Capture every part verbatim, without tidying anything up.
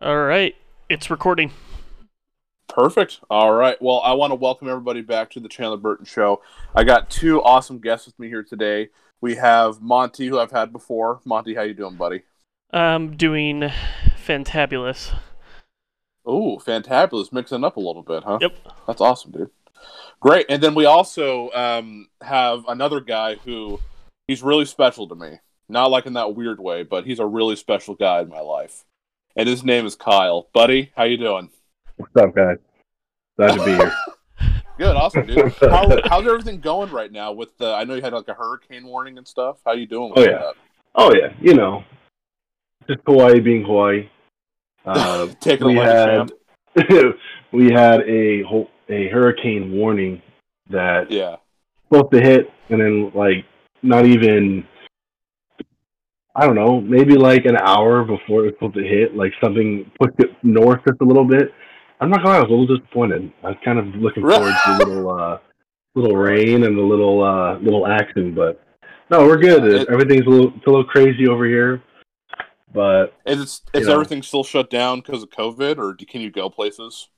All right. It's recording. Perfect. All right. Well, I want to welcome everybody back to the Chandler Burton Show. I got two awesome guests with me here today. We have Monty, who I've had before. Monty, how you doing, buddy? I'm doing fantabulous. Oh, fantabulous. Mixing up a little bit, huh? Yep. That's awesome, dude. Great. And then we also um, have another guy who, he's really special to me. Not like in that weird way, but he's a really special guy in my life. And his name is Kyle. Buddy, how you doing? What's up, guys? Glad to be here. Good, awesome, dude. How, how's everything going right now with the, I know you had like a hurricane warning and stuff. How you doing with oh, yeah. that? Oh, yeah. You know, just Hawaii being Hawaii. Uh, Taking we a had, We had a, whole, a hurricane warning that yeah. was supposed to hit, and then like not even... I don't know, maybe like an hour before it was supposed to hit, like something pushed it north just a little bit. I'm not gonna lie, I was a little disappointed. I was kind of looking forward to a little, uh, little rain and a little, uh, little action, but no, we're good. It, Everything's a little, it's a little crazy over here, but is it's, it's you know. Everything still shut down because of COVID, or can you go places?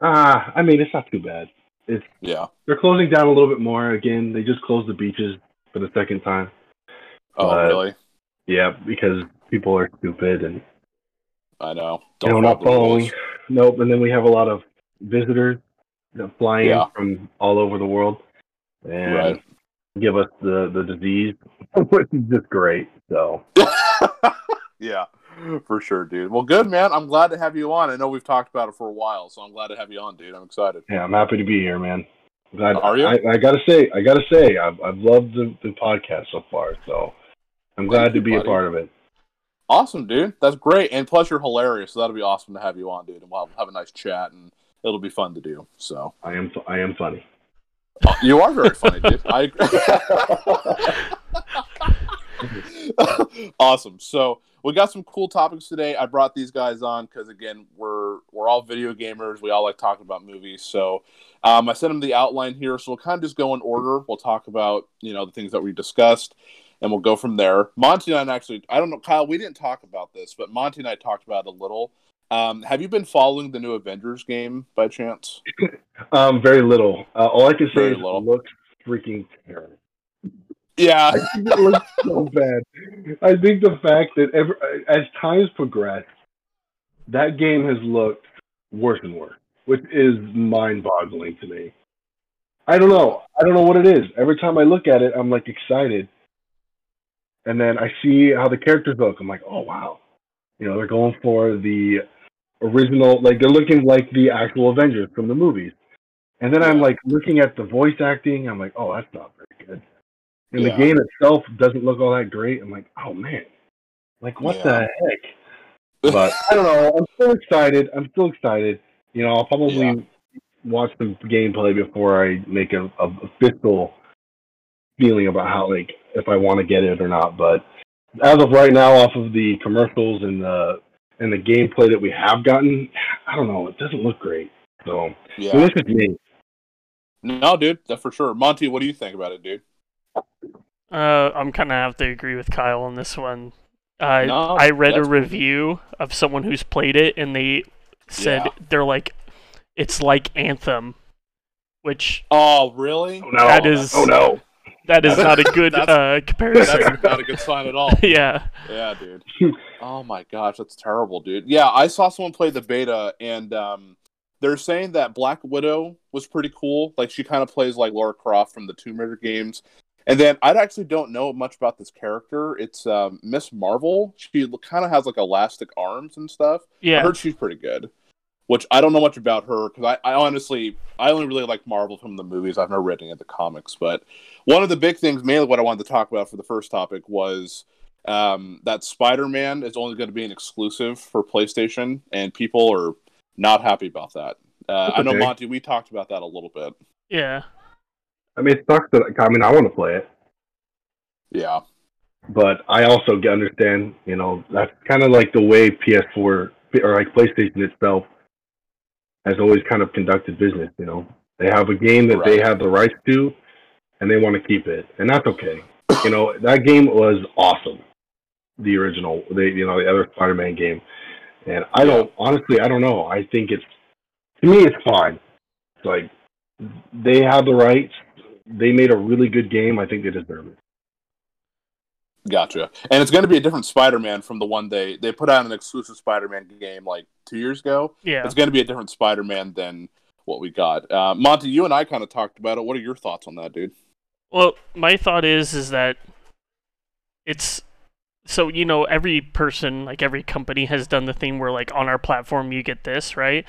Ah, uh, I mean, it's not too bad. It's yeah, they're closing down a little bit more again. They just closed the beaches for the second time. Oh, but, really? Yeah, because people are stupid and I know. Don't you know, not following. Rules. Nope. And then we have a lot of visitors that fly yeah. in from all over the world and right. give us the, the disease, which is just great. So yeah, for sure, dude. Well, good, man. I'm glad to have you on. I know we've talked about it for a while, so I'm glad to have you on, dude. I'm excited. Yeah, I'm happy to be here, man. Glad, are you? I, I gotta say, I gotta say, I've I've loved the, the podcast so far. So. I'm glad to be a part of it. Awesome, dude. That's great. And plus, you're hilarious, so that'll be awesome to have you on, dude. And we'll have a nice chat, and it'll be fun to do. So I am I am funny. Oh, you are very funny, dude. I agree. Awesome. So we got some cool topics today. I brought these guys on because, again, we're, we're all video gamers. We all like talking about movies. So um, I sent them the outline here. So we'll kind of just go in order. We'll talk about, you know, the things that we discussed. And we'll go from there. Monty and I actually, I don't know, Kyle, we didn't talk about this, but Monty and I talked about it a little. Um, have you been following the new Avengers game by chance? um, very little. Uh, all I can say very is little. It looks freaking terrible. Yeah. It looks so bad. I think the fact that ever, as time's progressed, that game has looked worse and worse, which is mind-boggling to me. I don't know. I don't know what it is. Every time I look at it, I'm like excited. And then I see how the characters look. I'm like, oh, wow. You know, they're going for the original, like, they're looking like the actual Avengers from the movies. And then I'm, like, looking at the voice acting. I'm like, oh, that's not very good. And yeah. the game itself doesn't look all that great. I'm like, oh, man. Like, what yeah. the heck? But I don't know. I'm still excited. I'm still excited. You know, I'll probably yeah. watch the gameplay before I make an official feeling about how, like, if I want to get it or not, but as of right now, off of the commercials and the and the gameplay that we have gotten, I don't know, it doesn't look great. So yeah. this is me. No, dude, that's for sure. Monty, what do you think about it, dude? Uh, I'm kind of have to agree with Kyle on this one. I no, I read a review cool. of someone who's played it, and they said yeah. they're like, it's like Anthem, which oh really? Oh, no. That is oh no. That is not a good that's, uh, comparison. That's not a good sign at all. yeah. Yeah, dude. Oh, my gosh. That's terrible, dude. Yeah, I saw someone play the beta, and um, they're saying that Black Widow was pretty cool. Like, she kind of plays like Lara Croft from the Tomb Raider games. And then I actually don't know much about this character. It's um, Miss Marvel. She kind of has, like, elastic arms and stuff. Yeah. I heard she's pretty good, which I don't know much about her, because I, I honestly, I only really like Marvel from the movies. I've never read any of the comics, but one of the big things, mainly what I wanted to talk about for the first topic, was um, that Spider-Man is only going to be an exclusive for PlayStation, and people are not happy about that. Uh, I know, big. Monty, we talked about that a little bit. Yeah. I mean, it sucks that, I mean, I want to play it. Yeah. But I also understand, you know, that's kind of like the way P S four, or like PlayStation itself, has always kind of conducted business, you know. They have a game that right. they have the rights to, and they want to keep it, and that's okay. You know, that game was awesome, the original, the, you know, the other Spider-Man game. And I don't, honestly, I don't know. I think it's, to me, it's fine. It's like, they have the rights. They made a really good game. I think they deserve it. Gotcha. And it's going to be a different Spider-Man from the one they, they put out an exclusive Spider-Man game like two years ago. Yeah. It's going to be a different Spider-Man than what we got. Uh, Monty, you and I kind of talked about it. What are your thoughts on that, dude? Well, my thought is, is that it's... So, you know, every person, like every company has done the thing where, like, on our platform you get this, right?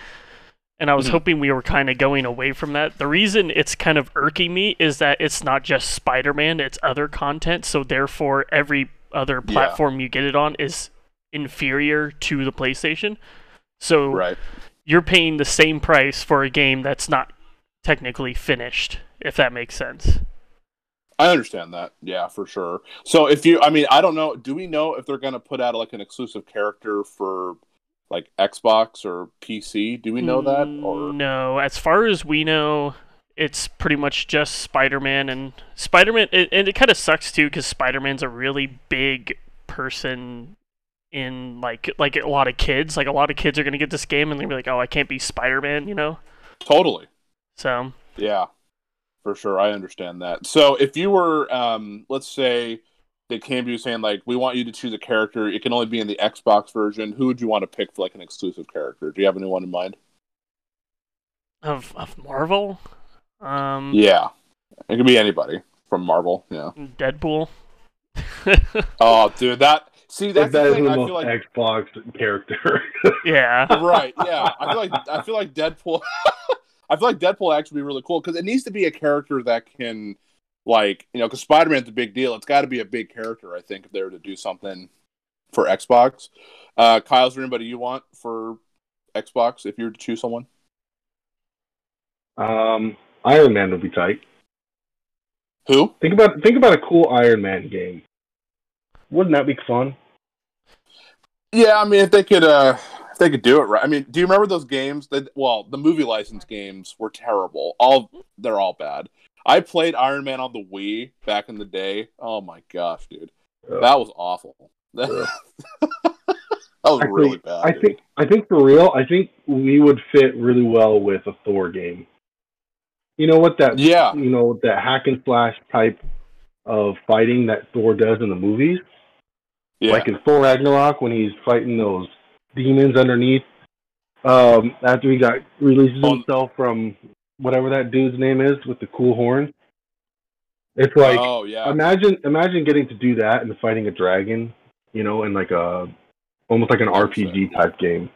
And I was mm-hmm. hoping we were kind of going away from that. The reason it's kind of irking me is that it's not just Spider-Man, it's other content. So, therefore, every other platform yeah. you get it on is inferior to the PlayStation. So, right. you're paying the same price for a game that's not technically finished, if that makes sense. I understand that. Yeah, for sure. So if you, I mean, I don't know. Do we know if they're going to put out like an exclusive character for like Xbox or P C? Do we know that? Or no, as far as we know, it's pretty much just Spider-Man and Spider-Man. It, and it kind of sucks too, because Spider-Man's a really big person in like, like a lot of kids, like a lot of kids are going to get this game and they're going to be like, oh, I can't be Spider-Man, you know? Totally. So, yeah. For sure, I understand that. So if you were, um, let's say, they came to you saying, like, we want you to choose a character. It can only be in the Xbox version. Who would you want to pick for, like, an exclusive character? Do you have anyone in mind? Of of Marvel? Um, yeah. It could be anybody from Marvel, yeah. Deadpool. Oh, dude, that... See, that's that the thing. I feel like Xbox character. Yeah. Right, yeah. I feel like I feel like Deadpool... I feel like Deadpool will actually be really cool because it needs to be a character that can, like, you know, because Spider-Man's a big deal. It's got to be a big character, I think, if they were to do something for Xbox. Uh, Kyle, is there anybody you want for Xbox if you were to choose someone? Um, Iron Man would be tight. Who? Think about think about a cool Iron Man game. Wouldn't that be fun? Yeah, I mean, if they could... Uh... They could do it right. I mean, do you remember those games? That well, the movie license games were terrible. All they're all bad. I played Iron Man on the Wii back in the day. Oh my gosh, dude, yeah. that was awful. Yeah. that was I really think, bad. I dude. think I think for real, I think we would fit really well with a Thor game. You know what that? Yeah. You know that hack and slash type of fighting that Thor does in the movies, yeah. like in Thor Ragnarok when he's fighting those. Demons underneath. Um, after he got releases himself from whatever that dude's name is with the cool horn, it's like oh, yeah. imagine imagine getting to do that and fighting a dragon, you know, in like a almost like an R P G type game.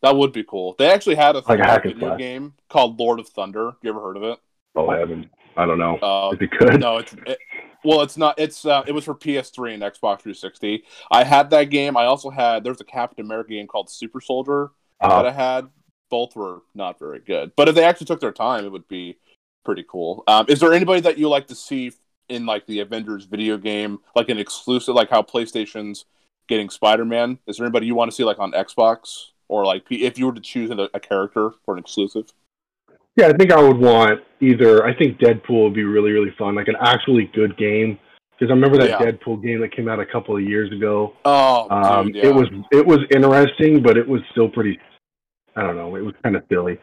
That would be cool. They actually had a, like a hack and slash game called Lord of Thunder. You ever heard of it? Oh, I haven't. I don't know. Uh, if it could. No, it's. It... Well, it's not. It's uh, it was for P S three and Xbox three sixty. I had that game. I also had there's a Captain America game called Super Soldier uh-huh. that I had. Both were not very good. But if they actually took their time, it would be pretty cool. Um, is there anybody that you like to see in like the Avengers video game, like an exclusive, like how PlayStation's getting Spider-Man? Is there anybody you want to see like on Xbox or like if you were to choose a, a character for an exclusive? Yeah, I think I would want either. I think Deadpool would be really, really fun, like an actually good game. Because I remember that yeah. Deadpool game that came out a couple of years ago. Oh, um, dude, yeah. it was it was interesting, but it was still pretty. I don't know. It was kind of silly.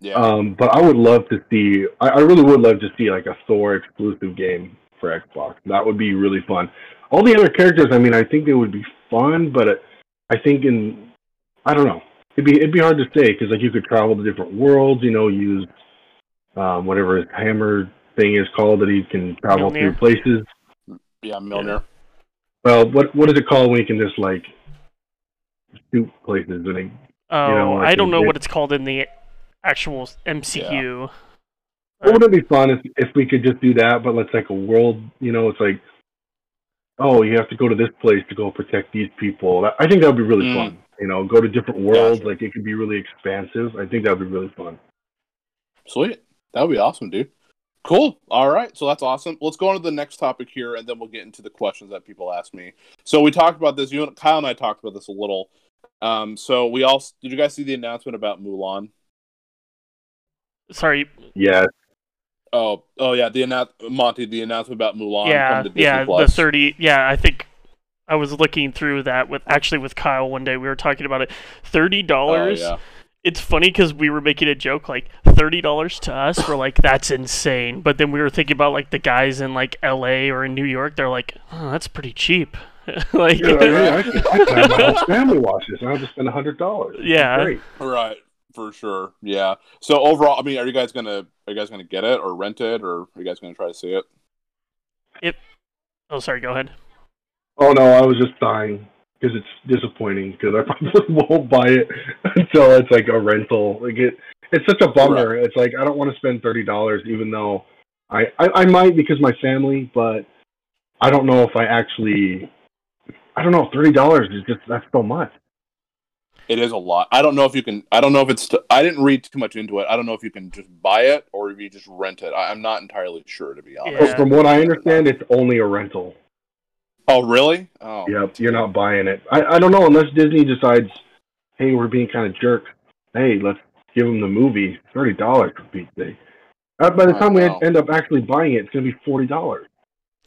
Yeah. Um, but I would love to see. I, I really would love to see like a Thor exclusive game for Xbox. That would be really fun. All the other characters, I mean, I think they would be fun, but it, I think in I don't know. It'd be it'd be hard to say because like you could travel to different worlds, you know, use um, whatever his hammer thing is called that he can travel Mjolnir. Through places. Yeah, Mjolnir. Well, what what is it called when you can just like shoot places? And he, oh, you know, like I don't know it, what it's called in the actual M C U. Yeah. Well, wouldn't it be fun if if we could just do that? But let's like a world, you know, it's like oh, you have to go to this place to go protect these people. I think that would be really mm. fun. You know, go to different worlds. Gotcha. Like, it could be really expansive. I think that would be really fun. Sweet. That would be awesome, dude. Cool. All right. So that's awesome. Let's go on to the next topic here, and then we'll get into the questions that people ask me. So we talked about this. You and Kyle and I talked about this a little. Um, so we all – did you guys see the announcement about Mulan? Sorry. Yeah. Oh, oh yeah. The annou- Monty, the announcement about Mulan. Yeah, from the Disney yeah, Plus. the thirty – yeah, I think – I was looking through that with actually with Kyle one day. We were talking about it. Thirty dollars. Oh, yeah. It's funny because we were making a joke like thirty dollars to us. We're like, that's insane. But then we were thinking about like the guys in like L A or in New York. They're like, oh, that's pretty cheap. Like, yeah, like, hey, I can, I can have my whole family watch this, and I'll just spend a hundred dollars. Yeah, great. Right. For sure, yeah. So overall, I mean, are you guys gonna are you guys gonna get it or rent it, or are you guys gonna try to see it? It. Oh, sorry. Go ahead. Oh no, I was just dying because it's disappointing because I probably won't buy it until it's like a rental. Like it, it's such a bummer. Right. It's like I don't want to spend thirty dollars, even though I, I I might because my family, but I don't know if I actually. I don't know. Thirty dollars is just that's so much. It is a lot. I don't know if you can. I don't know if it's. T- I didn't read too much into it. I don't know if you can just buy it or if you just rent it. I, I'm not entirely sure, to be honest. Yeah. From what I understand, it's only a rental. Oh, really? Oh, yep. You're not buying it. I, I don't know unless Disney decides, hey, we're being kind of jerk. Hey, let's give them the movie. Thirty dollars for Pete's sake. Uh, by the time we end up actually buying it, it's going to be forty dollars.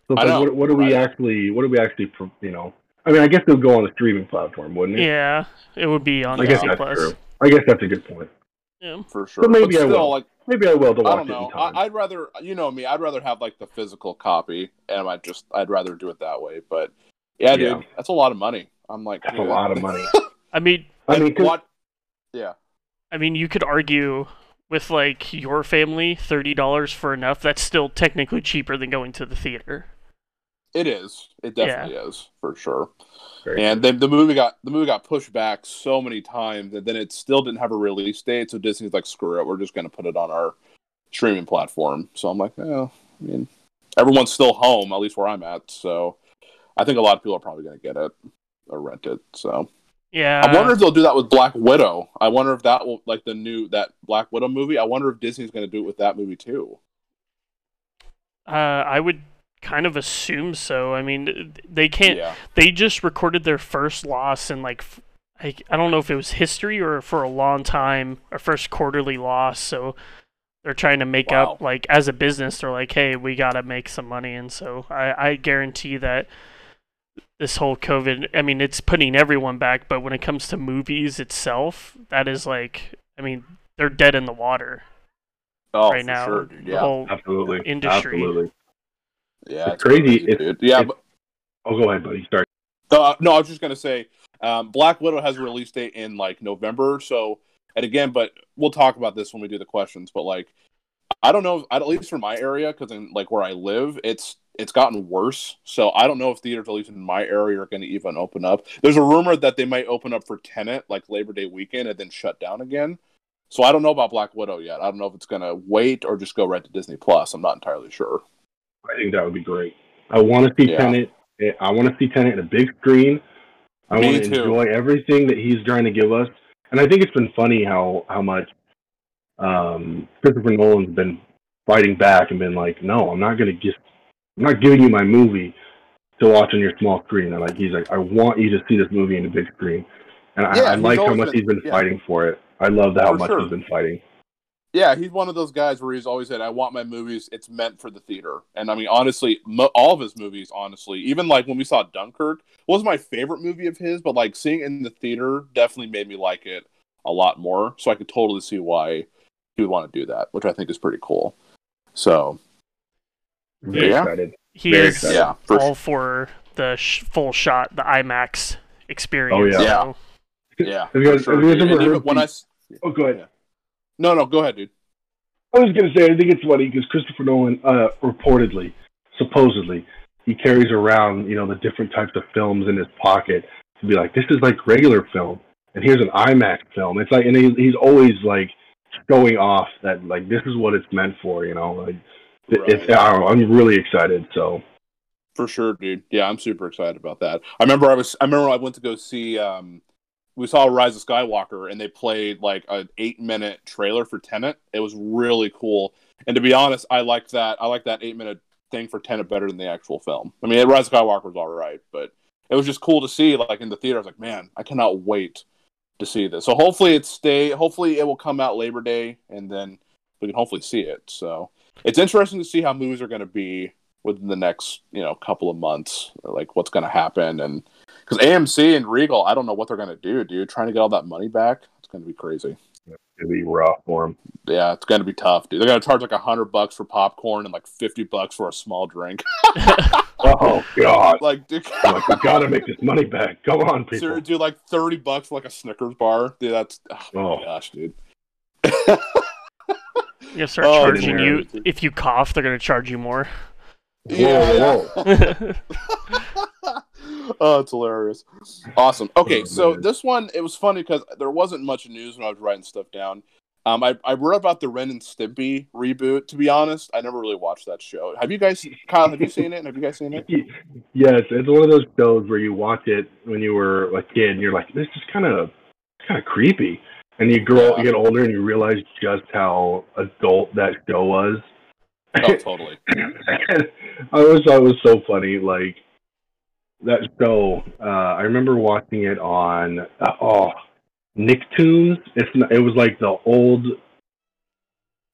So like, what, what do we right. actually? What do we actually? You know. I mean, I guess it would go on the streaming platform, wouldn't it? Yeah, it would be on Disney Plus. True. I guess that's a good point. Yeah, for sure. But maybe but still, I will. Like, maybe I will. To watch I don't know. It in time. I'd rather, you know me, I'd rather have like the physical copy, and I just, I'd rather do it that way. But yeah, yeah. dude, that's a lot of money. I'm like, that's dude. a lot of money. I mean, I mean, what? Yeah. I mean, you could argue with like your family, thirty dollars for enough. That's still technically cheaper than going to the theater. It is. It definitely yeah. is, for sure. Great. And then the movie got the movie got pushed back so many times, and then it still didn't have a release date. So Disney's like, "Screw it, we're just going to put it on our streaming platform." So I'm like, "Oh, I mean, everyone's still home, at least where I'm at." So I think a lot of people are probably going to get it or rent it. So yeah, I wonder if they'll do that with Black Widow. I wonder if that will like the new that Black Widow movie. I wonder if Disney's going to do it with that movie too. Uh, I would. Kind of assume so. I mean, they can't. Yeah. They just recorded their first loss in like, I, I don't know if it was history or for a long time, our first quarterly loss. So they're trying to make wow. up. Like as a business, they're like, hey, we gotta make some money. And so I, I guarantee that this whole COVID. I mean, it's putting everyone back. But when it comes to movies itself, that is like, I mean, they're dead in the water oh, right now. Sure. Yeah, the whole absolutely. Industry. Absolutely. Yeah, it's, it's crazy. crazy dude. It's, yeah, it's, but, oh, go ahead, buddy. Sorry. Uh, no, I was just gonna say, um, Black Widow has a release date in like November. So, and again, but we'll talk about this when we do the questions. But like, I don't know. At least for my area, because in like where I live, it's it's gotten worse. So I don't know if theaters, at least in my area, are going to even open up. There's a rumor that they might open up for Tenet like Labor Day weekend and then shut down again. So I don't know about Black Widow yet. I don't know if it's gonna wait or just go right to Disney Plus. I'm not entirely sure. I think that would be great. I want to see yeah. Tenet. I want to see Tenet in a big screen. I Me want to too. enjoy everything that he's trying to give us. And I think it's been funny how how much um, Christopher Nolan's been fighting back and been like, "No, I'm not going to just. I'm not giving you my movie to watch on your small screen." And like he's like, "I want you to see this movie in a big screen." And yeah, I, I like how much been, he's been yeah. fighting for it. I love that for how much sure. he's been fighting. Yeah, he's one of those guys where he's always said, I want my movies, it's meant for the theater. And I mean, honestly, mo- all of his movies, honestly, even like when we saw Dunkirk, wasn't my favorite movie of his, but like seeing it in the theater definitely made me like it a lot more. So I could totally see why he would want to do that, which I think is pretty cool. So, Very yeah. Excited. He Very is excited. Yeah, for all for the sh- full shot, the IMAX experience. Oh, yeah. So. Yeah. yeah. Have you guys, sure. have you guys ever heard when I... Oh, go ahead. Yeah. No, no, go ahead, dude. I was going to say, I think it's funny because Christopher Nolan, uh, reportedly, supposedly, he carries around, you know, the different types of films in his pocket to be like, this is like regular film, and here's an IMAX film. It's like, and he, he's always like showing off that, like, this is what it's meant for, you know. Like, right. it's, I don't know, I'm really excited. So, for sure, dude. Yeah, I'm super excited about that. I remember I was, I remember I went to go see. Um, We saw Rise of Skywalker, and they played like an eight-minute trailer for Tenet. It was really cool, and to be honest, I liked that. I liked that eight-minute thing for Tenet better than the actual film. I mean, Rise of Skywalker was all right, but it was just cool to see. Like in the theater, I was like, "Man, I cannot wait to see this." So hopefully, it stay. Hopefully, it will come out Labor Day, and then we can hopefully see it. So it's interesting to see how movies are going to be within the next, you know, couple of months. Like what's going to happen and Because A M C and Regal, I don't know what they're going to do, dude. Trying to get all that money back, it's going to be crazy. It's going to be rough for them. Yeah, it's going to be tough, dude. They're going to charge like one hundred bucks for popcorn and like fifty bucks for a small drink. Oh, God. Like, dude. Like, we got to make this money back. Come on, people. Seriously, dude, like thirty bucks for like a Snickers bar. Dude, that's... Oh, my oh. gosh, dude. They're going to start oh, charging man. you... If you cough, they're going to charge you more. Yeah. Whoa, whoa. Oh, it's hilarious. Awesome. Okay, so this one, it was funny because there wasn't much news when I was writing stuff down. Um, I, I read about the Ren and Stimpy reboot. To be honest, I never really watched that show. Have you guys, Kyle, have you seen it? Have you guys seen it? Yes, it's one of those shows where you watch it when you were a kid and you're like, this is kind of kind of creepy. And you grow, yeah. you get older and you realize just how adult that show was. Oh, totally. I always thought it was so funny, like, that show, uh, I remember watching it on, uh, oh, Nicktoons. It's not, it was like the old,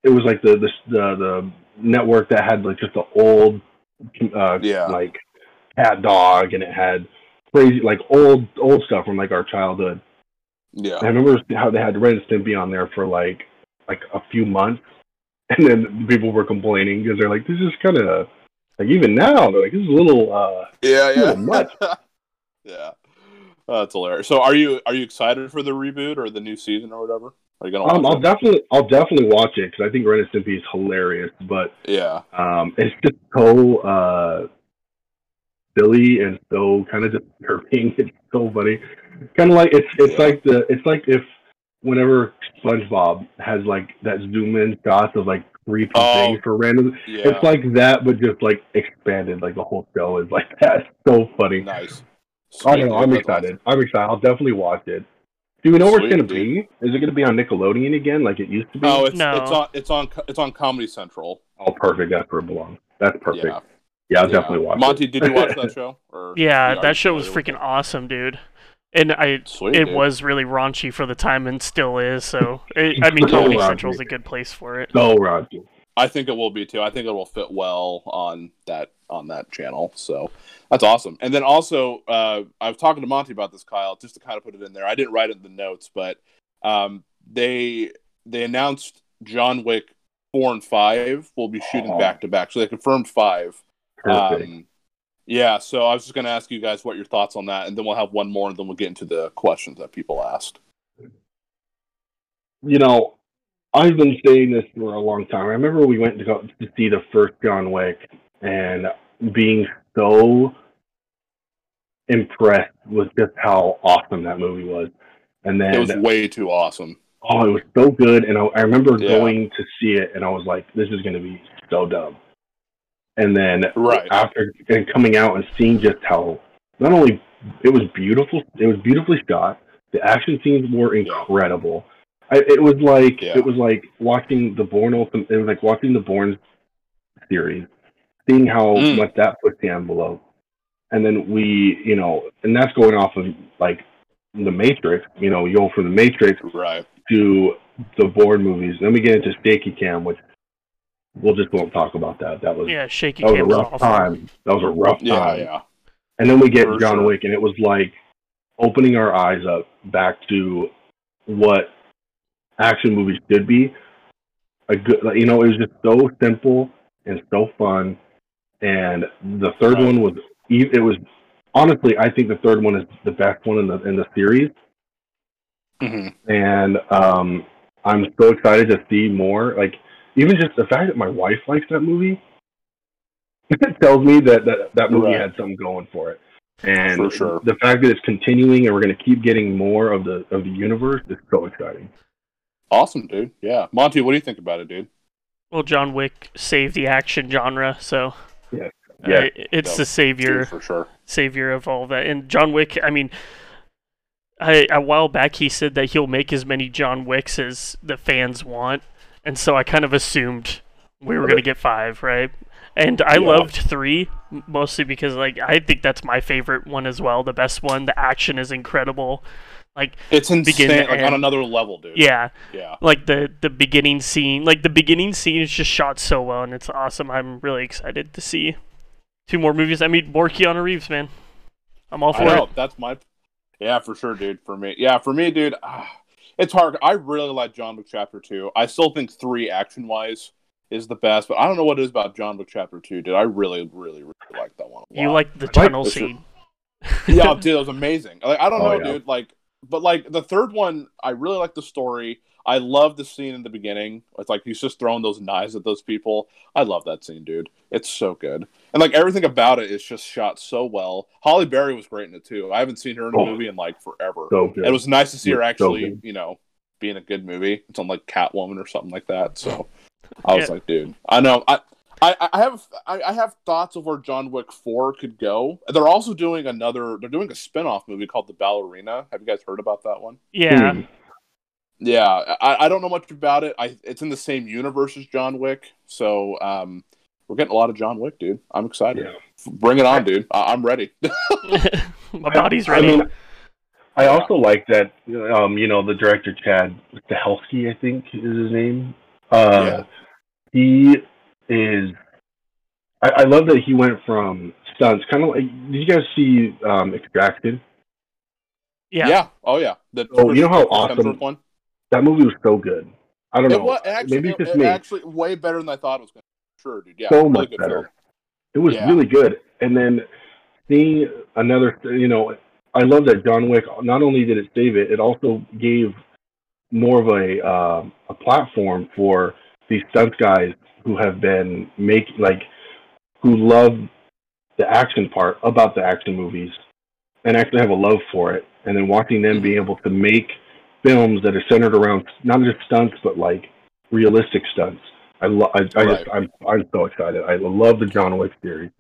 it was like the the the, the network that had like just the old, uh, yeah. like cat dog, and it had crazy like old old stuff from like our childhood. Yeah, and I remember how they had Ren and Stimpy on there for like like a few months, and then people were complaining because they're like, this is kind of. Like, even now, they're like, this is a little, uh, yeah, yeah. Little much. Yeah. Oh, that's hilarious. So are you, are you excited for the reboot or the new season or whatever? Are you going to um, I'll it? definitely, I'll definitely watch it because I think Ren and Stimpy is hilarious, but yeah, um, it's just so, uh, silly and so kind of disturbing. It's so funny. Kind of like, it's, it's yeah. like the, it's like if whenever SpongeBob has like that zoom in shots of like, creepy oh, thing for random yeah. it's like that, but just like expanded, like the whole show is like that's so funny. Nice. Sweet, I don't know, I'm excited. Awesome. I'm excited. I'll definitely watch it. Do we know Sweet, where it's gonna dude. be? Is it gonna be on Nickelodeon again like it used to be? Oh, it's no. it's on it's on it's on Comedy Central. Oh, perfect, that's where it belongs. That's perfect. Yeah, yeah I'll yeah. definitely watch Monty, it. Monty, did you watch that show? Or yeah, that show was freaking awesome, dude. And I, Sweet, it dude. was really raunchy for the time, and still is. So, it, I mean, so Comedy Central is a good place for it. So raunchy, I think it will be too. I think it will fit well on that on that channel. So, that's awesome. And then also, uh, I was talking to Monty about this, Kyle, just to kind of put it in there. I didn't write it in the notes, but um, they they announced John Wick four and five will be shooting oh. back to back. So they confirmed five. Perfect. Um, Yeah, so I was just going to ask you guys what your thoughts on that, and then we'll have one more, and then we'll get into the questions that people asked. You know, I've been saying this for a long time. I remember we went to, go, to see the first John Wick, and being so impressed with just how awesome that movie was. And then it was way too awesome. Oh, it was so good, and I, I remember yeah. going to see it, and I was like, this is going to be so dumb. And then right. after and coming out and seeing just how not only it was beautiful, it was beautifully shot. The action scenes were incredible. I, it was like yeah. it was like watching the Bourne. It was like watching the Bourne series, seeing how mm. much that pushed the envelope. And then we, you know, and that's going off of like the Matrix. You know, you go from the Matrix right. to the Bourne movies. Then we get into Shaky Cam, which. We'll just won't talk about that. That was yeah, shaky. That was a rough awful. time. That was a rough yeah, time. Yeah. And then we get For John sure. Wick, and it was like opening our eyes up back to what action movies should be. A good, you know, it was just so simple and so fun. And the third right. one was, it was honestly, I think the third one is the best one in the in the series. Mm-hmm. And um, I'm so excited to see more. Like. Even just the fact that my wife likes that movie tells me that that, that movie right. had something going for it. And for sure. the fact that it's continuing and we're going to keep getting more of the of the universe is so exciting. Awesome, dude. Yeah. Monty, what do you think about it, dude? Well, John Wick saved the action genre, so yeah, yeah. Uh, it's no, the savior, dude, for sure. savior of all that. And John Wick, I mean... I, a while back he said that he'll make as many John Wicks as the fans want. And so I kind of assumed we were going to get five, right? And I yeah. loved three, mostly because, like, I think that's my favorite one as well. The best one. The action is incredible. Like, it's insane. Like, end. on another level, dude. Yeah. Yeah. Like, the, the beginning scene. Like, the beginning scene is just shot so well, and it's awesome. I'm really excited to see two more movies. I mean, more Keanu Reeves, man. I'm all for I it. Know, that's my, yeah, for sure, dude. For me, yeah, for me, dude. Uh, it's hard. I really like John Wick Chapter Two. I still think three action wise is the best, but I don't know what it is about John Wick Chapter Two, dude. I really, really, really like that one. You like the tunnel like scene? Yeah, dude, it was amazing. Like, I don't oh, know, yeah. dude. Like, but like the third one, I really like the story. I love the scene in the beginning. It's like he's just throwing those knives at those people. I love that scene, dude. It's so good. And like everything about it is just shot so well. Holly Berry was great in it too. I haven't seen her in a oh, movie in like forever. So it was nice to see her actually, so you know, be in a good movie. It's on like Catwoman or something like that. So I was yeah. like, dude, I know. I I, I have I, I have thoughts of where John Wick four could go. They're also doing another. They're doing a spinoff movie called The Ballerina. Have you guys heard about that one? Yeah. Hmm. Yeah, I, I don't know much about it. I it's in the same universe as John Wick, so um, we're getting a lot of John Wick, dude. I'm excited. Yeah. Bring it on, dude. I, I'm ready. My body's ready. I, mean, I also like that, um, you know, the director, Chad Stahelski, I think is his name. Uh, yeah. He is... I, I love that he went from stunts, kind of like... Did you guys see um, Extracted? Yeah. Yeah. Oh, yeah. The oh, you know how awesome... One? That movie was so good. I don't it know. Was actually, Maybe it's just it, me. Actually, way better than I thought it was going to be. Sure, dude. Yeah, so really much better. Film. It was yeah. really good. And then seeing another, you know, I love that John Wick, not only did it save it, it also gave more of a uh, a platform for these stunt guys who have been making, like, who love the action part about the action movies and actually have a love for it. And then watching them be able to make films that are centered around not just stunts, but like realistic stunts. I love. I, I right. just. I'm. I'm so excited. I love the John Wick series,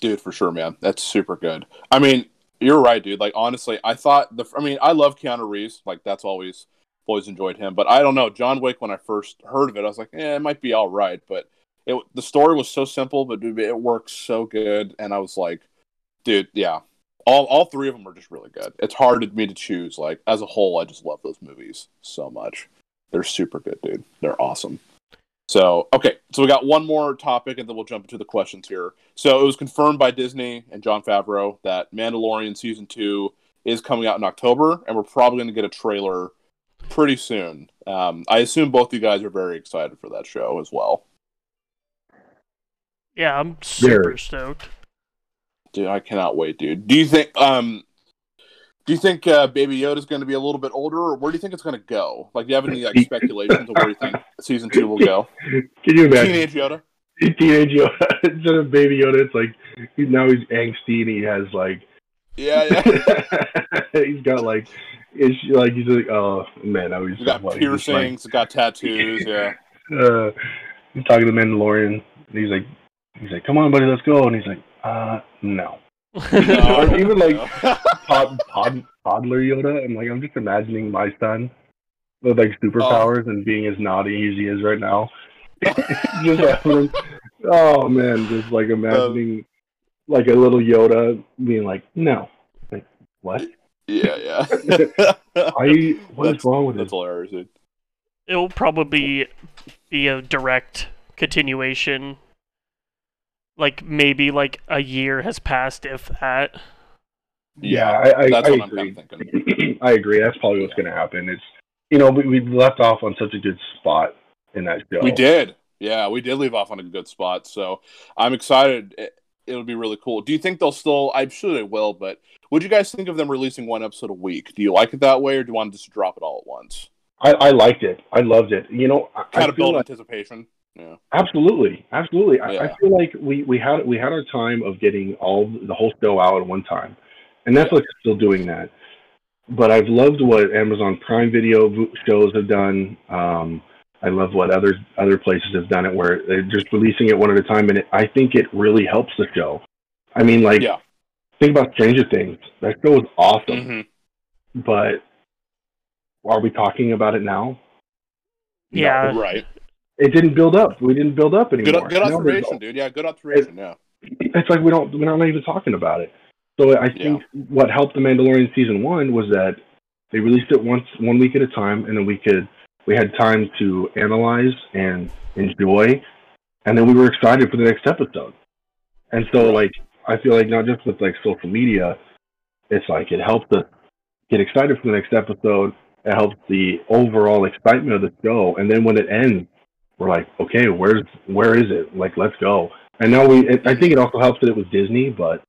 dude. For sure, man. That's super good. I mean, you're right, dude. Like honestly, I thought the. I mean, I love Keanu Reeves. Like that's always always enjoyed him. But I don't know John Wick. When I first heard of it, I was like, eh, it might be all right. But it the story was so simple, but it works so good. And I was like, dude, yeah. All all three of them are just really good. It's hard for me to choose. Like as a whole, I just love those movies so much. They're super good, dude. They're awesome. So okay, so we got one more topic, and then we'll jump into the questions here. So it was confirmed by Disney and Jon Favreau that Mandalorian season two is coming out in October, and we're probably going to get a trailer pretty soon. Um, I assume both you guys are very excited for that show as well. Yeah, I'm super stoked. Dude, I cannot wait, dude. Do you think, um, do you think uh, Baby Yoda's going to be a little bit older, or where do you think it's going to go? Like, do you have any like speculations of where you think season two will go? Can you imagine Teenage Yoda? Teenage Yoda instead of Baby Yoda, it's like he's, now he's angsty and he has like, yeah, yeah, he's got like, it's like he's like, oh man, I was he's got like, piercings, like, got tattoos, yeah. Uh, he's talking to Mandalorian, and he's like, he's like, come on, buddy, let's go, and he's like. Uh, no. no or even, like, pod, pod, toddler Yoda. I'm like, I'm just imagining my son with, like, superpowers oh. and being as naughty as he is right now. just like, oh, man, just, like, imagining, um, like, a little Yoda being like, no. Like, what? Yeah, yeah. I, what that's, is wrong with that's it? Hilarious, dude. It'll probably be a direct continuation. Like, maybe, like, a year has passed, if that. Yeah, I, I, that's I what agree. I'm thinking. I agree. That's probably what's yeah. going to happen. It's, you know, we, we left off on such a good spot in that show. We did. Yeah, we did leave off on a good spot. So I'm excited. It, it'll be really cool. Do you think they'll still... I'm sure they will, but would you guys think of them releasing one episode a week? Do you like it that way, or do you want to just drop it all at once? I, I liked it. I loved it. You know, I, kind I of build like... anticipation. Yeah. Absolutely, absolutely. I, yeah. I feel like we, we had we had our time of getting all the whole show out at one time, and Netflix yeah. is still doing that. But I've loved what Amazon Prime Video shows have done. Um, I love what other other places have done it, where they're just releasing it one at a time, and it, I think it really helps the show. I mean, like, yeah. think about Stranger Things. That show is awesome, mm-hmm. but are we talking about it now? Yeah, no, right. It didn't build up. We didn't build up anymore. Good, good observation, no, dude. Yeah, good observation. It, yeah, it's like we don't we're not even talking about it. So I think yeah. what helped the Mandalorian season one was that they released it once, one week at a time, and then we could we had time to analyze and enjoy, and then we were excited for the next episode. And so, like, I feel like not just with like social media, It's like it helps us get excited for the next episode. It helps the overall excitement of the show. And then when it ends, we're like, okay, where's where is it? Like, let's go. And now we, it, I think it also helps that it was Disney, but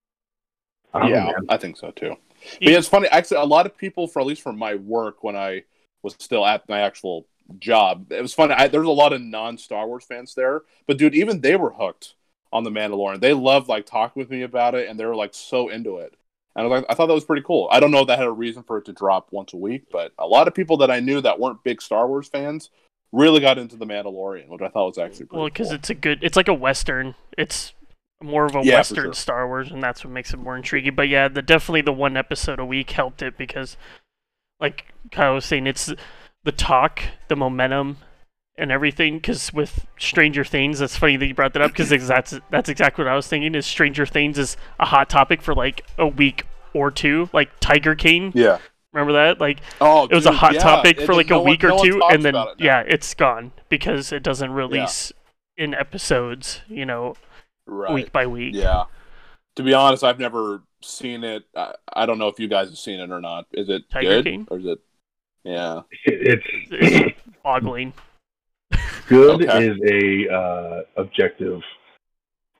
I yeah, know, I think so too. But yeah, it's funny. Actually, a lot of people, for at least from my work when I was still at my actual job, it was funny. I, there was a lot of non-Star Wars fans there, but dude, even they were hooked on the Mandalorian. They loved like talking with me about it, and they were like so into it. And I, like, I thought that was pretty cool. I don't know if that had a reason for it to drop once a week, but a lot of people that I knew that weren't big Star Wars fans really got into the Mandalorian, which I thought was actually pretty well, cause cool. Well, because it's a good, it's like a Western. It's more of a yeah, Western sure. Star Wars, and that's what makes it more intriguing. But yeah, the definitely the one episode a week helped it because, like Kyle was saying, it's the talk, the momentum, and everything. Because with Stranger Things, that's funny that you brought that up because that's that's exactly what I was thinking. Is Stranger Things is a hot topic for like a week or two, like Tiger King. Yeah, remember that? Like, oh, it was dude, a hot yeah. topic it for like a no week one, or no two, and then it yeah, it's gone because it doesn't release yeah. in episodes. You know. Right. Week by week. Yeah. To be honest, I've never seen it. I, I don't know if you guys have seen it or not. Is it Tiger good? King? Or is it... Yeah. It's, it's boggling. Good okay. is a uh, objective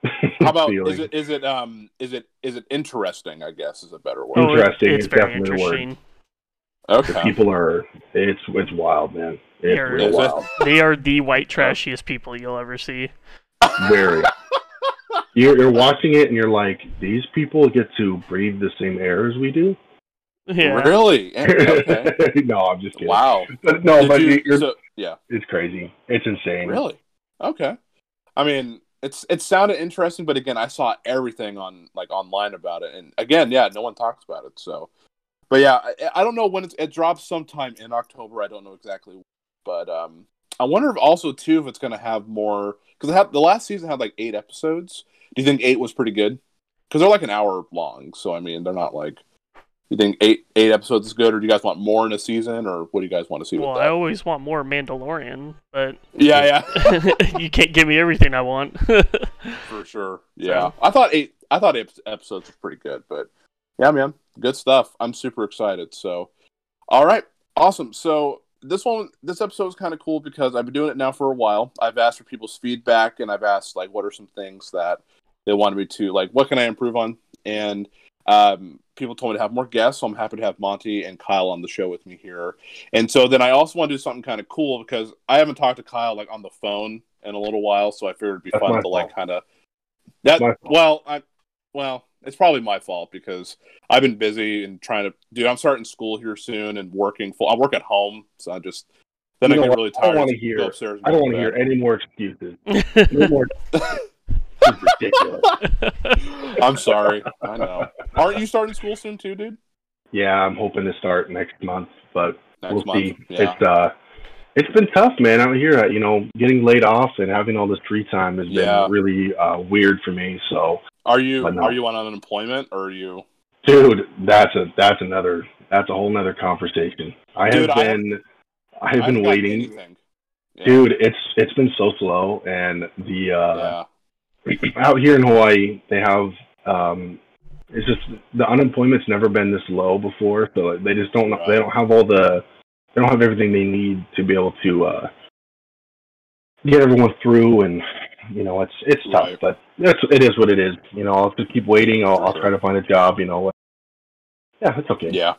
How about, feeling. Is it, is it, um, is it, is it interesting, I guess, is a better word. Oh, interesting it's, it's is very definitely interesting. A word. Okay. People are... It's, it's wild, man. It's They're, real wild. It? They are the white trashiest people you'll ever see. Very. You're, you're watching it and you're like, these people get to breathe the same air as we do? Yeah. Really? Okay. No, I'm just kidding. Wow. But, no, Did but you, you're, so, yeah. it's crazy. It's insane. Really? Okay. I mean, it's it sounded interesting, but again, I saw everything on like online about it, and again, yeah, no one talks about it. So, but yeah, I, I don't know when it's, it drops sometime in October. I don't know exactly, when, but um, I wonder if also too if it's going to have more because the last season had like eight episodes. Do you think eight was pretty good? Because they're like an hour long, so I mean, they're not like... You think eight eight episodes is good, or do you guys want more in a season, or what do you guys want to see? Well, with that? I always want more Mandalorian, but yeah, yeah, you can't give me everything I want. For sure, yeah. So. I thought eight, I thought eight episodes was pretty good, but yeah, man, good stuff. I'm super excited. So, all right, awesome. So. This one, this episode is kind of cool because I've been doing it now for a while. I've asked for people's feedback, and I've asked, like, what are some things that they wanted me to, like, what can I improve on? And um, people told me to have more guests, so I'm happy to have Monty and Kyle on the show with me here. And so then I also want to do something kind of cool because I haven't talked to Kyle, like, on the phone in a little while, so I figured it'd be That's fun to, fault. like, kind of... That Well, I... Well... It's probably my fault because I've been busy and trying to... Dude, I'm starting school here soon and working full... I work at home, so I just... Then you I get what? really tired. I don't want to hear, I don't want to hear any more excuses. No more... It's ridiculous. I'm sorry. I know. Aren't you starting school soon too, dude? Yeah, I'm hoping to start next month, but next we'll month, see. Yeah. It's, uh, it's been tough, man, out here. You know, getting laid off and having all this free time has yeah. been really uh, weird for me, so... Are you no. are you on unemployment or are you? Dude, that's a that's another that's a whole nother conversation. I Dude, have been I, I have been waiting. Yeah. Dude, it's it's been so slow, and the uh, yeah. out here in Hawaii they have um, it's just the unemployment's never been this low before, so they just don't right. they don't have all the they don't have everything they need to be able to uh, get everyone through and. You know, it's it's tough, right. but that's it is what it is. You know, I'll just keep waiting. I'll, I'll try to find a job. You know, yeah, it's okay. Yeah,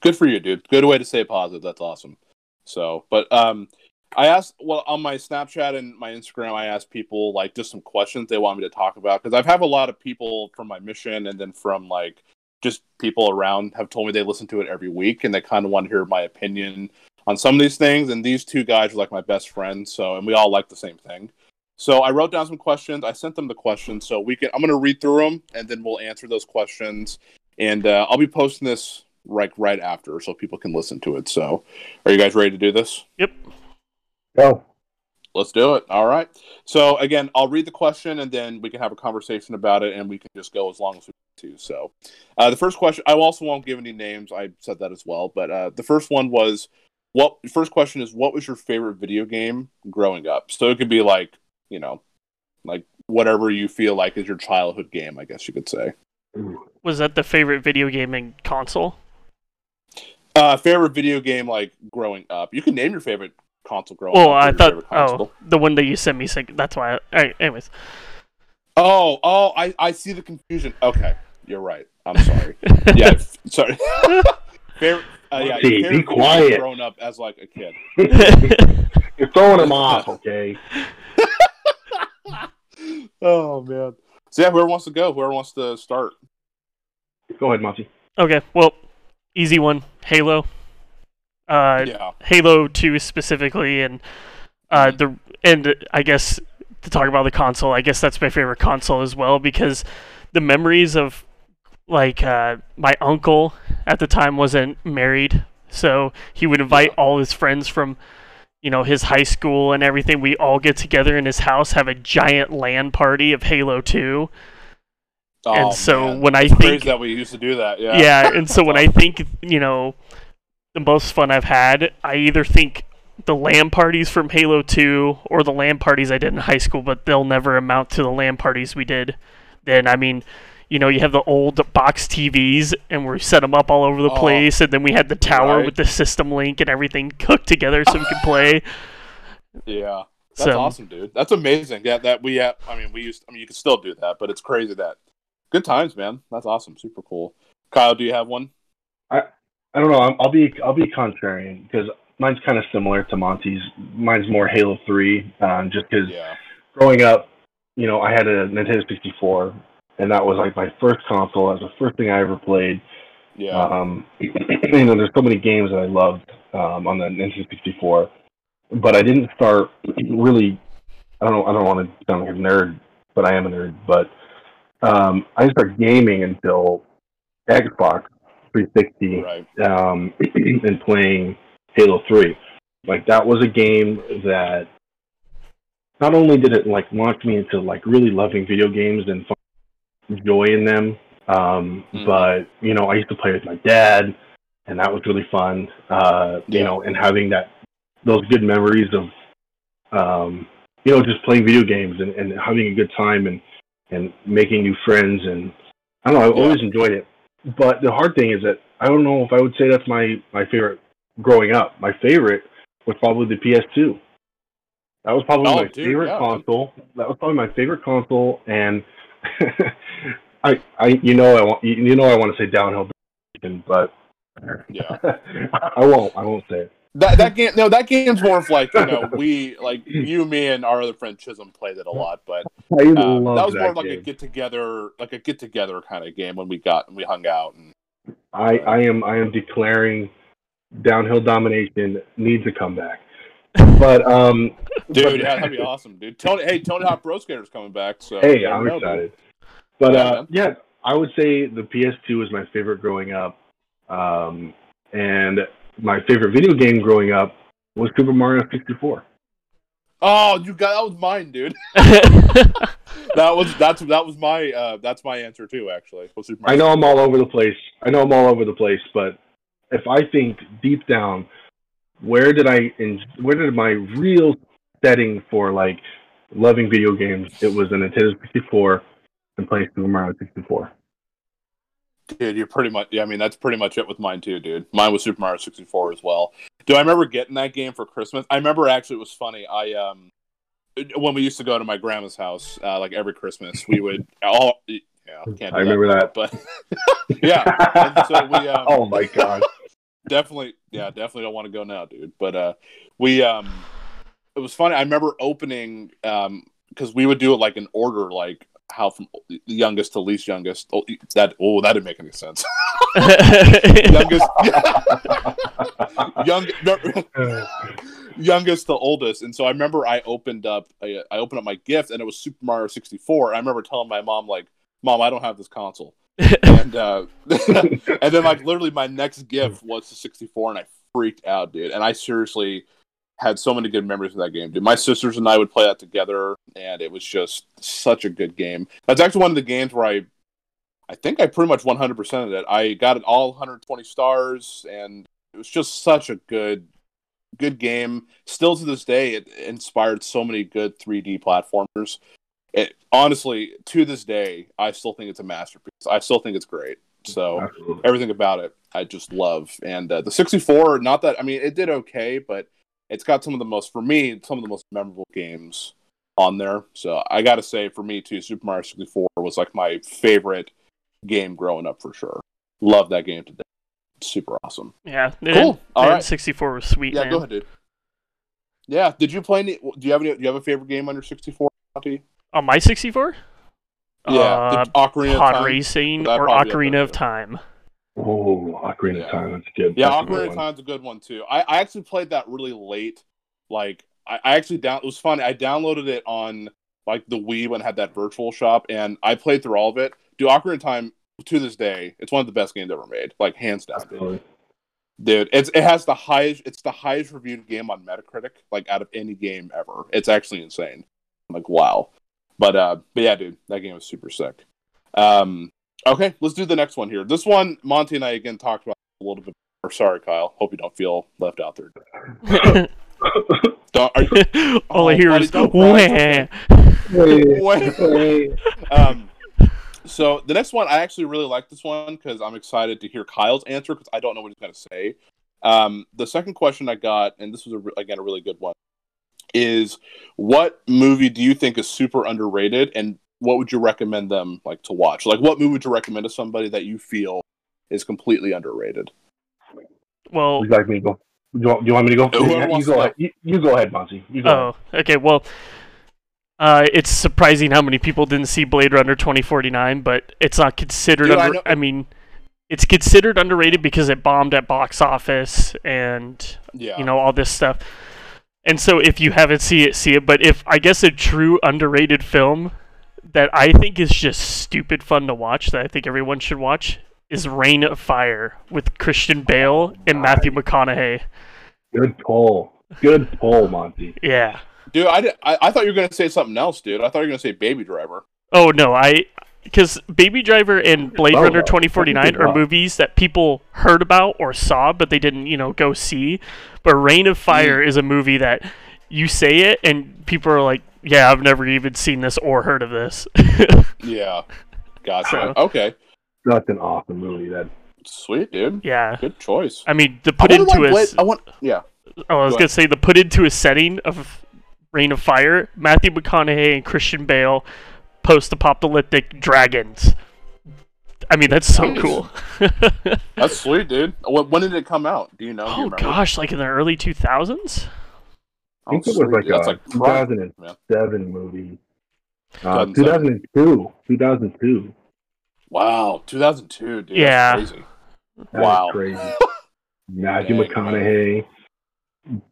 good for you, dude. Good way to stay positive. That's awesome. So, but um, I asked well on my Snapchat and my Instagram. I asked people like just some questions they want me to talk about because I've had a lot of people from my mission and then from like just people around have told me they listen to it every week and they kind of want to hear my opinion on some of these things. And these two guys are like my best friends. So, and we all like the same thing. So I wrote down some questions. I sent them the questions, so we can. I'm gonna read through them, and then we'll answer those questions. And uh, I'll be posting this right right after, so people can listen to it. So, are you guys ready to do this? Yep. Go. Let's do it. All right. So again, I'll read the question, and then we can have a conversation about it, and we can just go as long as we need to. So, uh, the first question. I also won't give any names. I said that as well. But uh, the first one was what? First question is what was your favorite video game growing up? So it could be like. You know, like whatever you feel like is your childhood game, I guess you could say. Was that the favorite video game and console? Uh, favorite video game, like, growing up. You can name your favorite console growing well, up. Well, I thought, oh, the one that you sent me, that's why. I, all right, anyways. Oh, oh, I, I see the confusion. Okay, you're right. I'm sorry. Yeah, f- sorry. favorite, uh, yeah, be, favorite be quiet. Growing up as, like, a kid. You're throwing him off, okay? Oh, man. So, yeah, whoever wants to go, whoever wants to start. Go ahead, Monty. Okay, well, easy one. Halo. Uh, yeah. Halo two specifically, and uh, the and I guess to talk about the console, I guess that's my favorite console as well, because the memories of, like, uh, my uncle at the time wasn't married, so he would invite all his friends from, you know, his high school and everything. We all get together in his house, have a giant LAN party of Halo two. Oh, and so man. when I it's think crazy that we used to do that, yeah, yeah, and so when I think, you know, the most fun I've had, I either think the LAN parties from Halo two or the LAN parties I did in high school, but they'll never amount to the LAN parties we did. Then I mean, you know, you have the old box T Vs and we set them up all over the oh, place, and then we had the tower right. with the system link and everything cooked together so we could play. Yeah, that's so awesome, dude. That's amazing. Yeah, that we have. I mean, we used. I mean, you can still do that, but it's crazy that. Good times, man. That's awesome. Super cool. Kyle, do you have one? I I don't know. I'm, I'll be I'll be contrarian because mine's kind of similar to Monty's. Mine's more Halo three, um, just because yeah. growing up, you know, I had a Nintendo sixty-four, and that was like my first console. That was the first thing I ever played. Yeah. Um, you know, there's so many games that I loved um, on the Nintendo sixty-four, but I didn't start really. I don't know. I don't want to sound like a nerd, but I am a nerd, but. Um, I didn't start gaming until Xbox three sixty right. um, and playing Halo three. Like, that was a game that not only did it, like, launch me into, like, really loving video games and fun, joy in them, um, mm. but, you know, I used to play with my dad, and that was really fun, uh, yeah. you know, and having that, those good memories of, um, you know, just playing video games and, and having a good time and and making new friends, and I don't know, I've yeah. always enjoyed it. But the hard thing is that I don't know if I would say that's my, my favorite growing up. My favorite was probably the P S two. That was probably oh, my dude, favorite yeah. console. That was probably my favorite console, and I, I, you know, I want, you know, I want to say Downhill Domination, but yeah, I won't, I won't say it. That that game, no, that game's more of like, you know, we, like, you, me, and our other friend Chisholm played it a lot, but um, that was that more of like game. a get together, like a get together kind of game when we got and we hung out. And, uh, I, I am I am declaring Downhill Domination needs a comeback, but um, dude, but, yeah, that'd be awesome, dude. Tony, hey, Tony Hawk Pro Skater's coming back, so hey, I'm know, excited. Dude. But yeah, uh, yeah, I would say the P S two was my favorite growing up, um, and. My favorite video game growing up was Super Mario sixty-four. Oh, you got that was mine, dude. that was that's that was my uh, that's my answer too. Actually, was Super Mario I know I'm all over the place. I know I'm all over the place, but if I think deep down, where did I where did my real setting for like loving video games? It was a Nintendo sixty-four and playing Super Mario sixty-four. Dude, you're pretty much, yeah, I mean, that's pretty much it with mine too, dude. Mine was Super Mario sixty-four as well. Do I remember getting that game for Christmas? I remember actually it was funny. I, um, when we used to go to my grandma's house, uh, like every Christmas, we would all, yeah, can't do I remember that, that. But yeah. And so we, um, oh my God. Definitely, yeah, definitely don't want to go now, dude. But, uh, we, um, it was funny. I remember opening, um, because we would do it like in order, like, how from youngest to least youngest. Oh, that oh, that didn't make any sense. youngest, young, no, youngest to oldest. And so I remember I opened up, I, I opened up my gift, and it was Super Mario sixty-four. I remember telling my mom, like, "Mom, I don't have this console." and uh, and then like literally my next gift was the sixty-four, and I freaked out, dude. And I seriously had so many good memories of that game, dude. My sisters and I would play that together, and it was just such a good game. That's actually one of the games where I, I think I pretty much one hundred percented it. I got it all one hundred twenty stars, and it was just such a good, good game. Still to this day, it inspired so many good three D platformers. it, honestly, to this day, I still think it's a masterpiece. I still think it's great. So Absolutely. Everything about it, I just love. And uh, the sixty-four, not that, I mean, it did okay, but it's got some of the most, for me, some of the most memorable games on there. So I got to say, for me too, Super Mario sixty-four was like my favorite game growing up for sure. Love that game today. Super awesome. Yeah. Cool. Did, All right. sixty-four was sweet. Yeah, man. Go ahead, dude. Yeah. Did you play any? Do you have any? Do you have a favorite game on your sixty-four? Monty? On my sixty-four? Yeah. Uh, Ocarina Pod of Time. Racing or Ocarina of Time. Oh, Ocarina yeah. of Time. That's good. Yeah, that's Ocarina of Time's a good one too. I, I actually played that really late. Like I, I actually down. It was funny. I downloaded it on like the Wii when it had that virtual shop, and I played through all of it. Dude, Ocarina of Time, to this day, it's one of the best games ever made. Like hands down, dude. dude. It's it has the highest. It's the highest reviewed game on Metacritic, like out of any game ever. It's actually insane. I'm like, wow. But uh, but yeah, dude, that game was super sick. Um, okay, let's do the next one here. This one, Monty and I again talked about a little bit more. Sorry, Kyle. Hope you don't feel left out there. don't, are you, All oh, I hear buddy, is wah. Wah. Um. So the next one, I actually really like this one because I'm excited to hear Kyle's answer because I don't know what he's going to say. Um, the second question I got, and this was, a, again, a really good one, is what movie do you think is super underrated and what would you recommend them like to watch? Like, what movie would you recommend to somebody that you feel is completely underrated? Well, would you like me to go? Do you want, do you want me to go? You, you, go ahead. You, you go ahead, Monty. You go oh, ahead. Okay, well... Uh, it's surprising how many people didn't see Blade Runner twenty forty-nine, but it's not considered... Dude, under- I, I mean, it's considered underrated because it bombed at box office and, yeah. you know, all this stuff. And so if you haven't seen it, see it. But if, I guess, a true underrated film that I think is just stupid fun to watch, that I think everyone should watch, is Reign of Fire with Christian Bale oh, and Matthew McConaughey. Good pull. Good pull, Monty. Yeah. Dude, I, did, I I thought you were gonna say something else, dude. I thought you were gonna say Baby Driver. Oh no, I because Baby Driver and Blade oh, Runner twenty forty-nine are movies that people heard about or saw, but they didn't, you know, go see. But Reign of Fire mm. is a movie that you say it and people are like, "Yeah, I've never even seen this or heard of this." yeah, gotcha. So, okay, that's an awesome movie. That sweet, dude. Yeah, good choice. I mean, the put into a Blade, I want yeah. Oh, I was go gonna ahead. say the put into a setting of Reign of Fire, Matthew McConaughey and Christian Bale, post-apocalyptic dragons. I mean, that's so nice. Cool. That's sweet, dude. When did it come out? Do you know? Oh, you gosh, like in the early two thousands? I think oh, it was like dude. a that's like two thousand seven yeah. movie. Uh, two thousand seven. two thousand two. Wow, two thousand two, dude. Yeah. That's crazy. That wow. Crazy. Matthew Dang, McConaughey.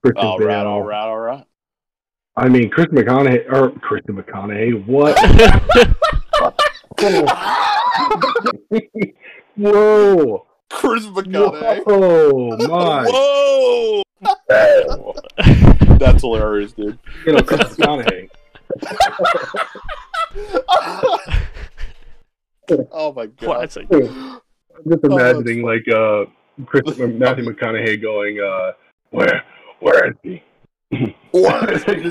Christian all right, Bale. all right, all right. I mean, Chris McConaughey, or Christian McConaughey, what? Whoa. Chris McConaughey. Oh, my. Whoa. Oh. That's hilarious, dude. You know, Chris McConaughey. Oh, my God. Classic. I'm just imagining, oh, like, uh, Chris, Matthew McConaughey going, uh, where, where is he? Where is he?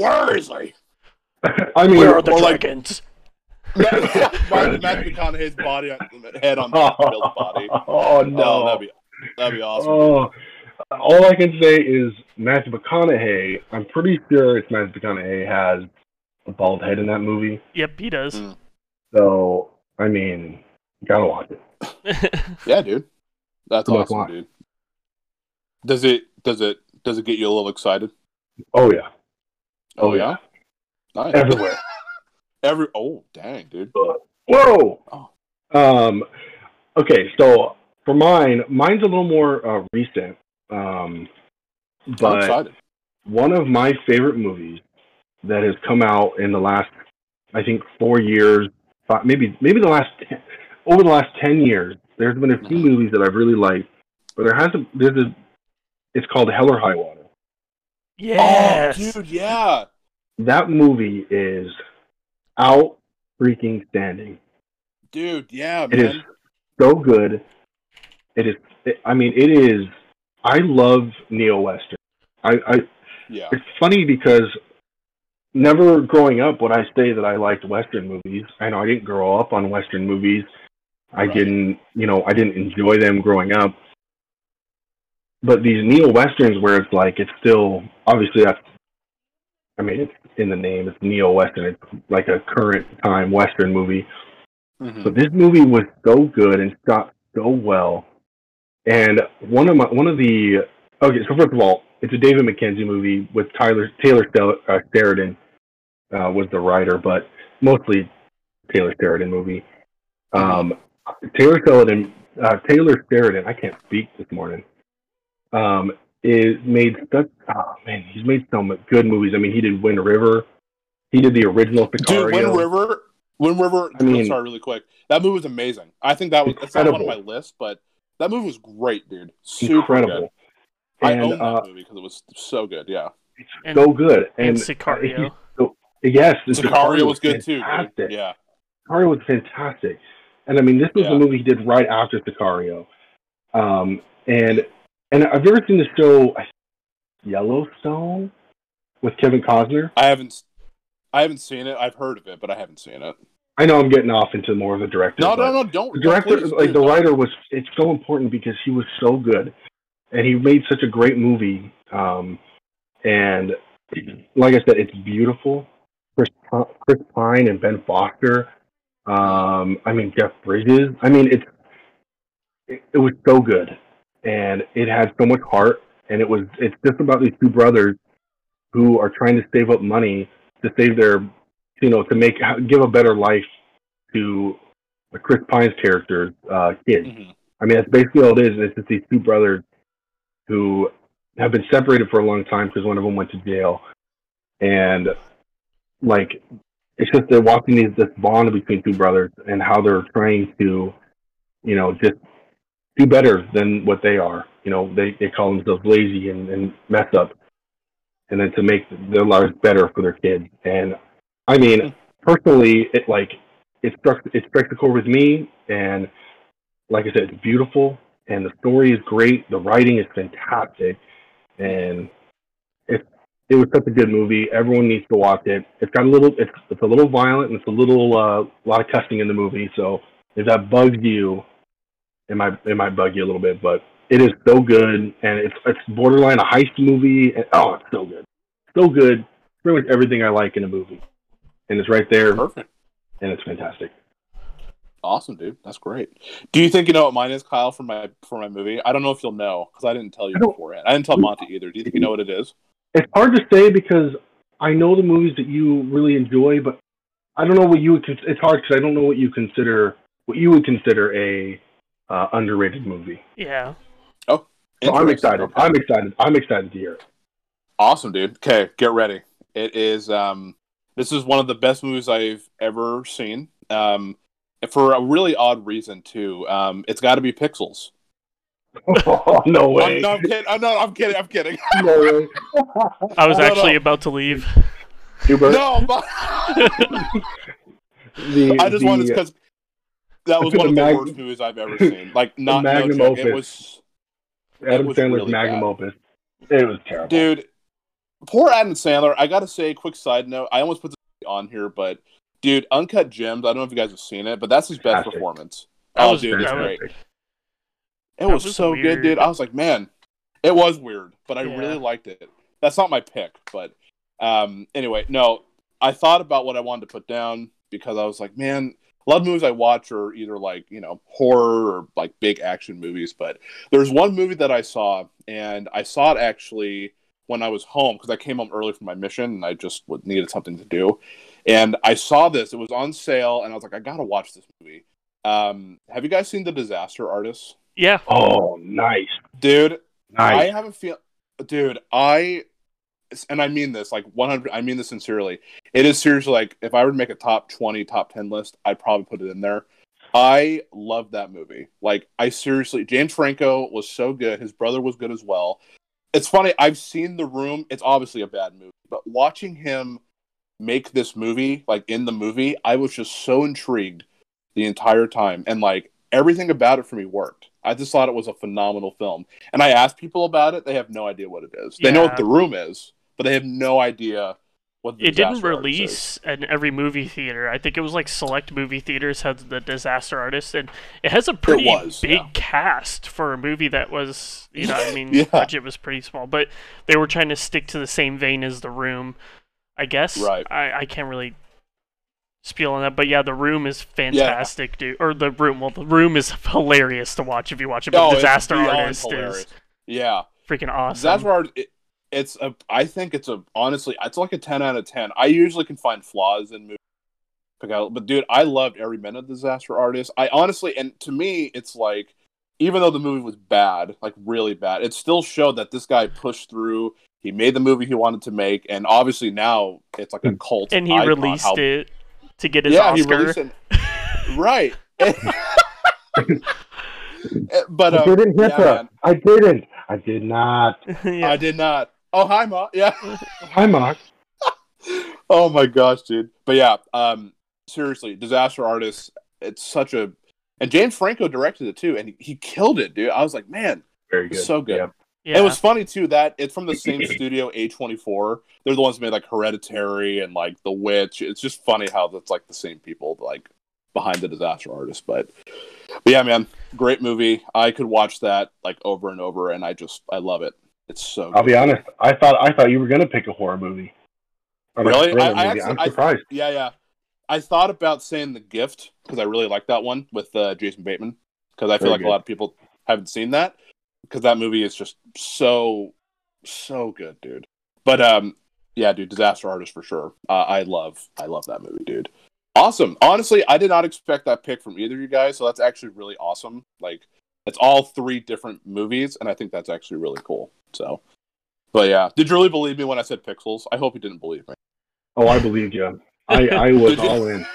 Where is he? I mean, where are the dragons? Like, Matthew McConaughey's body on, head on Bill's oh, body. Oh no, oh, that'd be that'd be awesome. Oh, all I can say is Matthew McConaughey. I'm pretty sure it's Matthew McConaughey has a bald head in that movie. Yep, he does. Mm. So I mean, gotta watch it. Yeah, dude, that's Good awesome, dude. Does it? Does it? Does it get you a little excited? Oh, yeah. Oh, oh yeah? yeah? Nice. Everywhere. Every. Oh, dang, dude. Uh, whoa! Oh. Um, okay, so for mine, mine's a little more uh, recent. Um, but I'm excited. One of my favorite movies that has come out in the last, I think, four years, five, maybe maybe the last, ten, over the last ten years, there's been a few mm-hmm. movies that I've really liked, but there has a, there's a, it's called Hell or High Water. Yes. Oh, dude, yeah. That movie is out freaking standing. Dude, yeah, man. It is so good. It is, it, I mean, it is, I love neo-Western. I, I, yeah. It's funny because never growing up would I say that I liked Western movies. I know I didn't grow up on Western movies. I didn't, you know, I didn't enjoy them growing up. But these neo-Westerns where it's like, it's still, obviously, that's, I mean, it's in the name, it's neo-Western, it's like a current time Western movie. Mm-hmm. But this movie was so good and shot so well. And one of my, one of the, okay, so first of all, it's a David Mackenzie movie with Tyler, Taylor uh, Sheridan uh, was the writer, but mostly Taylor Sheridan movie. Um, Taylor Sheridan, uh, Taylor Sheridan, I can't speak this morning, um, is made such, oh man, he's made so many good movies. I mean, he did Wind River. He did the original Sicario. Dude, Wind River, Wind River, I mean, I'm sorry, really quick. That movie was amazing. I think that was, that's not one on my list, but that movie was great, dude. Super incredible. Good. And, I own that uh, movie because it was so good, yeah. It's and, so good. And, and Sicario. So, yes. Sicario, Sicario was good fantastic. too, dude. Yeah. Sicario was fantastic. And I mean, this was yeah. a movie he did right after Sicario. Um, and and I've never seen the show Yellowstone with Kevin Costner. I haven't I haven't seen it. I've heard of it, but I haven't seen it. I know I'm getting off into more of the director. No, no, no, don't. The director, please, like dude, the writer don't. was, it's so important because he was so good. And he made such a great movie. Um, and like I said, it's beautiful. Chris, Chris Pine and Ben Foster. Um, I mean, Jeff Bridges. I mean, it's, it, it was so good. And it had so much heart. And it was it's just about these two brothers who are trying to save up money to save their, you know, to make give a better life to Chris Pine's character's uh, kid. Mm-hmm. I mean, that's basically all it is. It's just these two brothers who have been separated for a long time because one of them went to jail. And, like, it's just they're watching these, this bond between two brothers and how they're trying to, you know, just do better than what they are. You know, they, they call themselves lazy and, and mess up. And then to make their lives better for their kids. And, I mean, personally, it, like, it struck, it struck the core with me. And, like I said, it's beautiful. And the story is great. The writing is fantastic. And it, it was such a good movie. Everyone needs to watch it. It's got a little, it's, it's a little violent and it's a little, uh, a lot of cussing in the movie. So if that bugs you, it might, it might bug you a little bit, but it is so good. And it's, it's borderline a heist movie. And, oh, it's so good. So good. Pretty much everything I like in a movie. And it's right there. Perfect. And it's fantastic. Awesome, dude. That's great. Do you think you know what mine is, Kyle, for my for my movie? I don't know if you'll know because I didn't tell you I beforehand. I didn't tell Monty either. Do you think you know what it is? It's hard to say because I know the movies that you really enjoy, but I don't know what you would. It's hard because I don't know what you consider what you would consider a uh, underrated movie. Yeah. Oh, so I'm excited. Okay. I'm excited. I'm excited to hear it. Awesome, dude. Okay, get ready. It is. Um, this is one of the best movies I've ever seen. Um. For a really odd reason, too. Um, it's got to be Pixels. Oh, no way. I'm, no, I'm kidding. I'm, no, I'm kidding. I'm kidding. No way. I was no, actually no. about to leave. Hubert? No. But... the, I just the, wanted because that was one of the mag- worst movies I've ever seen. Like, not magnum no opus. It was, Adam it was Sandler's really magnum bad. opus. It was terrible. Dude, poor Adam Sandler. I got to say, quick side note. I almost put this on here, but... Dude, Uncut Gems, I don't know if you guys have seen it, but that's his best Fantastic. performance. That oh, dude, it's great. It that was, was so weird. good, dude. I was like, man, it was weird, but I yeah. really liked it. That's not my pick, but um, anyway, no, I thought about what I wanted to put down because I was like, man, a lot of movies I watch are either like, you know, horror or like big action movies, but there's one movie that I saw, and I saw it actually when I was home because I came home early from my mission and I just needed something to do. And I saw this. It was on sale, and I was like, I got to watch this movie. Um, have you guys seen The Disaster Artist? Yeah. Oh, nice. Dude, nice. I have a feel... Dude, I... And I mean this, like, one hundred... I mean this sincerely. It is seriously, like, if I were to make a top twenty, top ten list, I'd probably put it in there. I love that movie. Like, I seriously... James Franco was so good. His brother was good as well. It's funny. I've seen The Room. It's obviously a bad movie. But watching him... make this movie, like in the movie, I was just so intrigued the entire time. And like everything about it for me worked. I just thought it was a phenomenal film. And I asked people about it. They have no idea what it is. Yeah. They know what The Room is, but they have no idea what the it didn't release in every movie theater. I think it was like select movie theaters had the Disaster Artist, and it has a pretty was, big yeah. cast for a movie that was, you know, I mean, yeah. the budget was pretty small, but they were trying to stick to the same vein as The Room, I guess. Right. I, I can't really spiel on that, but yeah, The Room is fantastic, yeah. dude. Or The Room, well, The Room is hilarious to watch if you watch it, but no, Disaster Artist is yeah. freaking awesome. Disaster Artist... It's a. I think it's a. Honestly, it's like a ten out of ten. I usually can find flaws in movies, but dude, I loved every minute of Disaster Artist. I honestly, and to me, it's like, even though the movie was bad, like really bad, it still showed that this guy pushed through. He made the movie he wanted to make, and obviously now it's like a cult. And he released how... it to get his yeah, Oscar. He released it. Right. But um, I didn't get yeah, that. I didn't. I did not. yeah. I did not. Oh, hi, Mark. Yeah. Hi, Mark. Oh, my gosh, dude. But, yeah, um, seriously, Disaster Artist, it's such a... And James Franco directed it, too, and he, he killed it, dude. I was like, man, very good. It's so good. Yeah. Yeah. It was funny, too, that it's from the same studio, A twenty-four. They're the ones that made, like, Hereditary and, like, The Witch. It's just funny how that's, like, the same people, like, behind the Disaster Artist. But, but, yeah, man, great movie. I could watch that, like, over and over, and I just, I love it. It's so good. I'll be honest. I thought I thought you were gonna pick a horror movie. Or really? Like horror I, I movie. Actually, I'm surprised. I, yeah, yeah. I thought about saying The Gift because I really like that one with uh, Jason Bateman because I Very feel like good. a lot of people haven't seen that because that movie is just so so good, dude. But um, yeah, dude, Disaster Artist for sure. Uh, I love I love that movie, dude. Awesome. Honestly, I did not expect that pick from either of you guys, so that's actually really awesome. Like, it's all three different movies, and I think that's actually really cool. So, but yeah, did you really believe me when I said Pixels? I hope you didn't believe me. Oh, I believed you. I, I was all in.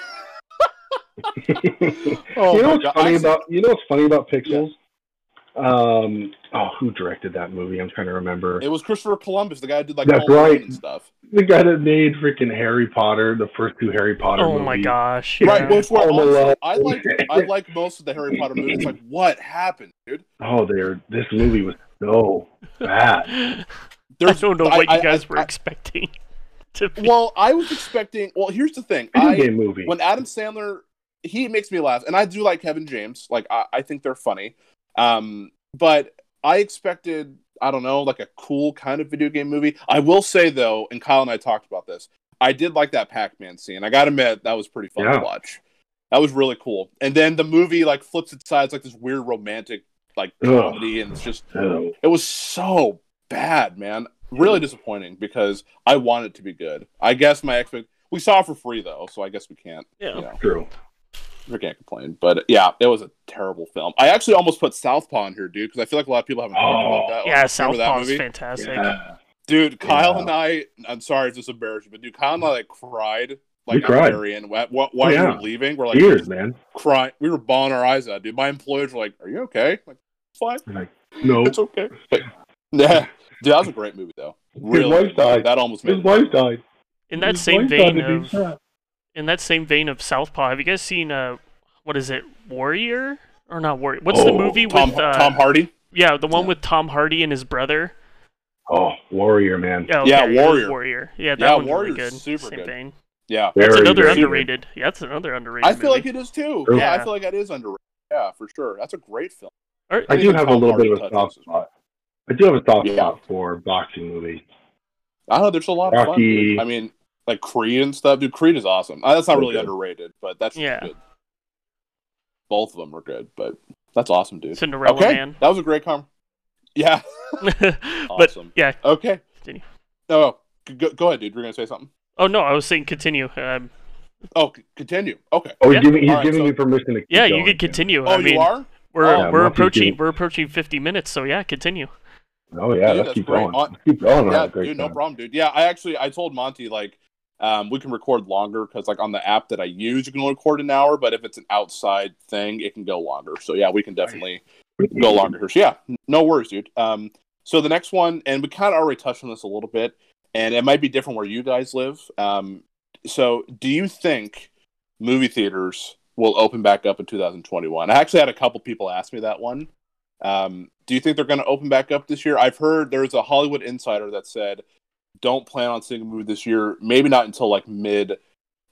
oh you know what's God. funny said... about you know what's funny about Pixels? Yeah. Um, oh, who directed that movie? I'm trying to remember. It was Christopher Columbus, the guy who did like that's right and stuff. The guy that made freaking Harry Potter, the first two Harry Potter. Oh movies. my gosh! Yeah. Right, which were awesome. I like I like most of the Harry Potter movies. It's like, what happened, dude? Oh, there. This movie was. No, bad. There's, I don't know what I, you guys I, I, were I, expecting. To be. Well, I was expecting... Well, here's the thing. I, game movie. When Adam Sandler... He makes me laugh. And I do like Kevin James. Like, I, I think they're funny. Um, but I expected, I don't know, like a cool kind of video game movie. I will say, though, and Kyle and I talked about this, I did like that Pac-Man scene. I gotta admit, that was pretty fun yeah. to watch. That was really cool. And then the movie, like, flips its sides like this weird romantic... like comedy, Ugh. and it's just Ugh. it was so bad, man. Really disappointing because I want it to be good. I guess my expect we saw it for free though, so I guess we can't. Yeah, you know, true. We can't complain, but yeah, it was a terrible film. I actually almost put Southpaw in here, dude, because I feel like a lot of people haven't heard oh. about that. Yeah, Southpaw is fantastic, yeah. dude. Kyle yeah. and I. I'm sorry if this embarrassed you, but dude, Kyle and I like cried. Like, we at cried. End, while oh, yeah. we were leaving, we're like, Tears, man. crying. We were bawling our eyes out, dude. My employers were like, "Are you okay?" I'm like, fine. I'm like, no, it's okay. Like, nah, dude, that was a great movie, though. Really, his wife died. That almost made his wife died. In that his same vein of, in that same vein of Southpaw, have you guys seen uh, what is it, Warrior or not Warrior? What's oh, the movie Tom, with uh, Tom Hardy? Yeah, the one yeah. with Tom Hardy and his brother. Oh, Warrior, man. Oh, okay. Yeah, Warrior. Warrior. Yeah, that yeah, one's Warrior's really good. Super same good. Vein. Yeah, that's Very another amazing. underrated. Yeah, that's another underrated. I feel movie. like it is too. Yeah. yeah, I feel like that is underrated. Yeah, for sure. That's a great film. I, I do have a little bit of a soft spot. I do have a soft yeah. spot for boxing movies. I don't know. There's a lot Rocky. of fun. Dude. I mean, like Creed and stuff. Dude, Creed is awesome. That's not really good. underrated, but that's yeah. good. Both of them are good, but that's awesome, dude. Cinderella okay. Man. That was a great conversation. Yeah. awesome. But, yeah. Okay. Continue. Oh, go, go ahead, dude. We're gonna say something. Oh, no, I was saying continue. Um, oh, continue. Okay. Oh, yeah. giving, he's right, giving so, me permission to keep Yeah, going. you can continue. Oh, I mean, you are? We're, oh, yeah, we're, approaching, we're approaching fifty minutes, so yeah, continue. Oh, yeah, dude, let's, keep going. On, let's keep going. Yeah, dude, time. no problem, dude. Yeah, I actually, I told Monty, like, um, we can record longer because, like, on the app that I use, you can only record an hour, but if it's an outside thing, it can go longer. So, yeah, we can definitely right. go longer here. So, yeah, no worries, dude. Um, so, the next one, and we kind of already touched on this a little bit, and it might be different where you guys live. Um, so do you think movie theaters will open back up in two thousand twenty-one? I actually had a couple people ask me that one. Um, do you think they're going to open back up this year? I've heard there's a Hollywood insider that said don't plan on seeing a movie this year, maybe not until like mid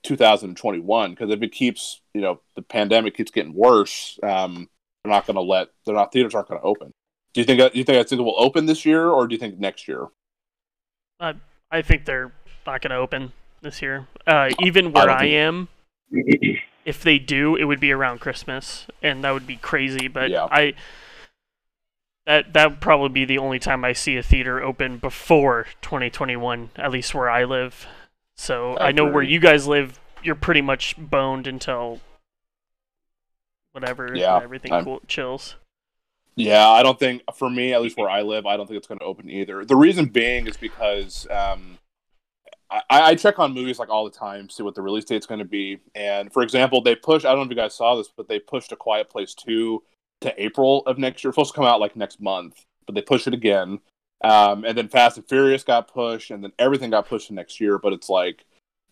twenty twenty-one, because if it keeps, you know, the pandemic keeps getting worse, um, they're not going to let, they're not, theaters aren't going to open. Do you think, do you think it will open this year, or do you think next year? Uh, I think they're not going to open this year. Uh, even where I, I am, if they do, it would be around Christmas, and that would be crazy, but yeah. I... That that would probably be the only time I see a theater open before twenty twenty-one, at least where I live. So I, I know where you guys live, you're pretty much boned until whatever, yeah, everything cool, chills. Yeah, I don't think, for me, at least where I live, I don't think it's going to open either. The reason being is because um, I, I check on movies like all the time, see what the release date's going to be. And for example, they pushed, I don't know if you guys saw this, but they pushed A Quiet Place two to April of next year. It's supposed to come out like next month, but they push it again. Um, and then Fast and Furious got pushed, and then everything got pushed to next year. But it's like,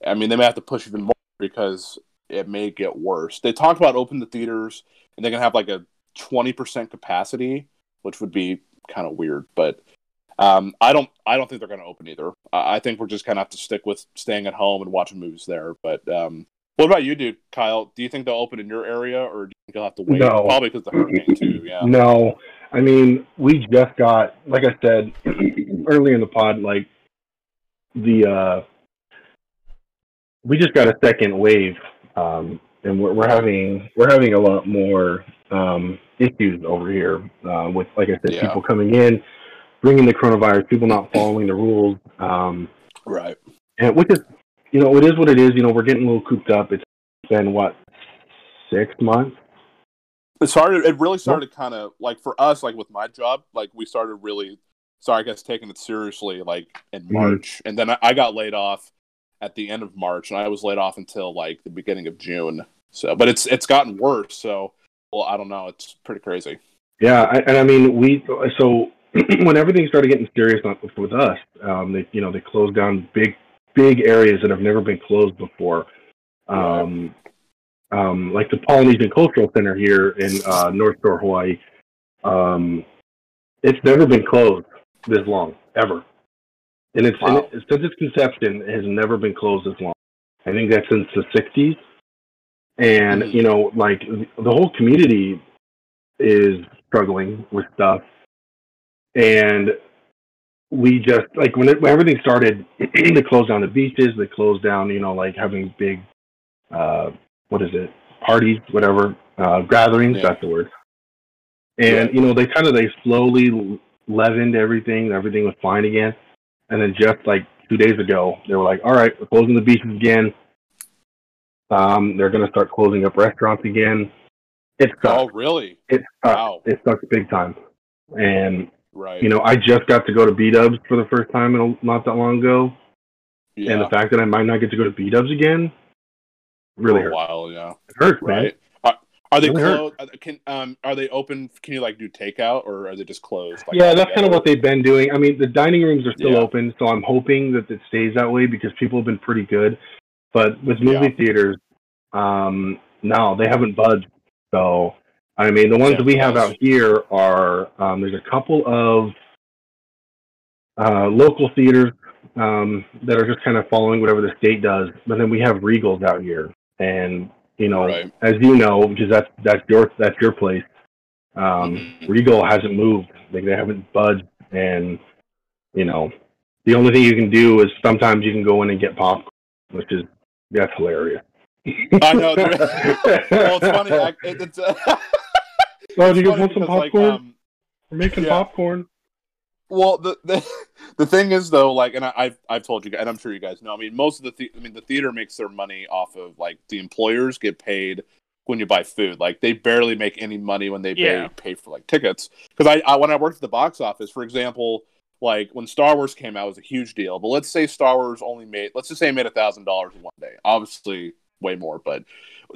I mean, they may have to push even more because it may get worse. They talked about open the theaters, and they're gonna have like a twenty percent capacity, which would be kind of weird. But um, I don't, I don't think they're gonna open either. I think we're just gonna have to stick with staying at home and watching movies there. But um, what about you, dude, Kyle? Do you think they'll open in your area, or do you think you'll have to wait? No. Probably because of the hurricane, too, yeah. No. I mean, we just got, like I said, early in the pod, like, the, uh, we just got a second wave, um, and we're, we're having, we're having a lot more, um, issues over here, uh, with, like I said, yeah. people coming in, bringing the coronavirus, people not following the rules, um, right. And which is, you know, it is what it is. You know, we're getting a little cooped up. It's been, what, six months? It started. It really started kind of, like, for us, like, with my job, like, we started really, sorry, I guess, taking it seriously, like, in March. Mm-hmm. And then I, I got laid off at the end of March, and I was laid off until, like, the beginning of June. So, but it's it's gotten worse, so, well, I don't know. It's pretty crazy. Yeah, I, and I mean, we, so, when everything started getting serious with us, um, they, you know, they closed down big, big areas that have never been closed before, um, um, like the Polynesian Cultural Center here in uh, North Shore, Hawaii. Um, it's never been closed this long, ever. And it's wow. and it, since its conception, it has never been closed this long. I think that's since the sixties. And, you know, like, the whole community is struggling with stuff. And we just, like, when, it, when everything started, they closed down the beaches, they closed down, you know, like, having big, uh, what is it, parties, whatever, uh, gatherings, yeah. that's the word. And, yeah. you know, they kind of, they slowly leavened everything, everything was fine again. And then just, like, two days ago, they were like, all right, we're closing the beaches again. Um, they're going to start closing up restaurants again. It sucks. Oh, really? It sucks. Wow. It sucks big time. And... Right. You know, I just got to go to B-Dubs for the first time in a, not that long ago. Yeah. And the fact that I might not get to go to B-Dubs again really hurts. While, yeah. It hurts, right? Man. Are, are they really closed? Are, can, um, are they open? Can you, like, do takeout, or are they just closed? Like, yeah, that's kind of what they've been doing. I mean, the dining rooms are still yeah. open, so I'm hoping that it stays that way because people have been pretty good. But with movie yeah. theaters, um, no, they haven't budged, so... I mean, the ones yeah, that we have out here are, um, there's a couple of uh, local theaters um, that are just kind of following whatever the state does. But then we have Regals out here. And, you know, right. as you know, because that's, that's, your, that's your place, um, Regal hasn't moved. Like, they haven't budged. And, you know, the only thing you can do is sometimes you can go in and get popcorn, which is, that's hilarious. I know. Well, it's funny. I, it, it's... Uh... Oh, do you guys want some popcorn? Like, um, We're making yeah. popcorn. Well, the, the the thing is, though, like, and I, I've I've told you, and I'm sure you guys know. I mean, most of the, the I mean, the theater makes their money off of, like, the employers get paid when you buy food. Like, they barely make any money when they yeah. pay, pay for, like, tickets. Because I, I when I worked at the box office, for example, like, when Star Wars came out, it was a huge deal. But let's say Star Wars only made, let's just say, it made a thousand dollars in one day. Obviously. Way more, but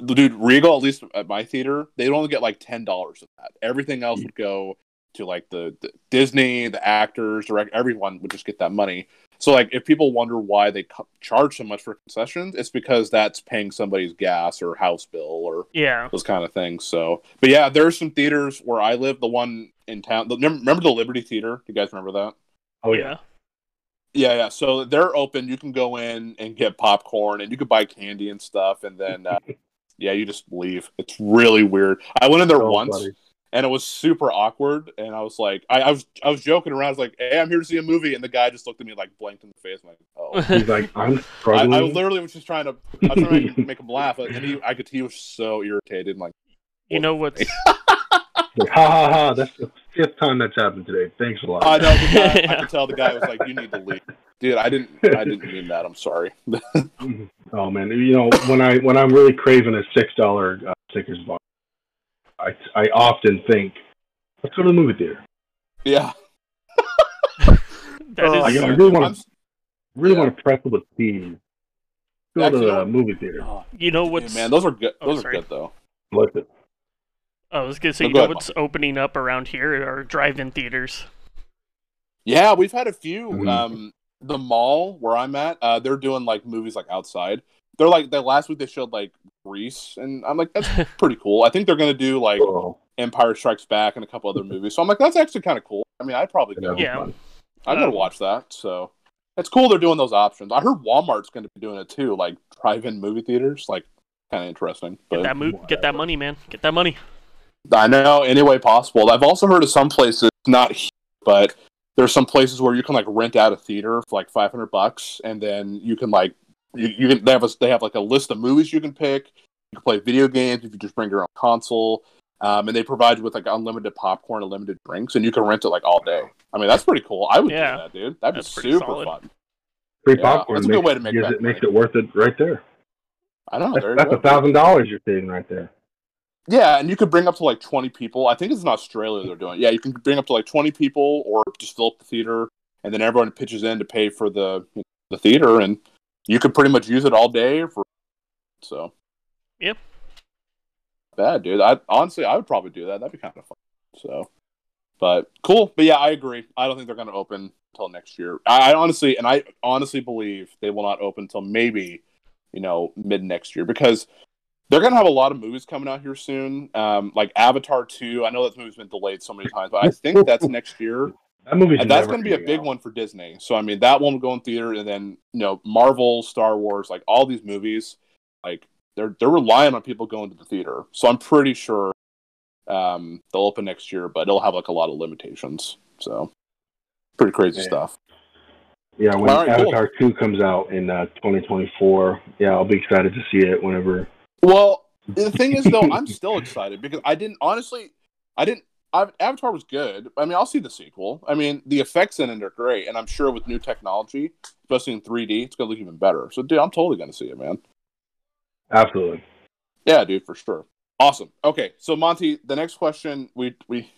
dude, Regal, at least at my theater, they'd only get like ten dollars of that. Everything else would go to, like, the, the Disney, the actors, direct. Everyone would just get that money. So, like, if people wonder why they co- charge so much for concessions, it's because that's paying somebody's gas or house bill or yeah. those kind of things. So, but yeah, there's some theaters where I live. The one in town, the, remember the Liberty Theater? Do you guys remember that? Oh yeah. Yeah, yeah. So they're open. You can go in and get popcorn, and you can buy candy and stuff. And then, uh, yeah, you just leave. It's really weird. I went in there so once, funny. and it was super awkward. And I was like, I, I was, I was joking around. I was like, "Hey, I'm here to see a movie," and the guy just looked at me like blanked in the face. I'm like, "Oh." He's like, "I'm struggling." I, I literally was just trying to, I was trying to make him laugh, and he, I could, he was so irritated. I'm like, you know what's like, ha ha ha! That's the fifth time that's happened today. Thanks a lot. I know. Guy, yeah. I could tell the guy was like, "You need to leave, dude." I didn't. I didn't mean that. I'm sorry. Oh man, you know when I when I'm really craving a six dollar uh, Snickers bar, I I often think, let's go to the movie theater. Yeah. that oh, is. I, I really want to really yeah. want to pretzel with cheese. Go Actually, to the movie theater. You know what's yeah, man? Those are good. Those oh, are good though. Like it. I was going to say, no, you go know ahead, what's Mom. opening up around here are drive-in theaters. Yeah, we've had a few. Mm-hmm. Um, the mall where I'm at, uh, they're doing like movies like outside. They're like the last week they showed like Grease, and I'm like, that's pretty cool. I think they're going to do like oh. Empire Strikes Back and a couple other movies. So I'm like, that's actually kind of cool. I mean, I'd probably go. Yeah, um, I'm going to watch that. So it's cool they're doing those options. I heard Walmart's going to be doing it too, like drive-in movie theaters. Like, kind of interesting. But get that mo- get that money, man. Get that money. I know, any way possible. I've also heard of some places, not here, but there's some places where you can like rent out a theater for like five hundred bucks, and then you can like you, you can they have a, they have like a list of movies you can pick. You can play video games if you just bring your own console, um, and they provide you with like unlimited popcorn, unlimited drinks, and you can rent it like all day. I mean, that's pretty cool. I would yeah. do that, dude. That'd that's be super solid. fun. Free yeah, popcorn. That's a good way to make that. It money. makes it worth it right there. I don't know. That's, there that's a thousand dollars you're saving right there. Yeah, and you could bring up to like twenty people. I think it's in Australia they're doing it. Yeah, you can bring up to like twenty people, or just fill up the theater, and then everyone pitches in to pay for the the theater, and you could pretty much use it all day. For so, yep, bad dude. I honestly, I would probably do that. That'd be kind of fun. So, but cool. But yeah, I agree. I don't think they're going to open until next year. I, I honestly, and I honestly believe they will not open until maybe you know mid next year, because they're going to have a lot of movies coming out here soon, um, like Avatar two. I know that movie's been delayed so many times, but I think that's next year. That movie's and that's going to be a big out. one for Disney. So, I mean, that one will go in theater, and then, you know, Marvel, Star Wars, like, all these movies, like, they're they're relying on people going to the theater. So I'm pretty sure um, they'll open next year, but it'll have, like, a lot of limitations. So, pretty crazy yeah. stuff. Yeah, when right, Avatar cool. two comes out in uh, twenty twenty-four, yeah, I'll be excited to see it whenever... Well, the thing is, though, I'm still excited because I didn't, honestly, I didn't, I, Avatar was good. I mean, I'll see the sequel. I mean, the effects in it are great, and I'm sure with new technology, especially in three D, it's going to look even better. So, dude, I'm totally going to see it, man. Absolutely. Yeah, dude, for sure. Awesome. Okay, so, Monty, the next question, we we,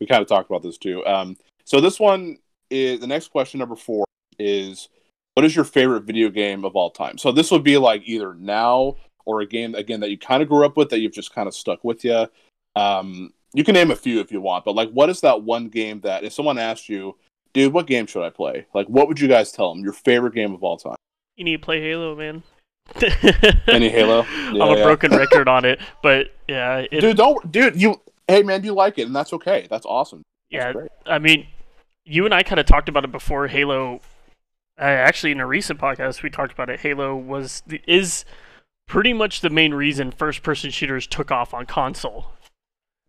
we kind of talked about this, too. Um, so, this one is, the next question, number four, is, what is your favorite video game of all time? So, this would be, like, either now... or a game, again, that you kind of grew up with, that you've just kind of stuck with you. Um, you can name a few if you want, but, like, what is that one game that, if someone asked you, dude, what game should I play? Like, what would you guys tell them? Your favorite game of all time? You need to play Halo, man. Any Halo? Yeah, I'm a yeah. broken record on it, but, yeah. It... Dude, don't, dude, you, hey, man, you like it, and that's okay. That's awesome. That's yeah, great. I mean, you and I kind of talked about it before Halo. Uh, actually, in a recent podcast, we talked about it. Halo was, is... pretty much the main reason first-person shooters took off on console.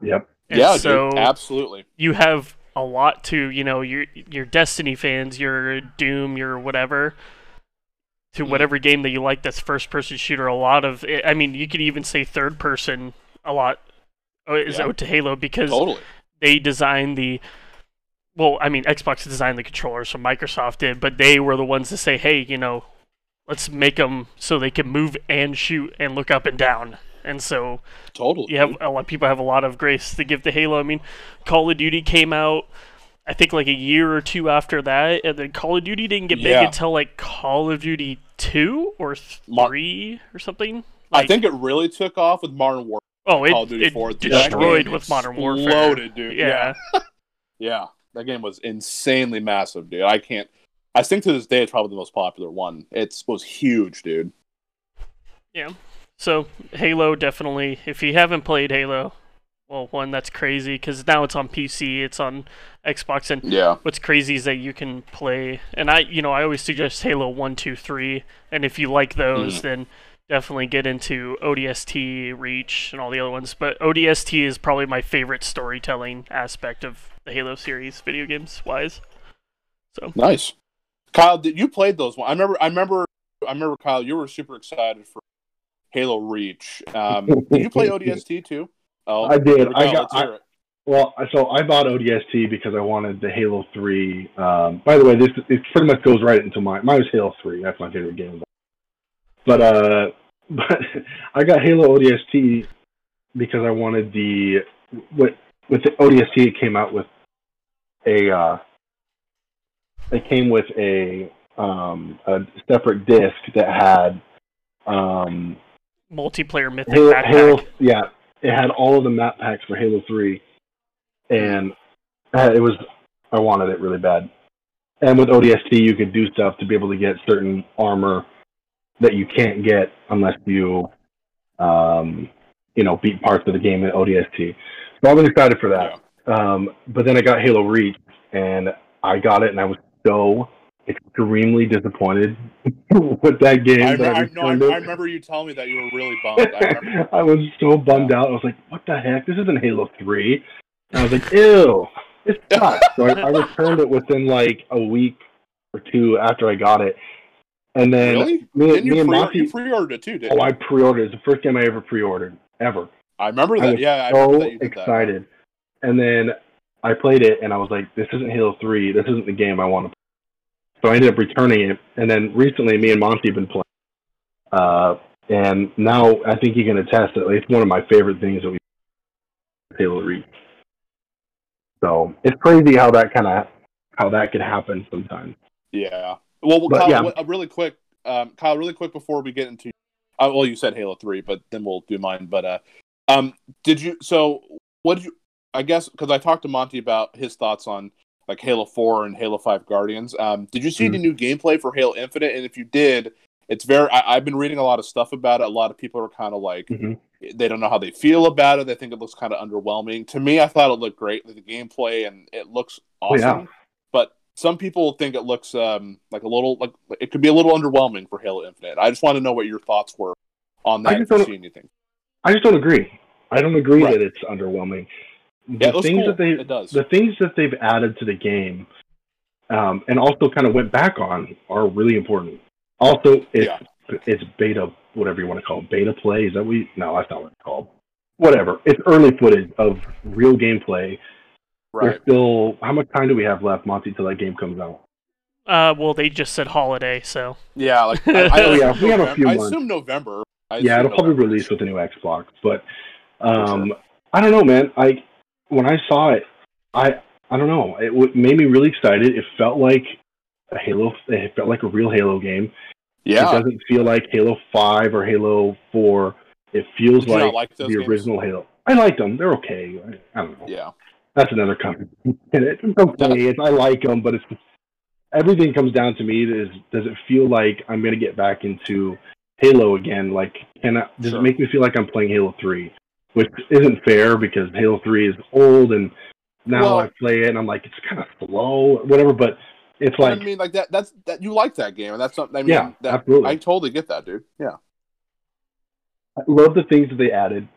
Yep. And yeah, so dude, absolutely. You have a lot to, you know, your your Destiny fans, your Doom, your whatever, to mm. whatever game that you like that's first-person shooter. A lot of, I mean, you could even say third-person a lot is yeah. out to Halo because totally. they designed the, well, I mean, Xbox designed the controllers, so Microsoft did, but they were the ones to say, hey, you know, let's make them so they can move and shoot and look up and down. And so totally, you have a lot of people have a lot of grace to give to Halo. I mean, Call of Duty came out, I think, like a year or two after that. And then Call of Duty didn't get big yeah. until, like, Call of Duty two or three or something. Like, I think it really took off with Modern Warfare. Oh, it, Call of Duty it four. destroyed that with Modern Warfare. Loaded, dude. Yeah. Yeah. yeah. That game was insanely massive, dude. I can't. I think to this day it's probably the most popular one. It was huge, dude. Yeah. So, Halo, definitely. If you haven't played Halo, well, one, that's crazy because now it's on P C, it's on Xbox, and yeah. what's crazy is that you can play, and I, you know, I always suggest Halo one, two, three, and if you like those, mm. then definitely get into O D S T, Reach, and all the other ones, but O D S T is probably my favorite storytelling aspect of the Halo series, video games-wise. So nice. Kyle, did you played those ones? I remember, I remember, I remember, Kyle, you were super excited for Halo Reach. Um, did you play O D S T, too? Oh, I did. I got. I, well, so I bought O D S T because I wanted the Halo three. Um, by the way, this it pretty much goes right into my mine was Halo three. That's my favorite game. But uh, but I got Halo O D S T because I wanted the with with the O D S T it came out with a uh, it came with a um a separate disc that had um multiplayer mythic Halo, backpack. Halo, yeah. It had all of the map packs for Halo three, and it was I wanted it really bad. And with O D S T, you could do stuff to be able to get certain armor that you can't get unless you, um, you know, beat parts of the game in O D S T. So I was excited for that. Um, but then I got Halo Reach, and I got it, and I was so extremely disappointed with that game. I, that I, I, no, I, I remember you telling me that you were really bummed. I, I was so bummed out. I was like, what the heck? This isn't Halo three. And I was like, ew, it sucks. So I, I returned it within like a week or two after I got it. And then really? me, Didn't me you and pre- Monty... You pre-ordered it too, didn't Oh, you? I pre-ordered it. It was the first game I ever pre-ordered, ever. I remember that. I was yeah, I remember so that you did excited. That. And then I played it, and I was like, this isn't Halo three. This isn't the game I want to play. So I ended up returning it, and then recently me and Monty have been playing. Uh, and now I think you can attest that it's one of my favorite things that we Halo Reach. So it's crazy how that kind of how that could happen sometimes. Yeah. Well, well but, Kyle, yeah. What, really quick, um, Kyle, really quick before we get into, uh, well, you said Halo three, but then we'll do mine. But uh, um, did you? So what did you? I guess because I talked to Monty about his thoughts on. Like Halo four and Halo five Guardians. Um, did you see mm. the new gameplay for Halo Infinite? And if you did, it's very. I, I've been reading a lot of stuff about it. A lot of people are kind of like, mm-hmm. they don't know how they feel about it. They think it looks kind of underwhelming. To me, I thought it looked great. The gameplay and it looks awesome. Oh, yeah. But some people think it looks um, like a little like it could be a little underwhelming for Halo Infinite. I just want to know what your thoughts were on that. I just don't, if you see anything. I just don't agree. I don't agree right. that it's underwhelming. The yeah, things cool. that they, it does. The things that they've added to the game, um, and also kind of went back on, are really important. Also, it's, yeah. it's beta, whatever you want to call it, beta play. Is that what? You, no, that's not what it's called. Whatever. It's early footage of real gameplay. Right. We're still. How much time do we have left, Monty, till that game comes out? Uh, well, they just said holiday, so yeah, like I, I, oh, yeah, we have a few. I months. assume November. I yeah, assume it'll November. probably release with the new Xbox, but um, sure. I don't know, man. I. When I saw it, I I don't know. It w- made me really excited. It felt like a Halo. It felt like a real Halo game. Yeah. It doesn't feel like Halo five or Halo four. It feels Did like, like the games? original Halo. I liked them. They're okay. I, I don't know. Yeah. That's another comment. It's okay. It's, I like them, but it's everything comes down to me is does it feel like I'm gonna get back into Halo again? Like, and I, does sure. it make me feel like I'm playing Halo three? Which isn't fair because Halo three is old, and now well, I play it, and I'm like, it's kind of slow, whatever. But it's like I mean, like that. That's that. You like that game, and that's something. I mean, yeah, that, absolutely. I totally get that, dude. Yeah, I love the things that they added.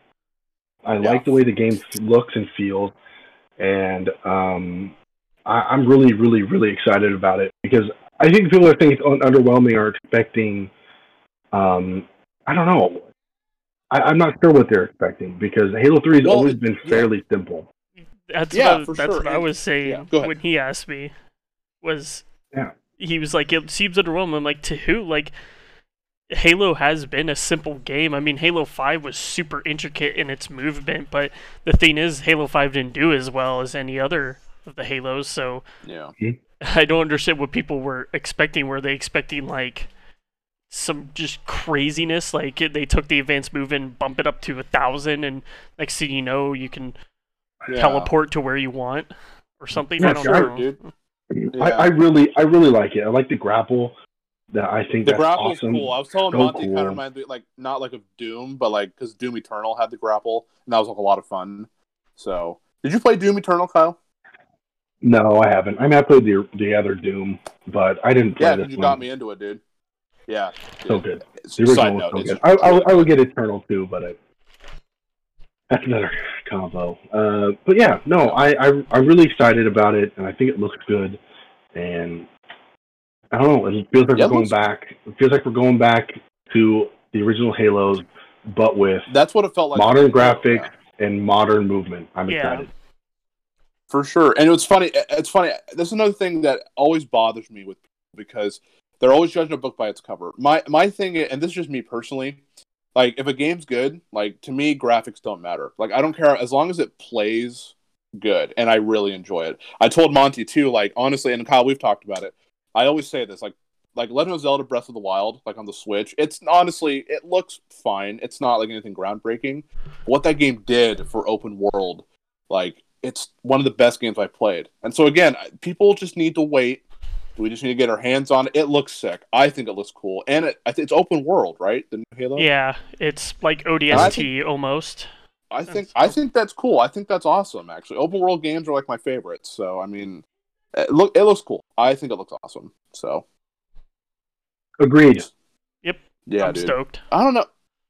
I yeah. like the way the game looks and feels, and um, I, I'm really, really, really excited about it because I think people are thinking it's underwhelming or expecting. Um, I don't know. I, I'm not sure what they're expecting because Halo three has well, always been fairly yeah. simple. That's yeah, what, I, for that's sure. what I was saying yeah, when he asked me. Was yeah. he was like, it seems underwhelming. I'm like, to who? Like, Halo has been a simple game. I mean, Halo five was super intricate in its movement, but the thing is, Halo five didn't do as well as any other of the Halos. So yeah, I don't understand what people were expecting. Were they expecting like? Some just craziness, like they took the advanced move and bump it up to a thousand, and next thing you know, you can yeah. teleport to where you want or something. Yeah, I don't sure, know, dude. Yeah. I, I really, I really like it. I like the grapple. That I think the that's grapple awesome. is cool. I was telling so Monty cool. kind of reminds me, like not like of Doom, but like because Doom Eternal had the grapple, and that was like a lot of fun. So, did you play Doom Eternal, Kyle? No, I haven't. I mean, I played the the other Doom, but I didn't play yeah, this one. Yeah, you got me into it, dude. Yeah. So dude. good. The original Side note, so good. I, I, I would get Eternal, too, but I, that's another combo. Uh, but yeah, no, I, I, I'm really excited about it, and I think it looks good. And I don't know, it feels like yeah, we're going back. It feels like we're going back to the original Halos, but with that's what it felt like modern graphics yeah. and modern movement. I'm yeah. excited. For sure. And it's funny. It's funny. That's another thing that always bothers me with people because they're always judging a book by its cover. My my thing, and this is just me personally, like if a game's good, like to me, graphics don't matter. Like I don't care as long as it plays good and I really enjoy it. I told Monty too, like honestly, and Kyle, we've talked about it. I always say this, like like Legend of Zelda Breath of the Wild, like on the Switch, it's honestly, it looks fine. It's not like anything groundbreaking. What that game did for open world, like it's one of the best games I've played. And so, again, people just need to wait. We just need to get our hands on it. It looks sick. I think it looks cool. And it, it's open world, right? The new Halo? Yeah, it's like O D S T I think, almost. I think I think that's cool. I think that's awesome, actually. Open world games are like my favorites. So, I mean, it, look, it looks cool. I think it looks awesome. So, agreed. Yep. Yeah, I'm dude. stoked. I don't know.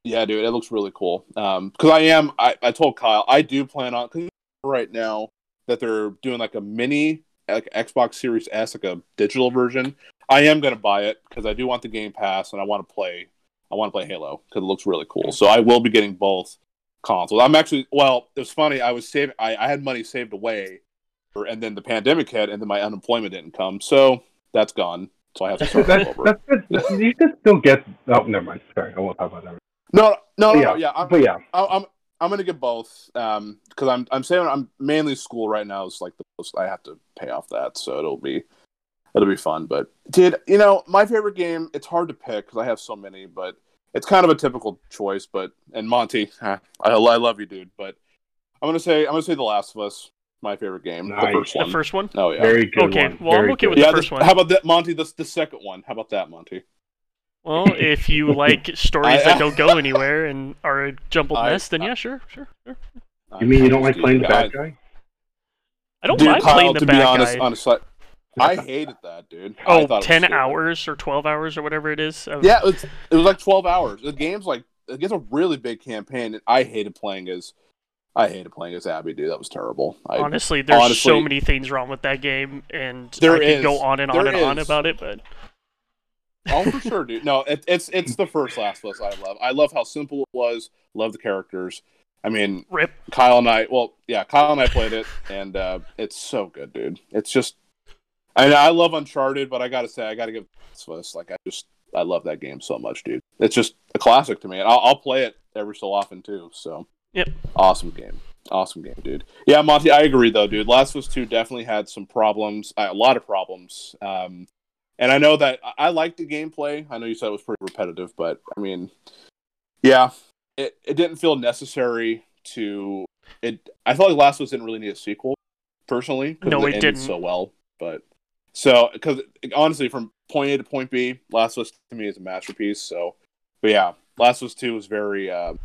Yeah, dude, it looks really cool. Um, because I am, I, I told Kyle, I do plan on, because right now that they're doing like a mini like Xbox Series S, like a digital version. I am going to buy it because I do want the Game Pass and I want to play I want to play Halo because it looks really cool. So I will be getting both consoles. I'm actually well, it was funny. I was saving I, I had money saved away for, and then the pandemic hit and then my unemployment didn't come. So that's gone. So I have to start that's, over. That's, that's, you just still get oh never mind. Sorry. I won't talk about that. No, no, no, yeah. No, yeah. I'm, but yeah. I, I'm I'm gonna get both, um, because I'm I'm saying I'm mainly school right now is like the most I have to pay off that, so it'll be it'll be fun. But dude, you know my favorite game. It's hard to pick because I have so many, but it's kind of a typical choice. But and Monty, I I love you, dude. But I'm gonna say I'm gonna say The Last of Us, my favorite game, nice. the first one. The first one. Oh yeah, very good. Okay, one. well very I'm okay good. with yeah, the first this, one. How about that, Monty? That's the second one. How about that, Monty? Well, if you like stories I, that don't go anywhere and are a jumbled I, mess, then yeah, sure, sure, sure. You mean you don't like playing the bad guy? I don't dude, like Kyle, playing the bad honest, guy. Honest, like, I hated that, dude. Oh, I ten hours or twelve hours or whatever it is. Of... Yeah, it was, it was like twelve hours. The game's like it gets a really big campaign, and I hated playing as I hated playing as Abby, dude. That was terrible. I, honestly, there's honestly, so many things wrong with that game, and there I could is, go on and on and is. on about it, but. Oh, for sure, dude. No, it, it's it's the first Last of Us I love. I love how simple it was. Love the characters. I mean, Rip. Kyle and I. Well, yeah, Kyle and I played it, and uh, it's so good, dude. It's just, I mean, I love Uncharted, but I gotta say, I gotta give Last of Us. Like, I just, I love that game so much, dude. It's just a classic to me, and I'll, I'll play it every so often too. So, yep, awesome game, awesome game, dude. Yeah, Monty, I agree though, dude. Last of Us two definitely had some problems, uh, a lot of problems. Um, And I know that I liked the gameplay. I know you said it was pretty repetitive, but I mean, yeah, it, it didn't feel necessary to. It I felt like Last of Us didn't really need a sequel, personally, because no, it, it didn't so well. But so because honestly, from point A to point B, Last of Us to me is a masterpiece. So, but yeah, Last of Us two was very uh,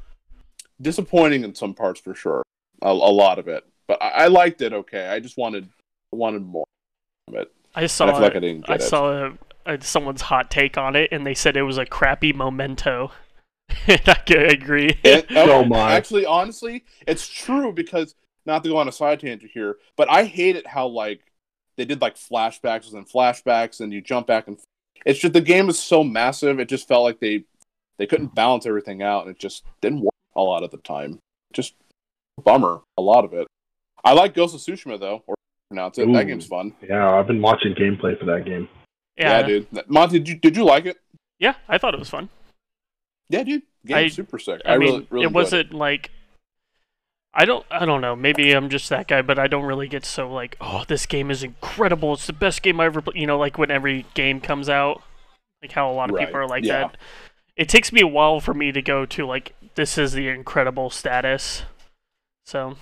disappointing in some parts for sure, a, a lot of it. But I, I liked it. Okay, I just wanted wanted more of it. I saw, I, like I, I it. saw a, a, someone's hot take on it, and they said it was a crappy memento. And I agree. It, oh my. Actually, honestly, it's true because, not to go on a side tangent here, but I hate it how like they did like flashbacks and flashbacks, and you jump back and... It's just the game is so massive, it just felt like they, they couldn't balance everything out, and it just didn't work a lot of the time. Just a bummer, a lot of it. I like Ghost of Tsushima, though, or pronounce it. Ooh, that game's fun. Yeah, I've been watching gameplay for that game. Yeah, yeah dude. Monty, did you did you like it? Yeah, I thought it was fun. Yeah, dude. Game's super sick. I, I mean, really, really it wasn't it. like I don't I don't know. Maybe I'm just that guy, but I don't really get so like, oh, this game is incredible. It's the best game I ever played. You know, like when every game comes out, like how a lot of right. people are like yeah. that. It takes me a while for me to go to like this is the incredible status. So.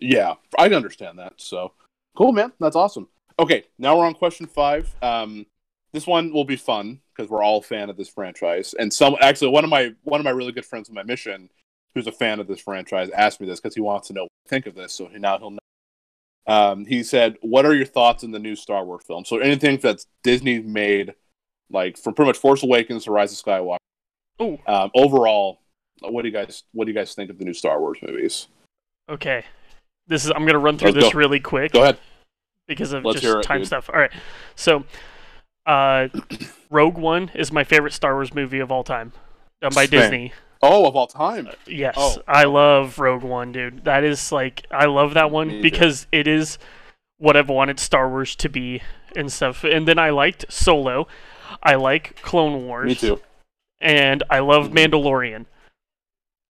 Yeah, I understand that. So. Cool, man. That's awesome. Okay, now we're on question five. Um, this one will be fun because we're all a fan of this franchise. And some actually, one of my one of my really good friends on my mission, who's a fan of this franchise, asked me this because he wants to know what think of this, so now he'll know. Um, he said, what are your thoughts on the new Star Wars film? So anything that's Disney made, like, from pretty much Force Awakens to Rise of Skywalker. Ooh. Um, overall, what do you guys what do you guys think of the new Star Wars movies? Okay. This is I'm going to run through Let's this go. really quick. Go ahead. Because of Let's just it, time dude. stuff. All right. So, uh, Rogue One is my favorite Star Wars movie of all time. Done by Same. Disney. Oh, of all time. Uh, yes. Oh. I love Rogue One, dude. That is, like, I love that one Me because too. It is what I've wanted Star Wars to be and stuff. And then I liked Solo. I like Clone Wars. Me too. And I love mm-hmm. Mandalorian.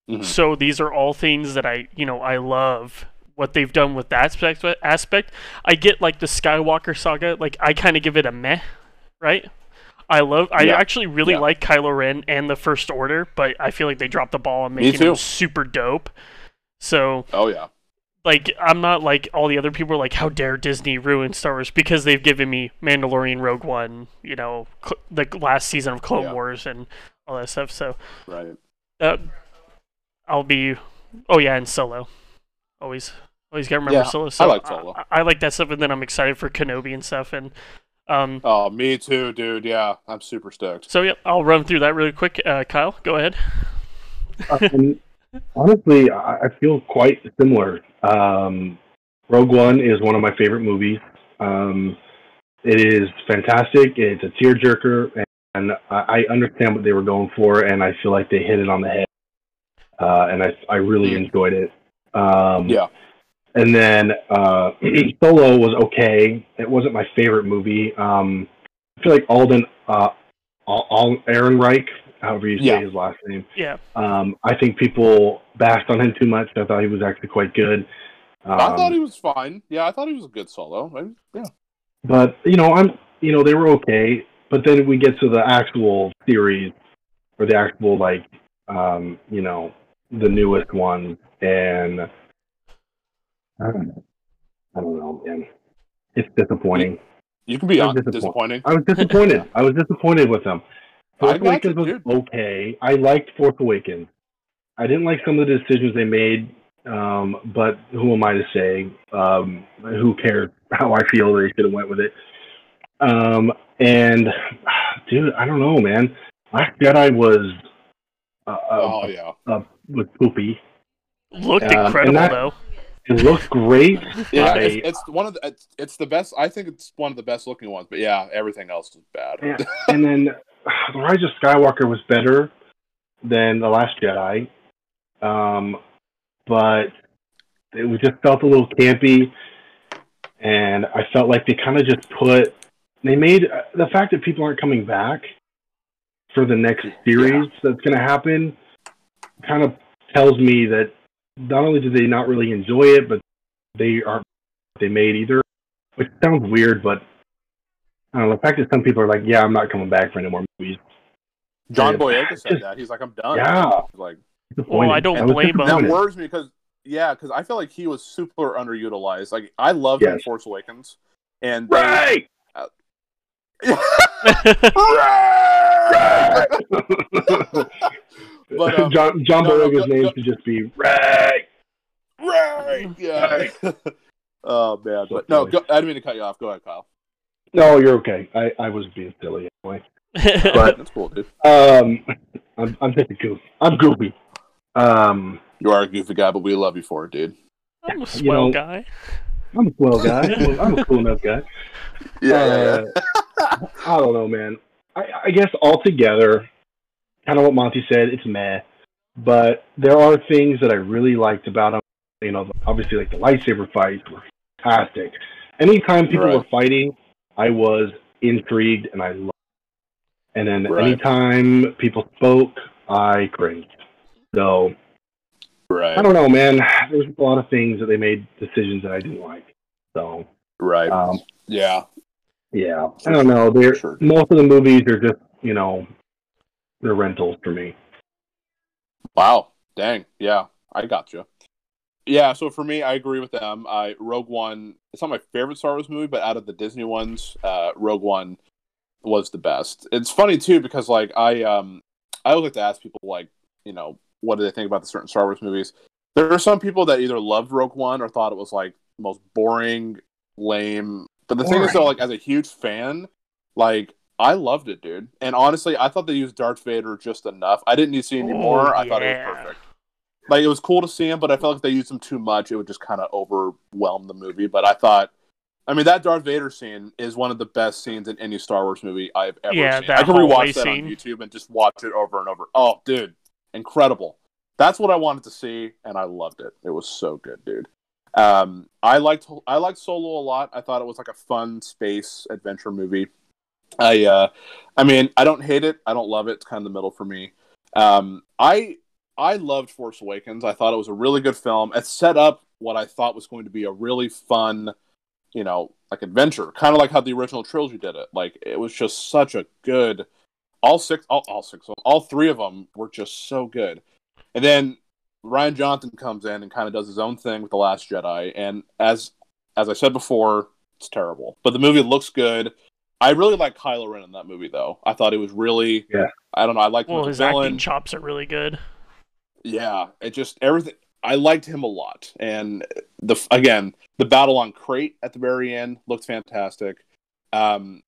Mm-hmm. So these are all things that I, you know, I love what they've done with that aspect. aspect. I get, like, the Skywalker saga. Like, I kind of give it a meh, right? I love. I yeah. actually really yeah. like Kylo Ren and the First Order, but I feel like they dropped the ball on making him super dope. So, oh yeah, like I'm not like all the other people are like, how dare Disney ruin Star Wars because they've given me Mandalorian, Rogue One, you know, cl- the last season of Clone yeah. Wars and all that stuff. So, right, uh, I'll be. Oh yeah, and Solo, always, always gotta remember yeah, Solo. So I like Solo. I, I like that stuff, and then I'm excited for Kenobi and stuff, and. Um, oh, me too, dude. Yeah, I'm super stoked. So, yeah, I'll run through that really quick. Uh, Kyle, go ahead. um, honestly, I feel quite similar. Um, Rogue One is one of my favorite movies. Um, it is fantastic. It's a tearjerker, and I understand what they were going for, and I feel like they hit it on the head. Uh, and I, I really enjoyed it. Um, yeah. And then uh, Solo was okay. It wasn't my favorite movie. Um, I feel like Alden, uh, Al- Al- Ehrenreich, however you say yeah. his last name. Yeah. Um, I think people bashed on him too much. I thought he was actually quite good. Um, I thought he was fine. Yeah, I thought he was a good Solo. I, yeah. But you know, I'm you know they were okay. But then we get to the actual series or the actual like um, you know the newest one and. I don't know. I don't know, man. It's disappointing. You can be honest. Disappointing. I was disappointed. I was disappointed with them. Force Awakens was okay. I liked Force Awakens. I didn't like some of the decisions they made, um, but who am I to say? Um, who cares how I feel? They should have went with it. Um, and, dude, I don't know, man. Last Jedi was, uh, oh, uh, yeah. uh, was poopy. Looked um, incredible, that, though. It looks great. Yeah, I, it's, it's one of the, it's, it's the best. I think it's one of the best looking ones. But yeah, everything else is bad. Yeah. And then the Rise of Skywalker was better than the Last Jedi, um, but it was just felt a little campy, and I felt like they kind of just put. They made the fact that people aren't coming back for the next series yeah. that's going to happen kind of tells me that. Not only did they not really enjoy it, but they aren't they made either. Which sounds weird, but I don't know. The fact that some people are like, "Yeah, I'm not coming back for any more movies." John and Boyega said just, that. He's like, "I'm done." Yeah. Like, well, I don't blame him. That worries me because, yeah, because I feel like he was super underutilized. Like, I loved yes. Force Awakens, and right. They, uh, right! right! But, um, John, John no, Boyega's no, no, name no. should just be Ray. Ray. Yeah. oh man, so but no, go, I didn't mean to cut you off. Go ahead, Kyle. No, you're okay. I, I was being silly anyway. But that's cool, dude. Um, I'm I'm just a goof. I'm goofy. Um, you are a goofy guy, but we love you for it, dude. I'm a swell you know, guy. I'm a swell guy. I'm a cool enough guy. Yeah. Uh, I don't know, man. I I guess altogether. Kind of what Monty said, it's meh. But there are things that I really liked about him. You know, obviously, like the lightsaber fights were fantastic. Anytime people right. were fighting, I was intrigued and I loved it. And then right. anytime people spoke, I cringed. So, right. I don't know, man. There's a lot of things that they made decisions that I didn't like. So, right. Um, yeah. Yeah. I don't know. They're, sure. Most of the movies are just, you know, they're rentals for me. Wow. Dang. Yeah. I got you. Yeah. So for me, I agree with them. I Rogue One, it's not my favorite Star Wars movie, but out of the Disney ones, uh, Rogue One was the best. It's funny too, because like I, um, I always like to ask people like, you know, what do they think about the certain Star Wars movies? There are some people that either loved Rogue One or thought it was like the most boring, lame. But the boring. thing is, though, like as a huge fan, like I loved it, dude. And honestly, I thought they used Darth Vader just enough. I didn't need to see any more. Oh, yeah. I thought it was perfect. Like it was cool to see him, but I felt like they used him too much. It would just kind of overwhelm the movie. But I thought, I mean, that Darth Vader scene is one of the best scenes in any Star Wars movie I've ever yeah, seen. I can rewatch that scene on YouTube and just watch it over and over. Oh, dude, incredible! That's what I wanted to see, and I loved it. It was so good, dude. Um, I liked I liked Solo a lot. I thought it was like a fun space adventure movie. I, uh, I mean, I don't hate it. I don't love it. It's kind of the middle for me. Um, I. I loved Force Awakens. I thought it was a really good film. It set up what I thought was going to be a really fun, you know, like adventure, kind of like how the original trilogy did it. Like it was just such a good, all six, all, all six, all three of them were just so good. And then Rian Johnson comes in and kind of does his own thing with The Last Jedi. And as as I said before, it's terrible, but the movie looks good. I really like Kylo Ren in that movie, though. I thought he was really, yeah. I don't know, I liked him well, his villain. Acting chops are really good. Yeah, it just everything. I liked him a lot, and the again the battle on Crate at the very end looked fantastic. Um,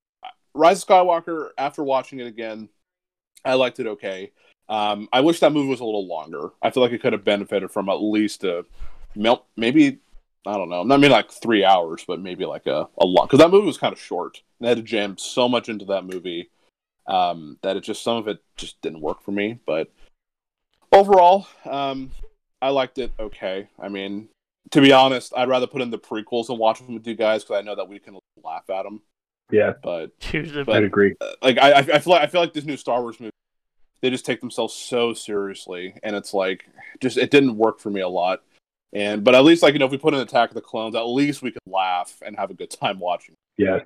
Rise of Skywalker. After watching it again, I liked it okay. Um, I wish that movie was a little longer. I feel like it could have benefited from at least a maybe I don't know, not maybe like three hours, but maybe like a a lot because that movie was kind of short. They had to jam so much into that movie um, that it just some of it just didn't work for me, but. Overall, um, I liked it okay. I mean, to be honest, I'd rather put in the prequels and watch them with you guys because I know that we can laugh at them. Yeah, but, but I'd agree. Uh, like I, I feel like I feel like this new Star Wars movie, they just take themselves so seriously, and it's like just it didn't work for me a lot. And but at least like you know if we put in Attack of the Clones, at least we could laugh and have a good time watching. Yeah,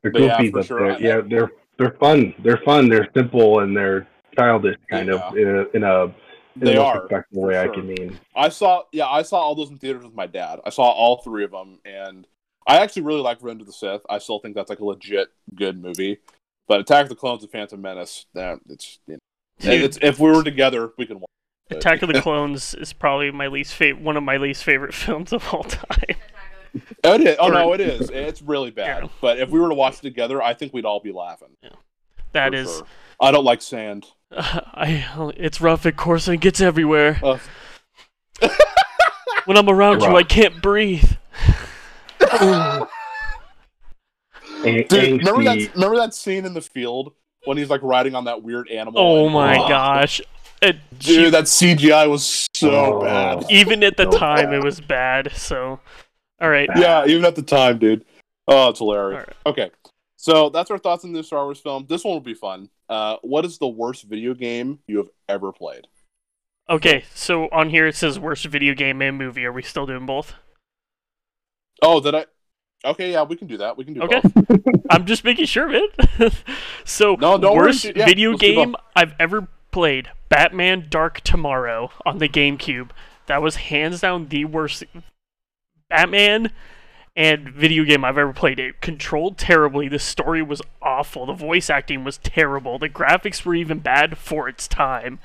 they're goofy, yeah, for sure. They're, yeah, they're they're fun. They're fun. They're simple and they're childish, kind yeah. of in a. In a They are respectful way sure. I can mean. I saw, yeah, I saw all those in theaters with my dad. I saw all three of them, and I actually really like *Revenge of the Sith*. I still think that's like a legit good movie. But *Attack of the Clones* and *Phantom Menace*, that nah, it's, you know, it's if we were together, we could watch it. *Attack of the Clones* is probably my least favorite, one of my least favorite films of all time. Oh, it is. Oh no, it is. It's really bad. Yeah. But if we were to watch it together, I think we'd all be laughing. Yeah. That is. Sure. I don't like sand. Uh, I it's rough at Corson. It gets everywhere. Uh. When I'm around you, I can't breathe. Dude, remember that remember that scene in the field when he's like riding on that weird animal? Oh my rock? gosh, it, dude, she, that C G I was so oh. bad. Even at the so time, bad. it was bad. So, all right. Yeah, even at the time, dude. Oh, it's hilarious. Right. Okay. So that's our thoughts on this Star Wars film. This one will be fun. Uh, what is the worst video game you have ever played? Okay, so on here it says worst video game and movie. Are we still doing both? Oh, did I? Okay, yeah, we can do that. We can do okay. both. Okay, I'm just making sure, man. So no, don't worst worry. Yeah, video game I've ever played, Batman Dark Tomorrow on the GameCube. That was hands down the worst Batman and video game I've ever played. It controlled terribly, the story was awful, the voice acting was terrible, the graphics were even bad for its time.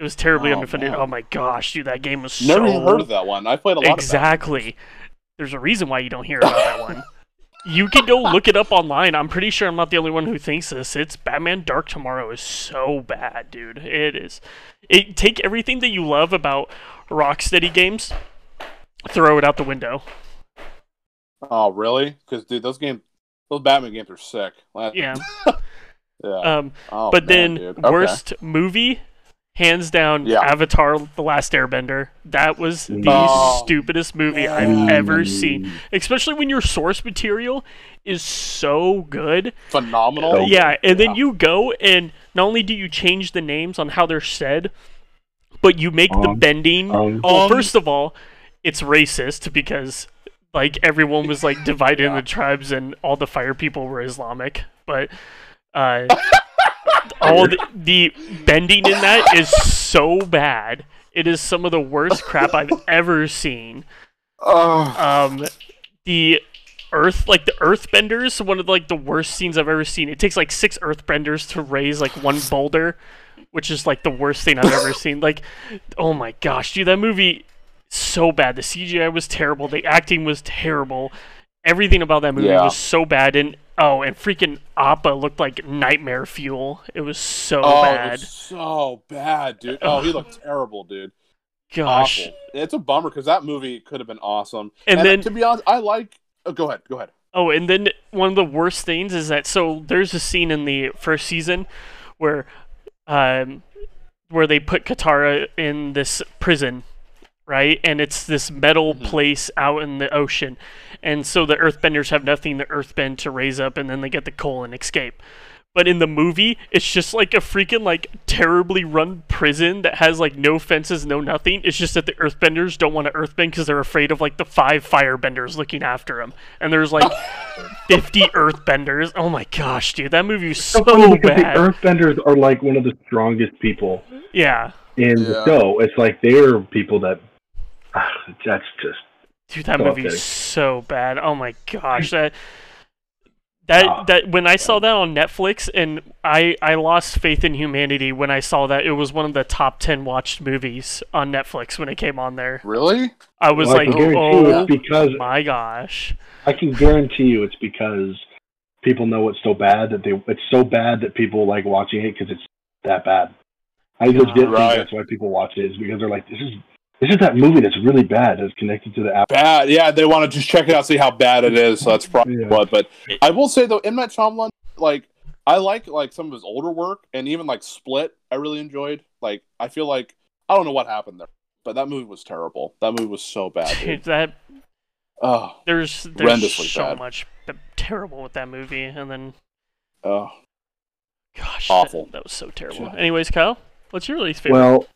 It was terribly oh, underfunded. Man. Oh my gosh, dude, that game was so... Never even heard of that one. I played a lot exactly. of Exactly. There's a reason why you don't hear about that one. You can go look it up online. I'm pretty sure I'm not the only one who thinks this. It's Batman Dark Tomorrow is so bad, dude. It is. It take everything that you love about Rocksteady games, throw it out the window. Oh really? Because dude, those games, those Batman games are sick. Yeah. yeah. Um, oh, but man, then okay. worst movie, hands down, yeah. Avatar: The Last Airbender. That was the oh. stupidest movie I've ever seen. Especially when your source material is so good, phenomenal. Uh, yeah, and yeah. then you go and not only do you change the names on how they're said, but you make um, the bending. Um, well, um, first of all, it's racist because. Like, everyone was, like, divided yeah. into tribes, and all the fire people were Islamic, but, uh, all the, the bending in that is so bad. It is some of the worst crap I've ever seen. Oh. Um, the earth, like, the earthbenders, one of, like, the worst scenes I've ever seen. It takes, like, six earthbenders to raise, like, one boulder, which is, like, the worst thing I've ever seen. Like, oh my gosh, dude, that movie... so bad. The C G I was terrible. The acting was terrible. Everything about that movie yeah. was so bad. And oh, and freaking Appa looked like nightmare fuel. It was so oh, bad. It was so bad, dude. Oh, he looked terrible, dude. Gosh, awful. It's a bummer because that movie could have been awesome. And, and then, to be honest, I like. Oh, go ahead. Go ahead. Oh, and then one of the worst things is that so there's a scene in the first season where, um, where they put Katara in this prison, right? And it's this metal mm-hmm. place out in the ocean, and so the Earthbenders have nothing to earthbend to raise up, and then they get the coal and escape. But in the movie, it's just like a freaking like terribly run prison that has like no fences, no nothing. It's just that the Earthbenders don't want to Earthbend because they're afraid of like the five Firebenders looking after them. And there's like fifty Earthbenders. Oh my gosh, dude, that movie was so, so bad. The Earthbenders are like one of the strongest people. Yeah. In yeah. the show, it's like they are people that. Uh, that's just. Dude, that so movie is so bad. Oh my gosh, that. That that when I saw that on Netflix, and I, I lost faith in humanity when I saw that it was one of the top ten watched movies on Netflix when it came on there. Really? I was well, like, I oh, because, oh my gosh! I can guarantee you it's because people know it's so bad that they it's so bad that people like watching it because it's that bad. I legit think right. that's why people watch it is because they're like, this is. This is that movie that's really bad that's connected to the app. Bad, yeah, they want to just check it out, see how bad it is, so that's probably yeah. what. But I will say, though, M. Night Shyamalan, like, I like, like, some of his older work, and even, like, Split, I really enjoyed. Like, I feel like, I don't know what happened there, but that movie was terrible. That movie was so bad. Dude, that, oh, there's, there's so bad. much terrible with that movie, and then, oh, gosh, awful. That, that was so terrible. Yeah. Anyways, Kyle? What's your least favorite? Well,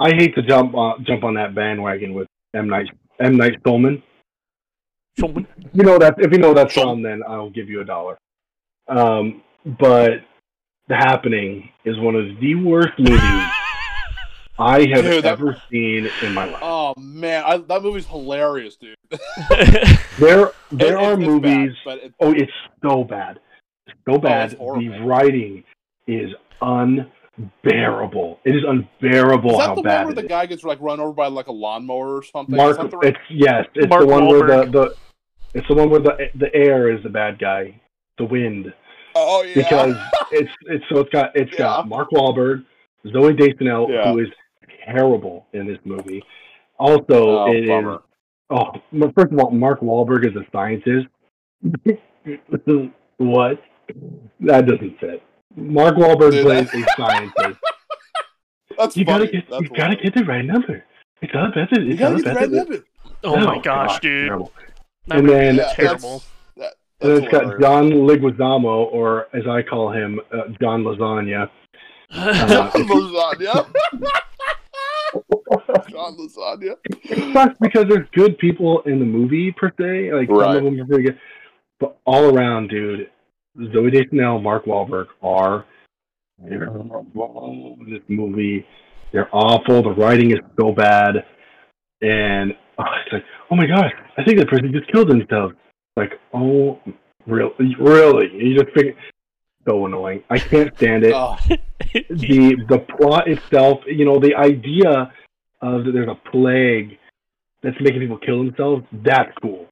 I hate to jump uh, jump on that bandwagon with M. Night M. Night Shyamalan. Shyamalan. You know that if you know that song, then I'll give you a dollar. Um, but The Happening is one of the worst movies I have dude, ever that... seen in my life. Oh man, I, that movie's hilarious, dude. there, there it, are it's movies. Bad, it's... Oh, it's so bad, it's so bad. Oh, the writing is un. Unbearable! It is unbearable. Is that how the bad one where the guy gets like run over by like a lawnmower or something? Mark, is right... it's yes, it's Mark the one Wahlberg. where the, the it's the one where the the air is the bad guy, the wind. Oh yeah, because it's it's so it's got it's yeah. got Mark Wahlberg, Zoe Deschanel, yeah. who is terrible in this movie. Also, oh, it is, oh first of all, Mark Wahlberg is a scientist. What? That doesn't fit. Mark Wahlberg Dude, plays a scientist. That's you funny. gotta get, That's you gotta get the right number. It's all about it. It's all about it. Oh no, my gosh, God, dude! Terrible. And then yeah, terrible. That, and it's got John Leguizamo, or as I call him, uh, John Lasagna. Uh, Lasagna. John Lasagna. It sucks because there's good people in the movie per se. Like right. some of them are pretty good, but all around, dude. Zoe Deschanel, Mark Wahlberg are in this movie. They're awful. The writing is so bad. And oh, it's like, oh my gosh, I think that person just killed themselves. Like, oh, really? Really? You just figure. So annoying. I can't stand it. Oh. the The plot itself, you know, the idea of that there's a plague that's making people kill themselves, that's cool.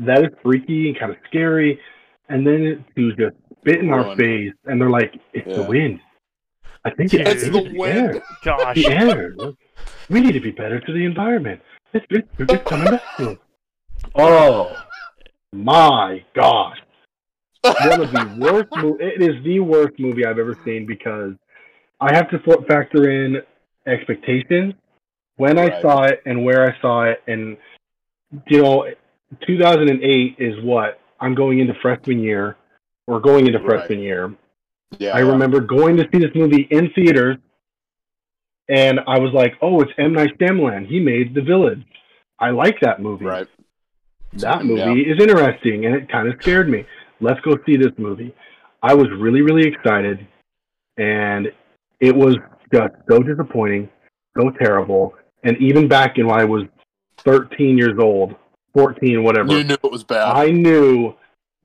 That is freaky and kind of scary. And then it was just bit in our face, and they're like, "It's yeah. the wind." I think Dude, it's, it's the wind. Air. Gosh, the air. We need to be better to the environment. It's, it's, it's coming back to us. Oh my gosh! One of the worst. Mo- it is the worst movie I've ever seen because I have to factor in expectations when right. I saw it and where I saw it, and you know, two thousand eight is what. I'm going into freshman year, or going into freshman right. year. Yeah, I yeah. remember going to see this movie in theaters, and I was like, "Oh, it's M. Night Shyamalan. He made The Village. I like that movie. Right. That movie yeah. is interesting, and it kind of scared me. Let's go see this movie." I was really, really excited, and it was just so disappointing, so terrible. And even back in when I was thirteen years old. fourteen, whatever. You knew it was bad. I knew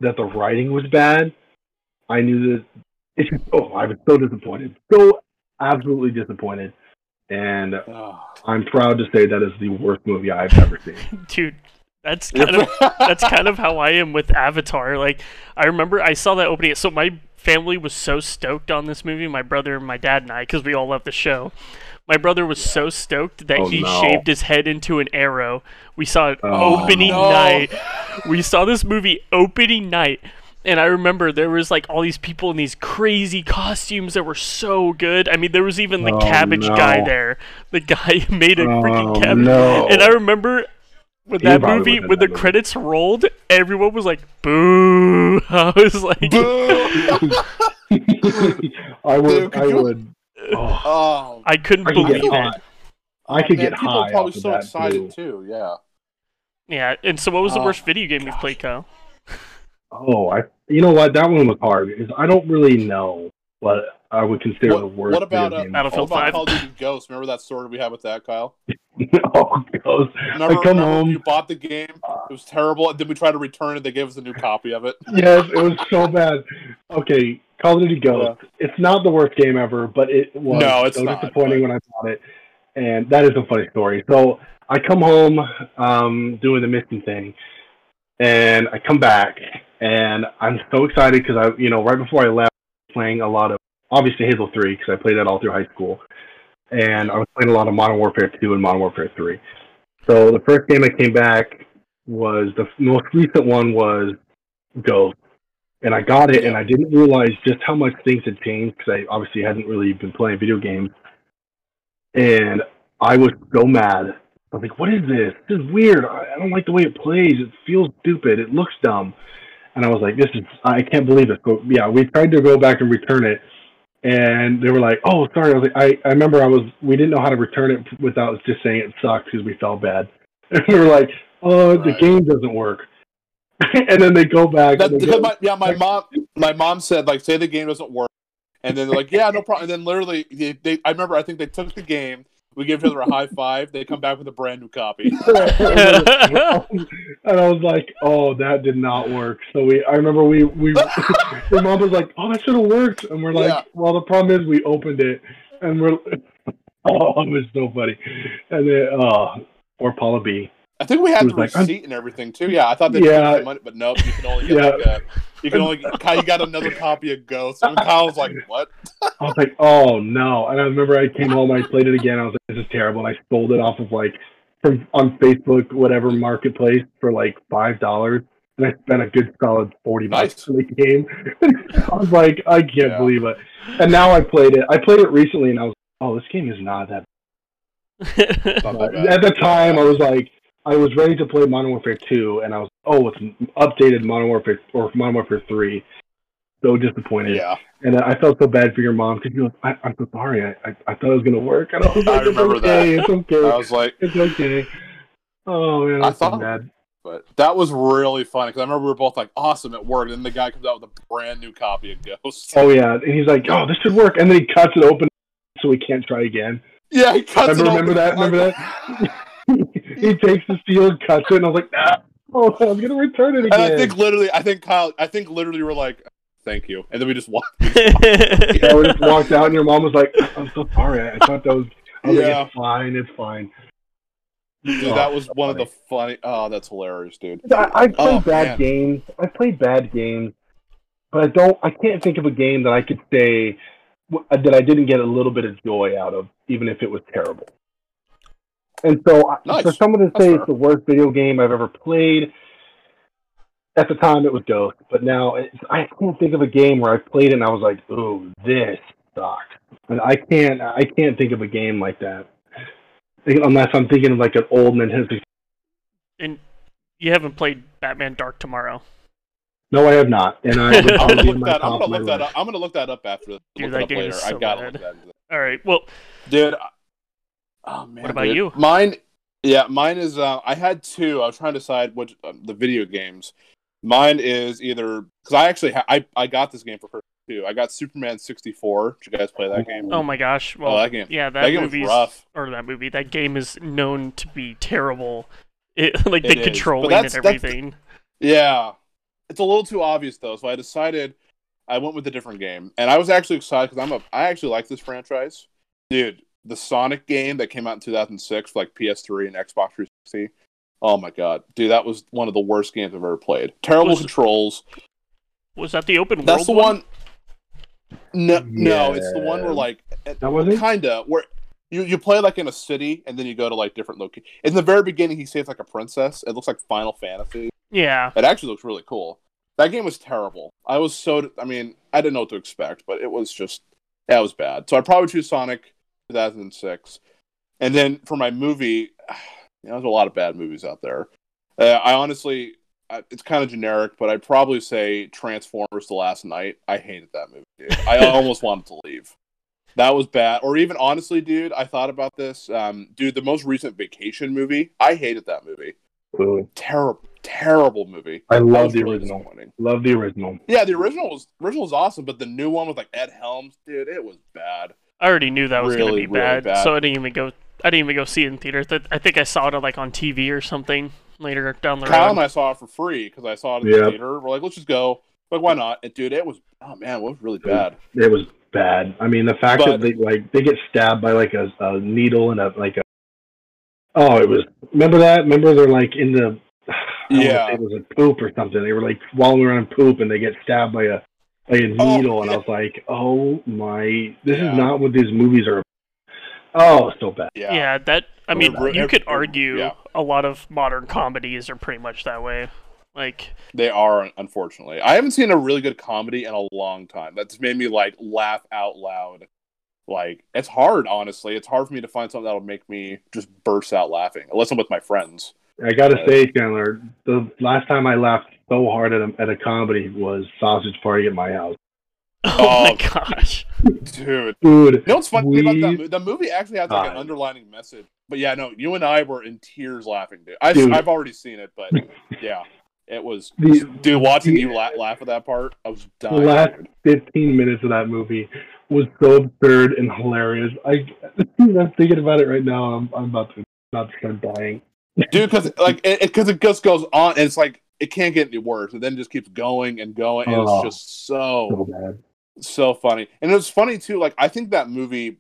that the writing was bad. I knew that... It's just, oh, I was so disappointed. So absolutely disappointed. and oh. I'm proud to say that is the worst movie I've ever seen. Dude, that's kind of that's kind of how I am with Avatar. Like, I remember I saw that opening. So my family was so stoked on this movie. My brother, and my dad, and I, because we all love the show. My brother was so stoked that oh, he no. shaved his head into an arrow. We saw it oh, opening no. night. We saw this movie opening night. And I remember there was like all these people in these crazy costumes that were so good. I mean, there was even the oh, cabbage no. guy there. The guy made a oh, freaking cabbage. No. And I remember with that movie, when the movie. credits rolled, everyone was like, boo. I was like, boo. I would. Dude, I you... would. Oh, oh, I couldn't I believe it. I could get high. People are probably so excited too. too. Yeah. Yeah, and so what was the oh, worst video game gosh. you've played, Kyle? Oh, I. You know what? That one was hard because I don't really know what I would consider what, the worst. What about video game. Battlefield Five? Call of Duty Ghosts. Remember that story we had with that, Kyle? Oh, Ghosts. Remember, I come remember home. You bought the game. It was terrible, and then we tried to return it. They gave us a new copy of it. Yes, it was so bad. Okay. Call of Duty Ghosts. Yeah. It's not the worst game ever, but it was no, it's so not, disappointing but... when I bought it. And that is a funny story. So I come home um, doing the mission thing, and I come back, and I'm so excited because I, you know, right before I left, I was playing a lot of, obviously Halo three, because I played that all through high school. And I was playing a lot of Modern Warfare two and Modern Warfare three. So the first game I came back was, the most recent one was Ghosts. And I got it, and I didn't realize just how much things had changed because I obviously hadn't really been playing video games. And I was so mad. I was like, what is this? This is weird. I don't like the way it plays. It feels stupid. It looks dumb. And I was like, this is, I can't believe it. So, yeah, we tried to go back and return it. And they were like, oh, sorry. I was like, I, I remember I was, we didn't know how to return it without just saying it sucks because we felt bad. And we were like, oh, right. the game doesn't work. And then they go back. That, and they go, my, yeah, my mom. My mom said, like, say the game doesn't work, and then they're like, yeah, no problem. And then literally, they, they, I remember, I think they took the game. We gave each other a high five. They come back with a brand new copy. And I was like, oh, that did not work. So we, I remember we, we, my mom was like, oh, that should have worked. And we're like, yeah. well, the problem is we opened it, and we're, oh, it was so funny. And then, oh, or Paula B. I think we had the like, receipt I'm... and everything too. Yeah, I thought they yeah. paid money, but nope. You can only get yeah. like a, you can only Kyle. You got another copy of Ghost. And Kyle was like, "What?" I was like, "Oh no!" And I remember I came home and I played it again. I was like, "This is terrible!" And I sold it off of like from on Facebook, whatever marketplace for like five dollars, and I spent a good solid forty nice. bucks on the game. I was like, "I can't yeah. believe it!" And now I played it. I played it recently, and I was, "Oh, this game is not that bad." But at the time, I was like. I was ready to play Modern Warfare two, and I was oh, it's updated Modern Warfare or Modern Warfare three. So disappointed. Yeah. And I felt so bad for your mom because you know I, I'm so sorry. I, I I thought it was gonna work. I, was like, I remember it's okay, that. It's okay. I was like, it's okay. Oh man, I thought so bad. But that was really funny because I remember we were both like, awesome, it worked. And then the guy comes out with a brand new copy of Ghost. Oh yeah, and he's like, oh, this should work. And then he cuts it open so we can't try again. Yeah, he cuts remember, it open. Remember that? Remember that? He takes the seal and cuts it, and I was like, ah, "Oh, I'm gonna return it again." And I think literally, I think Kyle, I think literally, we're like, "Thank you," and then we just walked. We just walked. Yeah, we just walked out, and your mom was like, "I'm so sorry. I thought that was." I was yeah. like, "It's fine. It's fine." Dude, oh, that was so one funny. of the funny. Oh, that's hilarious, dude. I, I played oh, bad man. games. I played bad games, but I don't. I can't think of a game that I could say that I didn't get a little bit of joy out of, even if it was terrible. And so nice. for someone to say it's the worst video game I've ever played, at the time it was Ghost, but now it's, I can't think of a game where I played it and I was like, "Ooh, this sucks." And I can't, I can't think of a game like that unless I'm thinking of like an old Nintendo. And you haven't played Batman: Dark Tomorrow? No, I have not. And I would, I'm gonna look that. I'm gonna look that up. I'm gonna look that up after. Dude, that game is so bad. All right, well, dude. I, Oh, man, what about dude. you? Mine, yeah, mine is. Uh, I had two. I was trying to decide which um, the video games. Mine is either because I actually ha- I I got this game for her too. I got Superman sixty-four. Did you guys play that game? Oh my gosh! Well, oh, that game. Yeah, that, that game was rough. Or that movie. That game is known to be terrible. It, like the it controlling and everything. Yeah, it's a little too obvious though. So I decided I went with a different game, and I was actually excited because I'm a I actually like this franchise, dude. the Sonic game that came out in two thousand six, like P S three and Xbox three sixty. Oh my god, dude, that was one of the worst games I've ever played. Terrible was, controls. Was that the open That's world? That's the one. one... No, yeah. no, it's the one where like kinda where you you play like in a city and then you go to like different locations. In the very beginning, he saves like a princess. It looks like Final Fantasy. Yeah, it actually looks really cool. That game was terrible. I was so I mean I didn't know what to expect, but it was just that was bad. So I probably choose Sonic two thousand six, and then for my movie. You know, there's a lot of bad movies out there. Uh, I honestly, I, it's kind of generic, but I'd probably say Transformers: The Last Night. I hated that movie, dude. I almost wanted to leave. That was bad. Or even, honestly, dude, I thought about this. Um, dude, the most recent Vacation movie, I hated that movie. Really? Terrible, terrible movie. I love the really original. Love the original. Yeah, the original was, original was awesome, but the new one with, like, Ed Helms, dude, it was bad. I already knew that was really, going to be really bad, bad, so I didn't even go... I didn't even go see it in theaters. I think I saw it like on T V or something later down the road. Kyle and I saw it for free because I saw it in yep. the theater. We're like, let's just go. Like, why not? And dude, it was oh man, it was really bad. It was bad. I mean, the fact but, that they like they get stabbed by like a, a needle and a like a oh, it was remember that? Remember they're like in the yeah, it was a poop or something. They were like wallowing around in poop and they get stabbed by a by a needle oh, and yeah. I was like, oh my, this yeah. is not what these movies are. Oh, so bad. Yeah, yeah that, I mean, so you could argue yeah. a lot of modern comedies are pretty much that way. Like they are, unfortunately. I haven't seen a really good comedy in a long time. That's made me, like, laugh out loud. Like, it's hard, honestly. It's hard for me to find something that'll make me just burst out laughing, unless I'm with my friends. I gotta uh, say, Chandler, the last time I laughed so hard at a, at a comedy was Sausage Party at my house. Oh, oh my gosh. Dude. Dude. You know what's funny we... about that movie? The movie actually has like God. an underlining message. But yeah, no, you and I were in tears laughing, dude. I, dude. I've already seen it, but yeah. It was... The, dude, watching the, you la- laugh at that part, I was dying. The last fifteen minutes of that movie was so absurd and hilarious. I, I'm thinking about it right now. I'm, I'm about to not start dying. Dude, because like, it, it, it just goes on, and it's like, it can't get any worse. And then it just keeps going and going, and oh, it's just so... so bad. So funny. And it was funny too, like I think that movie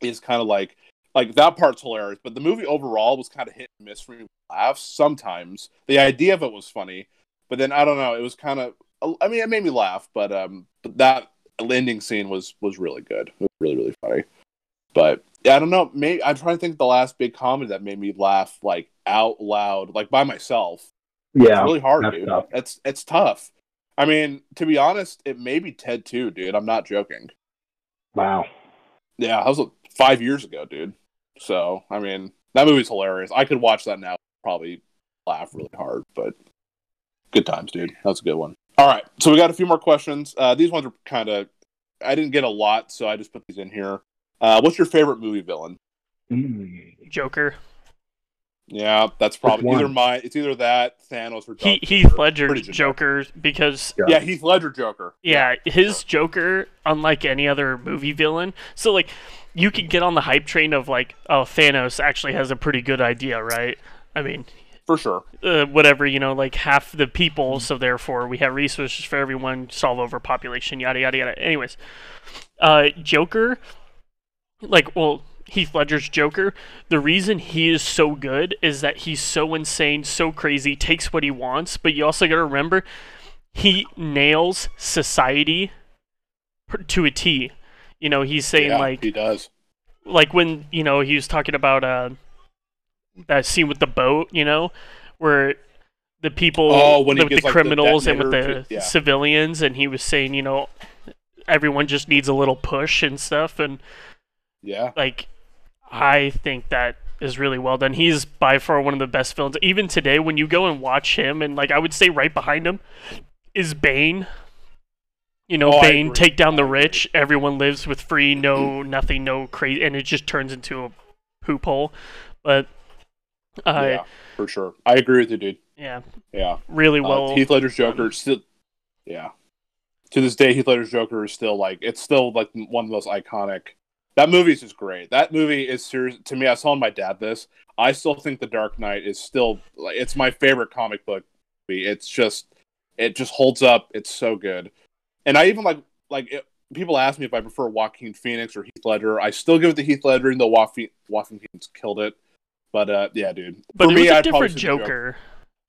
is kind of like like that part's hilarious, but the movie overall was kind of hit and miss for me with laughs sometimes. The idea of it was funny, but then I don't know, it was kind of I mean it made me laugh, but um but that ending scene was was really good. It was really, really funny. But yeah, I don't know, maybe I'm trying to think of the last big comedy that made me laugh like out loud, like by myself. Yeah. It's really hard, dude. Tough. It's it's tough. I mean, to be honest, it may be Ted two, dude. I'm not joking. Wow. Yeah, that was like five years ago, dude. So, I mean, that movie's hilarious. I could watch that now and probably laugh really hard, but good times, dude. That was a good one. All right, so we got a few more questions. Uh, these ones are kind of... I didn't get a lot, so I just put these in here. Uh, what's your favorite movie villain? Joker. Yeah, that's probably either my. It's either that Thanos or Joker. Heath Ledger's Joker because yeah. yeah, Heath Ledger Joker. Yeah, his Joker, unlike any other movie villain. So like, you can get on the hype train of like, oh, Thanos actually has a pretty good idea, right? I mean, for sure. Uh, whatever you know, like half the people, so therefore we have resources for everyone, solve overpopulation, yada yada yada. Anyways, uh, Joker, like, well. Heath Ledger's Joker, the reason he is so good is that he's so insane, so crazy, takes what he wants, but you also gotta remember, he nails society to a T. You know, he's saying yeah, like... he does. Like when, you know, he was talking about uh, that scene with the boat, you know, where the people, oh, when the, gets, the like, criminals the and with the yeah. civilians, and he was saying, you know, everyone just needs a little push and stuff, and yeah, like... I think that is really well done. He's by far one of the best villains. Even today, when you go and watch him, and like I would say right behind him is Bane. You know, oh, Bane, take down the rich, everyone lives with free, no nothing, no crazy, and it just turns into a poop hole. But uh, yeah, for sure. I agree with you, dude. Yeah. Yeah. Really well. Uh, Heath Ledger's Joker still yeah. To this day, Heath Ledger's Joker is still like it's still like one of the most iconic. That movie is just great. That movie is serious. To me, I was telling my dad this. I still think The Dark Knight is still, like, it's my favorite comic book movie. It's just, it just holds up. It's so good. And I even like, like, it, people ask me if I prefer Joaquin Phoenix or Heath Ledger. I still give it to Heath Ledger, even though Joaquin Phoenix killed it. But uh, yeah, dude. But For it was me, a I'd different Joker,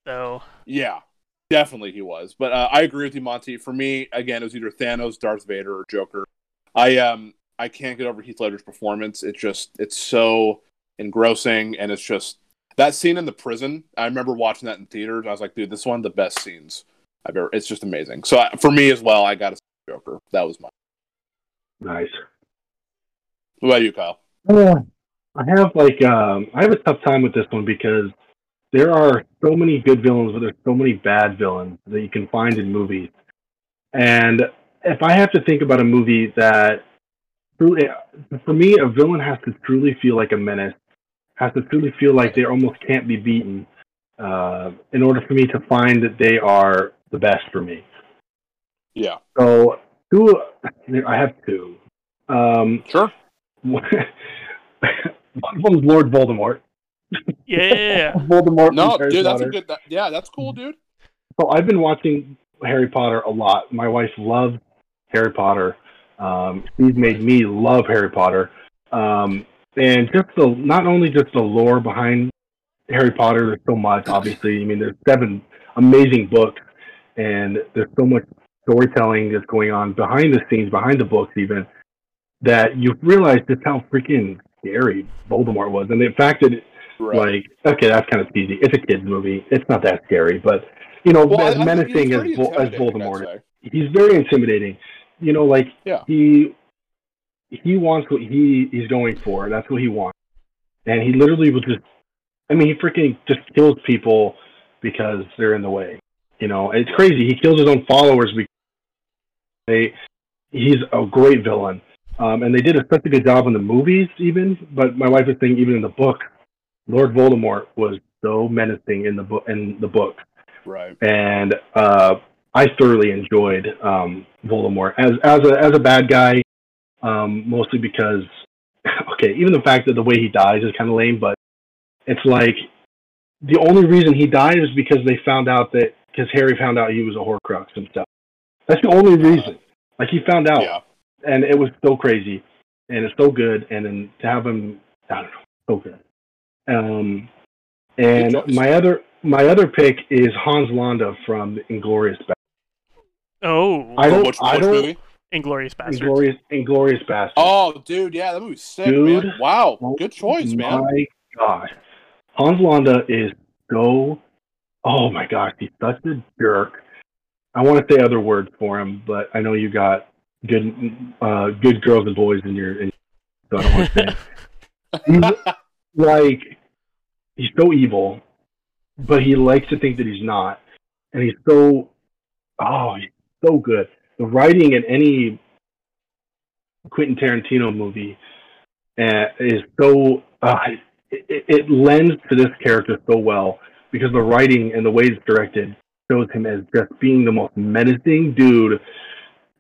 though. So. Yeah, definitely he was. But uh, I agree with you, Monty. For me, again, it was either Thanos, Darth Vader, or Joker. I um I can't get over Heath Ledger's performance. It's just it's so engrossing, and it's just that scene in the prison. I remember watching that in theaters. I was like, dude, this is one of the best scenes I've ever. It's just amazing. So I, for me as well, I got to say Joker. That was mine. Nice. What about you, Kyle? Uh, I have like um, I have a tough time with this one because there are so many good villains, but there's so many bad villains that you can find in movies. And if I have to think about a movie that truly, for me, a villain has to truly feel like a menace, has to truly feel like they almost can't be beaten, uh, in order for me to find that they are the best for me. Yeah. So two, I have two. Um, sure. One, one of them is Lord Voldemort. Yeah. Voldemort. No, dude, that's a good. That, yeah, that's cool, dude. So I've been watching Harry Potter a lot. My wife loves Harry Potter. Um, she's made me love Harry Potter. Um, and just the not only just the lore behind Harry Potter, there's so much, obviously. I mean, there's seven amazing books, and there's so much storytelling that's going on behind the scenes, behind the books even, that you realize just how freaking scary Voldemort was. And the fact that, right. like, okay, that's kind of cheesy. It's a kid's movie. It's not that scary. But, you know, well, as I, menacing I as, as Voldemort, he's very intimidating. You know, like, yeah. he he wants what he is going for. That's what he wants. And he literally was just, I mean, he freaking just kills people because they're in the way. You know, it's crazy. He kills his own followers because they, he's a great villain. Um, and they did a, such a good job in the movies, even. But my wife was saying, even in the book, Lord Voldemort was so menacing in the book. In the book, right? And uh, I thoroughly enjoyed um, Voldemort as as a as a bad guy, um, mostly because, okay, even the fact that the way he dies is kind of lame. But it's like the only reason he died is because they found out that because Harry found out he was a Horcrux himself. That's the only reason. Like he found out. Yeah. And it was so crazy, and it's so good, and then to have him, I don't know, so good. Um, and my other my other pick is Hans Landa from Inglourious Basterds. Oh, I don't, which, I which don't, movie? Inglourious Basterds. Inglourious, Inglourious Basterds. Oh, dude, yeah, that movie's sick, dude, man. Wow, oh, good choice, man. My gosh, Hans Landa is so. Oh my gosh, he's such a jerk. I want to say other words for him, but I know you got. Good, uh, good girls and boys in your. In, so I don't want to say. He's, like, he's so evil, but he likes to think that he's not, and he's so. Oh, he's so good. The writing in any Quentin Tarantino movie uh, is so. Uh, it, it, it lends to this character so well because the writing and the way it's directed shows him as just being the most menacing dude.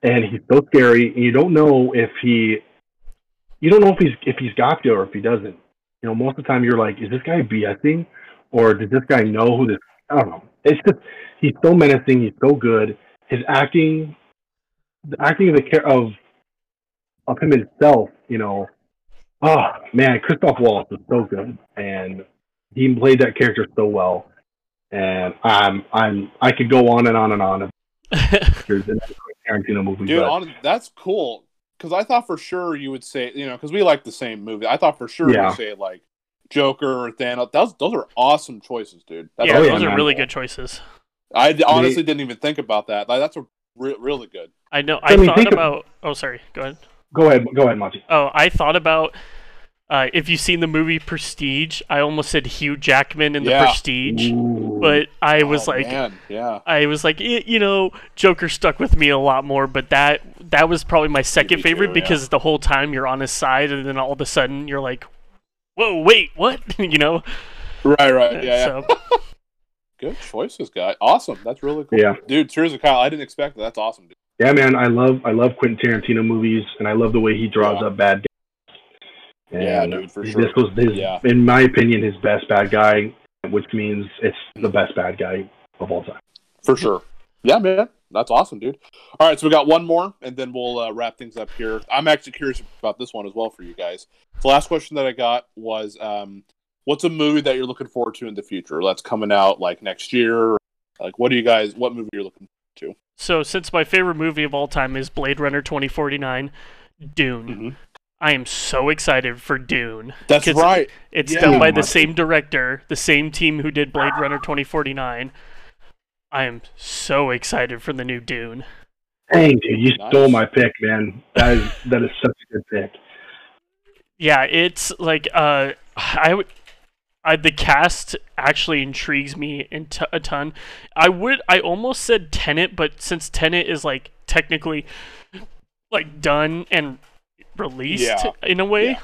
And he's so scary, and you don't know if he, you don't know if he's if he's got you or if he doesn't. You know, most of the time you're like, is this guy BSing, or does this guy know who this? I don't know. It's just he's so menacing, he's so good. His acting, the acting of the of of him himself, you know. Oh man, Christoph Waltz was so good, and he played that character so well. And I'm I'm I could go on and on and on. Tarantino movie, dude, on, that's cool because I thought for sure you would say, you know, because we like the same movie. I thought for sure yeah. you'd say like Joker or Thanos. That was, those are awesome choices, dude. That's yeah, awesome. Those are really good choices. I honestly they, didn't even think about that. Like, that's a re- really good. I know. I, I mean, thought about. Of, oh, sorry. Go ahead. Go ahead. Go ahead, Monty. Oh, I thought about. Uh, if you've seen the movie Prestige, I almost said Hugh Jackman in yeah. the Prestige, Ooh. but I was oh, like, yeah. I was like, it, you know, Joker stuck with me a lot more, but that that was probably my second favorite too, because yeah. the whole time you're on his side, and then all of a sudden you're like, whoa, wait, what? you know? Right, right, yeah. So. yeah. Good choices, guy. Awesome, that's really cool, yeah. dude. Cheers to Kyle. I didn't expect that. That's awesome, dude. Yeah, man, I love I love Quentin Tarantino movies, and I love the way he draws yeah. up bad. Guys. And yeah, dude, for sure. This was his, yeah. in my opinion, his best bad guy, which means it's the best bad guy of all time. For sure. Yeah, man. That's awesome, dude. All right, so we got one more, and then we'll uh, wrap things up here. I'm actually curious about this one as well for you guys. The last question that I got was, um, what's a movie that you're looking forward to in the future? That's coming out, like, next year. Like, what do you guys, what movie you're looking to? So, since my favorite movie of all time is Blade Runner twenty forty-nine, Dune. Mm-hmm. I am so excited for Dune. That's right. It's yeah, done by the same director, the same team who did Blade Runner twenty forty-nine. I am so excited for the new Dune. Dang, dude, you nice. stole my pick, man. That is that is such a good pick. Yeah, it's like uh, I would. I, the cast actually intrigues me in t- a ton. I would. I almost said Tenet, but since Tenet is like technically like done and released yeah. in a way, yeah.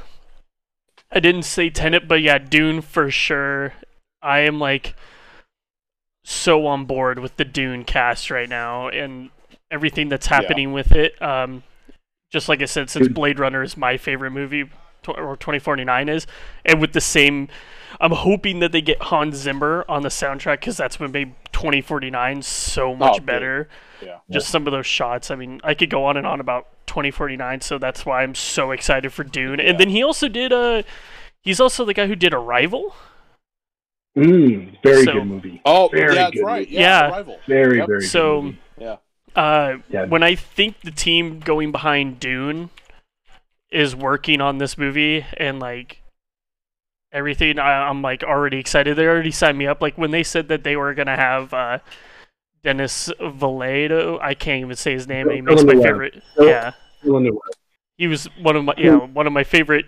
I didn't say Tenet, but yeah, Dune for sure. I am like so on board with the Dune cast right now and everything that's happening yeah. with it. Um, just like I said, since Blade Runner is my favorite movie, or twenty forty-nine is, and with the same. I'm hoping that they get Hans Zimmer on the soundtrack because that's what made twenty forty-nine so much oh, better. Yeah. Just yeah. some of those shots. I mean, I could go on and on about twenty forty-nine, so that's why I'm so excited for Dune. Yeah. And then he also did a. He's also the guy who did Arrival. Mm, very so, good movie. Oh, very yeah, that's good right. Yeah, yeah. Arrival. Very, yep. very so, good movie. Yeah. Uh, yeah. When I think the team going behind Dune is working on this movie and like. Everything I, I'm like already excited. They already signed me up. Like when they said that they were gonna have uh, Denis Villeneuve. I can't even say his name. He makes my favorite. Yeah, he was one of my you know one of my favorite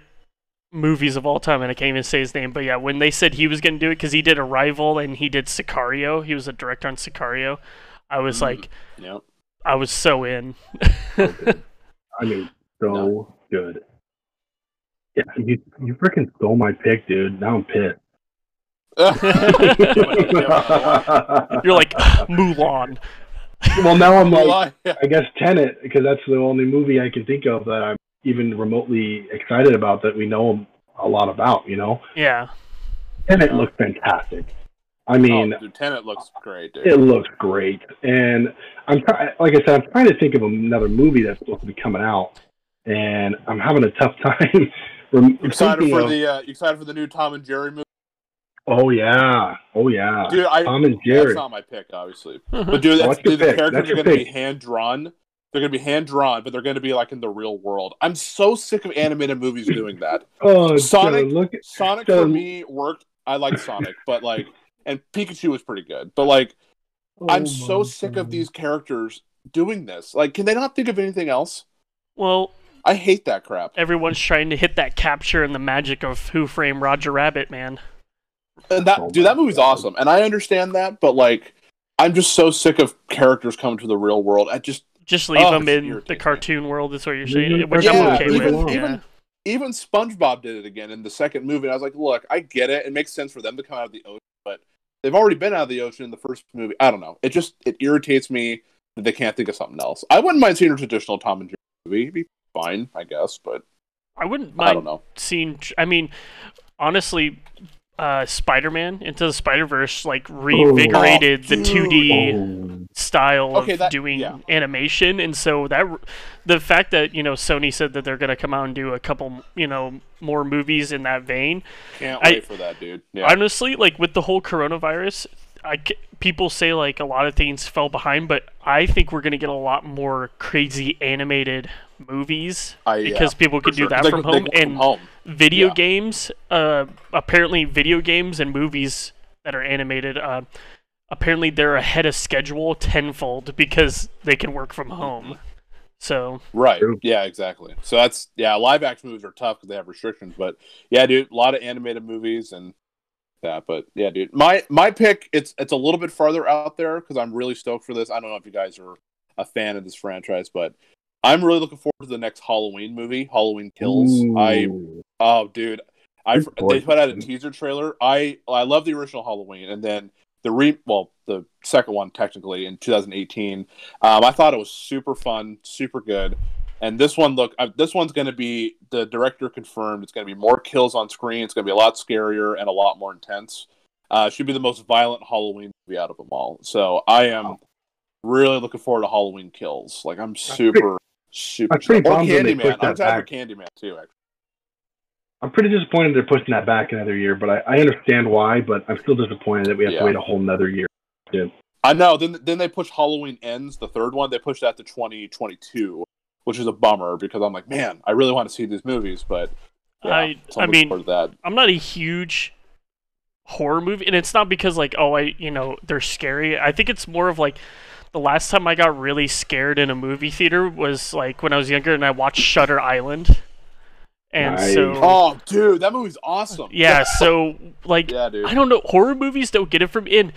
movies of all time, and I can't even say his name. But yeah, when they said he was gonna do it, because he did Arrival and he did Sicario. He was a director on Sicario. I was mm-hmm. like, yep. I was so in. Okay. I mean, so no. good. Yeah, you you freaking stole my pick, dude. Now I'm pissed. You're like Mulan. Well, now I'm like, I guess Tenet, because that's the only movie I can think of that I'm even remotely excited about that we know a lot about. You know? Yeah. Tenet yeah. looks fantastic. I mean, oh, dude, Tenet looks great, dude. It looks great, and I'm try- like I said, I'm trying to think of another movie that's supposed to be coming out, and I'm having a tough time. Rem- excited for of, the uh, excited for the new Tom and Jerry movie. Oh yeah, oh yeah. Dude, I, Tom and Jerry. That's not my pick, obviously. But dude, that's, dude the pick. characters that's are going to be hand drawn. They're going to be hand drawn, but they're going to be like in the real world. I'm so sick of animated movies doing that. oh, Sonic, so look at, Sonic so... for me worked. I like Sonic, but like, and Pikachu was pretty good. But like, oh, I'm so sick God. of these characters doing this. Like, can they not think of anything else? Well. I hate that crap. Everyone's trying to hit that capture and the magic of Who Framed Roger Rabbit, man. And that oh dude, that movie's God. awesome, and I understand that, but like, I'm just so sick of characters coming to the real world. I just just leave oh, them in the cartoon world. Is what you're saying? Which yeah, I'm okay even, with. Even, yeah. even SpongeBob did it again in the second movie. And I was like, look, I get it. It makes sense for them to come out of the ocean, but they've already been out of the ocean in the first movie. I don't know. It just it irritates me that they can't think of something else. I wouldn't mind seeing a traditional Tom and Jerry movie. It'd be fine, I guess, but I wouldn't mind I don't know. seeing. I mean, honestly, uh, Spider-Man Into the Spider-Verse like reinvigorated oh, the two D oh. style okay, of that, doing yeah. animation, and so that the fact that you know Sony said that they're going to come out and do a couple, you know, more movies in that vein. Can't wait I, for that, dude. Yeah. Honestly, like with the whole coronavirus, I people say like a lot of things fell behind, but I think we're going to get a lot more crazy animated movies uh, yeah, because people can do sure. that they, from home and from home. video yeah. games uh apparently video games and movies that are animated uh apparently they're ahead of schedule tenfold because they can work from home. So right yeah exactly so that's yeah live action movies are tough because they have restrictions, but yeah dude, a lot of animated movies and that. But yeah dude, my my pick it's it's a little bit farther out there because I'm really stoked for this. I don't know if you guys are a fan of this franchise, but I'm really looking forward to the next Halloween movie, Halloween Kills. Ooh. I oh dude, I they put out a teaser trailer. I I love the original Halloween, and then the re well the second one technically in twenty eighteen. Um, I thought it was super fun, super good. And this one look, I, this one's going to be the director confirmed. It's going to be more kills on screen. It's going to be a lot scarier and a lot more intense. Uh, should be the most violent Halloween movie out of them all. So I am. Wow. really looking forward to Halloween Kills. Like, I'm super, I'm super. super oh, Candyman. I'm happy for Candyman too, actually. I'm pretty disappointed they're pushing that back another year, but I, I understand why, but I'm still disappointed that we have yeah. to wait a whole nother year. Dude. I know. Then then they push Halloween Ends, the third one, they pushed that to twenty twenty-two, which is a bummer because I'm like, man, I really want to see these movies, but yeah, I, I mean, that. I'm not a huge horror movie, and it's not because, like, oh, I, you know, they're scary. I think it's more of, like, the last time I got really scared in a movie theater was, like, when I was younger and I watched Shutter Island. And nice. so, oh, dude, that movie's awesome. Yeah, so like, yeah, I don't know, horror movies don't get it from in.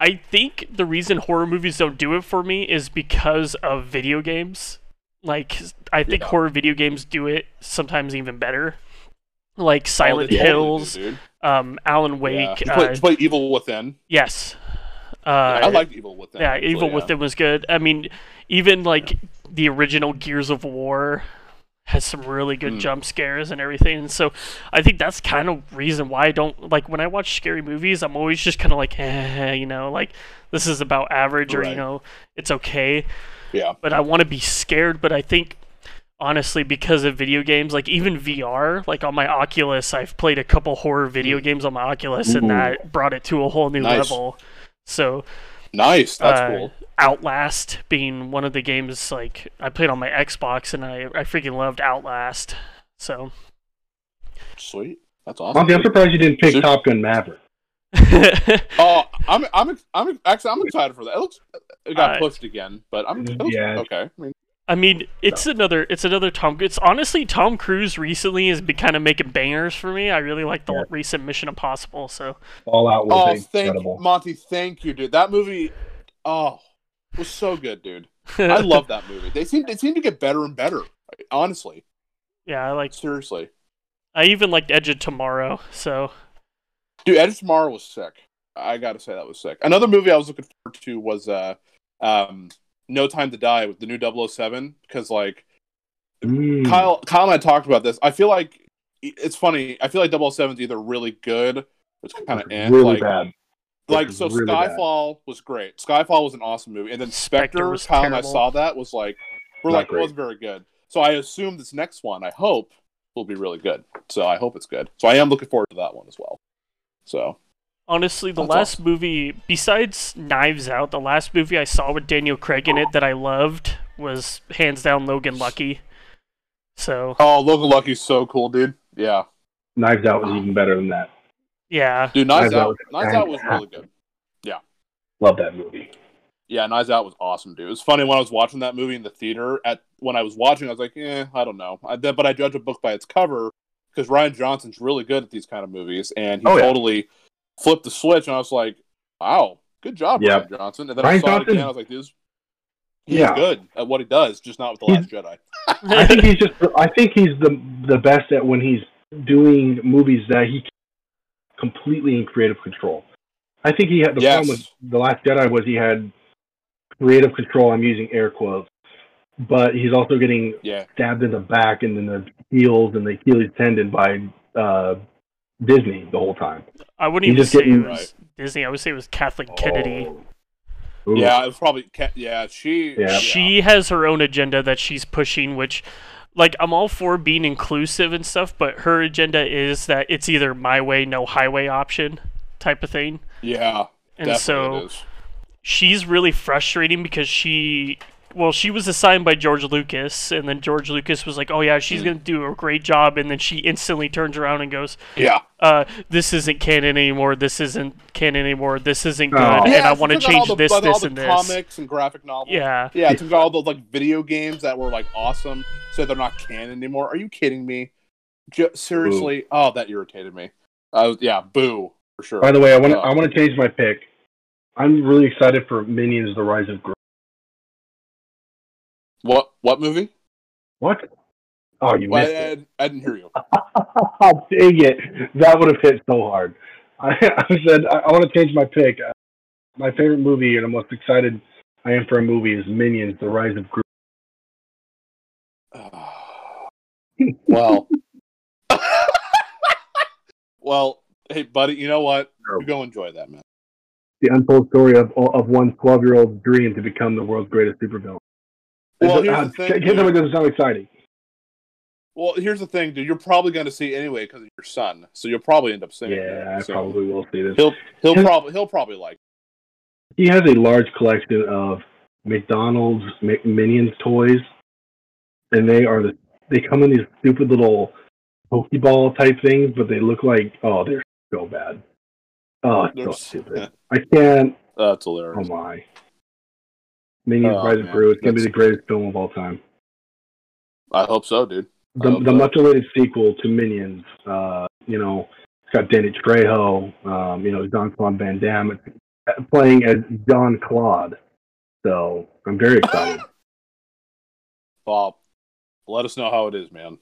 I think the reason horror movies don't do it for me is because of video games. Like, I think yeah. horror video games do it sometimes even better. Like Silent oh, Hills, do, um, Alan Wake. Yeah. You play, uh, you play Evil Within. Yes, uh, yeah, I liked Evil Within. Yeah, actually, Evil yeah. Within was good. I mean, even like yeah. the original Gears of War has some really good mm. jump scares and everything. And so I think that's kind of reason why I don't, like, when I watch scary movies, I'm always just kind of like, eh, you know, like, this is about average, or, right. you know, it's okay. Yeah. But I want to be scared. But I think, honestly, because of video games, like, even V R, like, on my Oculus, I've played a couple horror video mm. games on my Oculus, Ooh. and that brought it to a whole new nice. level. So... Nice, that's uh, cool. Outlast being one of the games, like, I played on my Xbox, and I, I freaking loved Outlast. So sweet, that's awesome. Monty, I'm surprised you didn't pick Super- Top Gun Maverick. oh, I'm I'm I'm actually I'm excited for that. It looks it got uh, pushed again, but I'm it looks, yeah. okay. I mean, I mean it's no. another it's another Tom. It's honestly Tom Cruise recently has been kind of making bangers for me. I really like the yeah. recent Mission Impossible. So Fallout was oh, incredible. Thank you, Monty, thank you, dude. That movie, oh, was so good, dude. I love that movie. They seem they seem to get better and better. Honestly. Yeah, I like seriously. I even liked Edge of Tomorrow. So, dude, Edge of Tomorrow was sick. I gotta say that was sick. Another movie I was looking forward to was uh, um. No Time to Die with the new double oh seven, because, like, mm. Kyle, Kyle and I talked about this. I feel like it's funny. I feel like double oh seven is either really good, or it's kind of eh. Really like, bad. Like, so really Skyfall bad. was great. Skyfall was an awesome movie. And then Spectre, Spectre was Kyle terrible. and I saw that, was like, we're Not like, great. it wasn't very good. So I assume this next one, I hope, will be really good. So I hope it's good. So I am looking forward to that one as well. So. Honestly, the That's last awesome. movie, besides Knives Out, the last movie I saw with Daniel Craig in it that I loved was, hands down, Logan Lucky. So. Oh, Logan Lucky's so cool, dude. Yeah. Knives Out was even better than that. Yeah. Dude, Knives, Knives Out, Out, Knives Out was really good. Yeah. Love that movie. Yeah, Knives Out was awesome, dude. It was funny, when I was watching that movie in the theater, at when I was watching, I was like, eh, I don't know. I, but I judge a book by its cover, because Ryan Johnson's really good at these kind of movies, and he oh, totally... Yeah. flipped the switch, and I was like, wow, good job, yep. Ryan Johnson. And then Ryan I saw Johnson, it again, I was like, dude, he's yeah. good at what he does, just not with The Last Jedi. I think he's just, I think he's the the best at when he's doing movies that he completely in creative control. I think he had, the yes. problem with The Last Jedi was he had creative control, I'm using air quotes, but he's also getting yeah. stabbed in the back and in the heels and the Achilles tendon by uh, Disney the whole time. I wouldn't even just say it was right. Disney. I would say it was Kathleen oh. Kennedy. Ooh. Yeah, it was probably. Yeah, she. Yeah. She yeah. has her own agenda that she's pushing, which, like, I'm all for being inclusive and stuff, but her agenda is that it's either my way, no highway option type of thing. Yeah, and so is. she's really frustrating because she. Well, she was assigned by George Lucas, and then George Lucas was like, oh, yeah, she's going to do a great job, and then she instantly turns around and goes, yeah, uh, this isn't canon anymore, this isn't canon anymore, this isn't good, oh. and yeah, I want to change the, this, this, and this. All the comics and graphic novels. Yeah. Yeah, it took all the, like, video games that were, like, awesome, so they're not canon anymore. Are you kidding me? J- seriously? Boo. Oh, that irritated me. Uh, yeah, boo, for sure. By the way, I want to uh, I want to change my pick. I'm really excited for Minions: The Rise of Gru. What what movie? What? Oh, you well, missed I, it. I, I didn't hear you. Dang it. That would have hit so hard. I, I said, I, I want to change my pick. My favorite movie, and I'm most excited I am for a movie, is Minions: The Rise of Gru. Uh, well. well, hey, buddy, you know what? Sure. You go enjoy that, man. the untold story of of one twelve-year-old's dream to become the world's greatest supervillain. Well, here's uh, the thing. Give them it doesn't sound exciting. Well, here's the thing, dude. You're probably going to see it anyway because of your son, so you'll probably end up seeing it. Yeah, I so probably will see this. He'll he'll probably he'll probably like it. He has a large collection of McDonald's Minions toys, and they are the they come in these stupid little Pokeball type things, but they look like oh, they're so bad. Oh, it's so stupid. I can't. That's hilarious. Oh my! Minions Rise of Gru. It's gonna be the greatest film of all time. I hope so, dude. I the the much awaited sequel to Minions. Uh, you know, it's got Danny Trejo. Um, you know, Jean-Claude Van Damme it's playing as Jean-Claude. So I'm very excited. Bob, let us know how it is, man.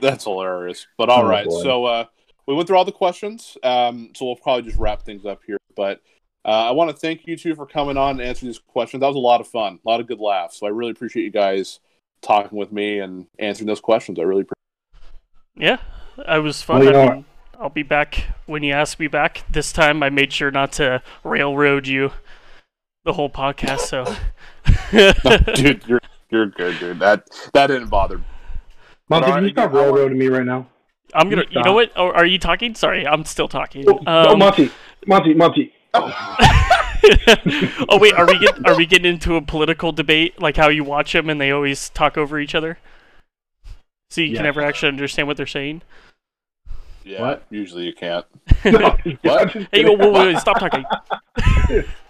That's hilarious. But all oh, right, boy. so. Uh, We went through all the questions, um, so we'll probably just wrap things up here. But uh, I want to thank you two for coming on and answering these questions. That was a lot of fun, a lot of good laughs. So I really appreciate you guys talking with me and answering those questions. I really appreciate it. Yeah, I was fun. Well, I mean, I'll be back when you ask me back. This time I made sure not to railroad you the whole podcast. So, no, dude, you're, you're good, dude. That, that didn't bother me. Mom, did you stop railroading me right now? I'm gonna. You know what? Oh, are you talking? Sorry, I'm still talking. Um, oh, Monty, Monty, Monty. Oh. oh wait, are we get, are we getting into a political debate like how you watch them and they always talk over each other, so you yeah. can never actually understand what they're saying? Yeah, what? Usually you can't. No, what? Hey, whoa, whoa, wait, stop talking.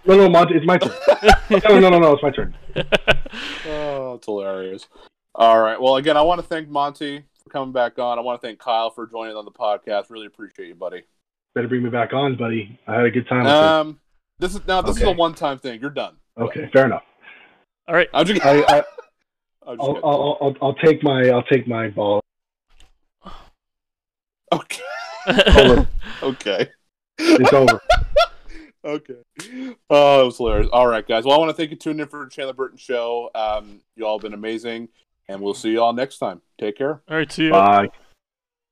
No, no, Monty, it's my turn. No, no, no, no, it's my turn. Oh, it's hilarious. All right. Well, again, I want to thank Monty. Coming back on. I want to thank Kyle for joining on the podcast. Really appreciate you, buddy. Better bring me back on, buddy. I had a good time with um, you. This is now this okay. is a one-time thing. You're done. Okay, but. Fair enough. All right. I'm just, I, I, I'm just I'll, I'll, I'll, I'll take my I'll take my ball. Okay. Over. Okay. It's over. Okay. Oh, it was hilarious. All right, guys. Well, I want to thank you for tuning in for the Chandler Burton Show. Um, you all have been amazing. And we'll see you all next time. Take care. All right, see you. Bye.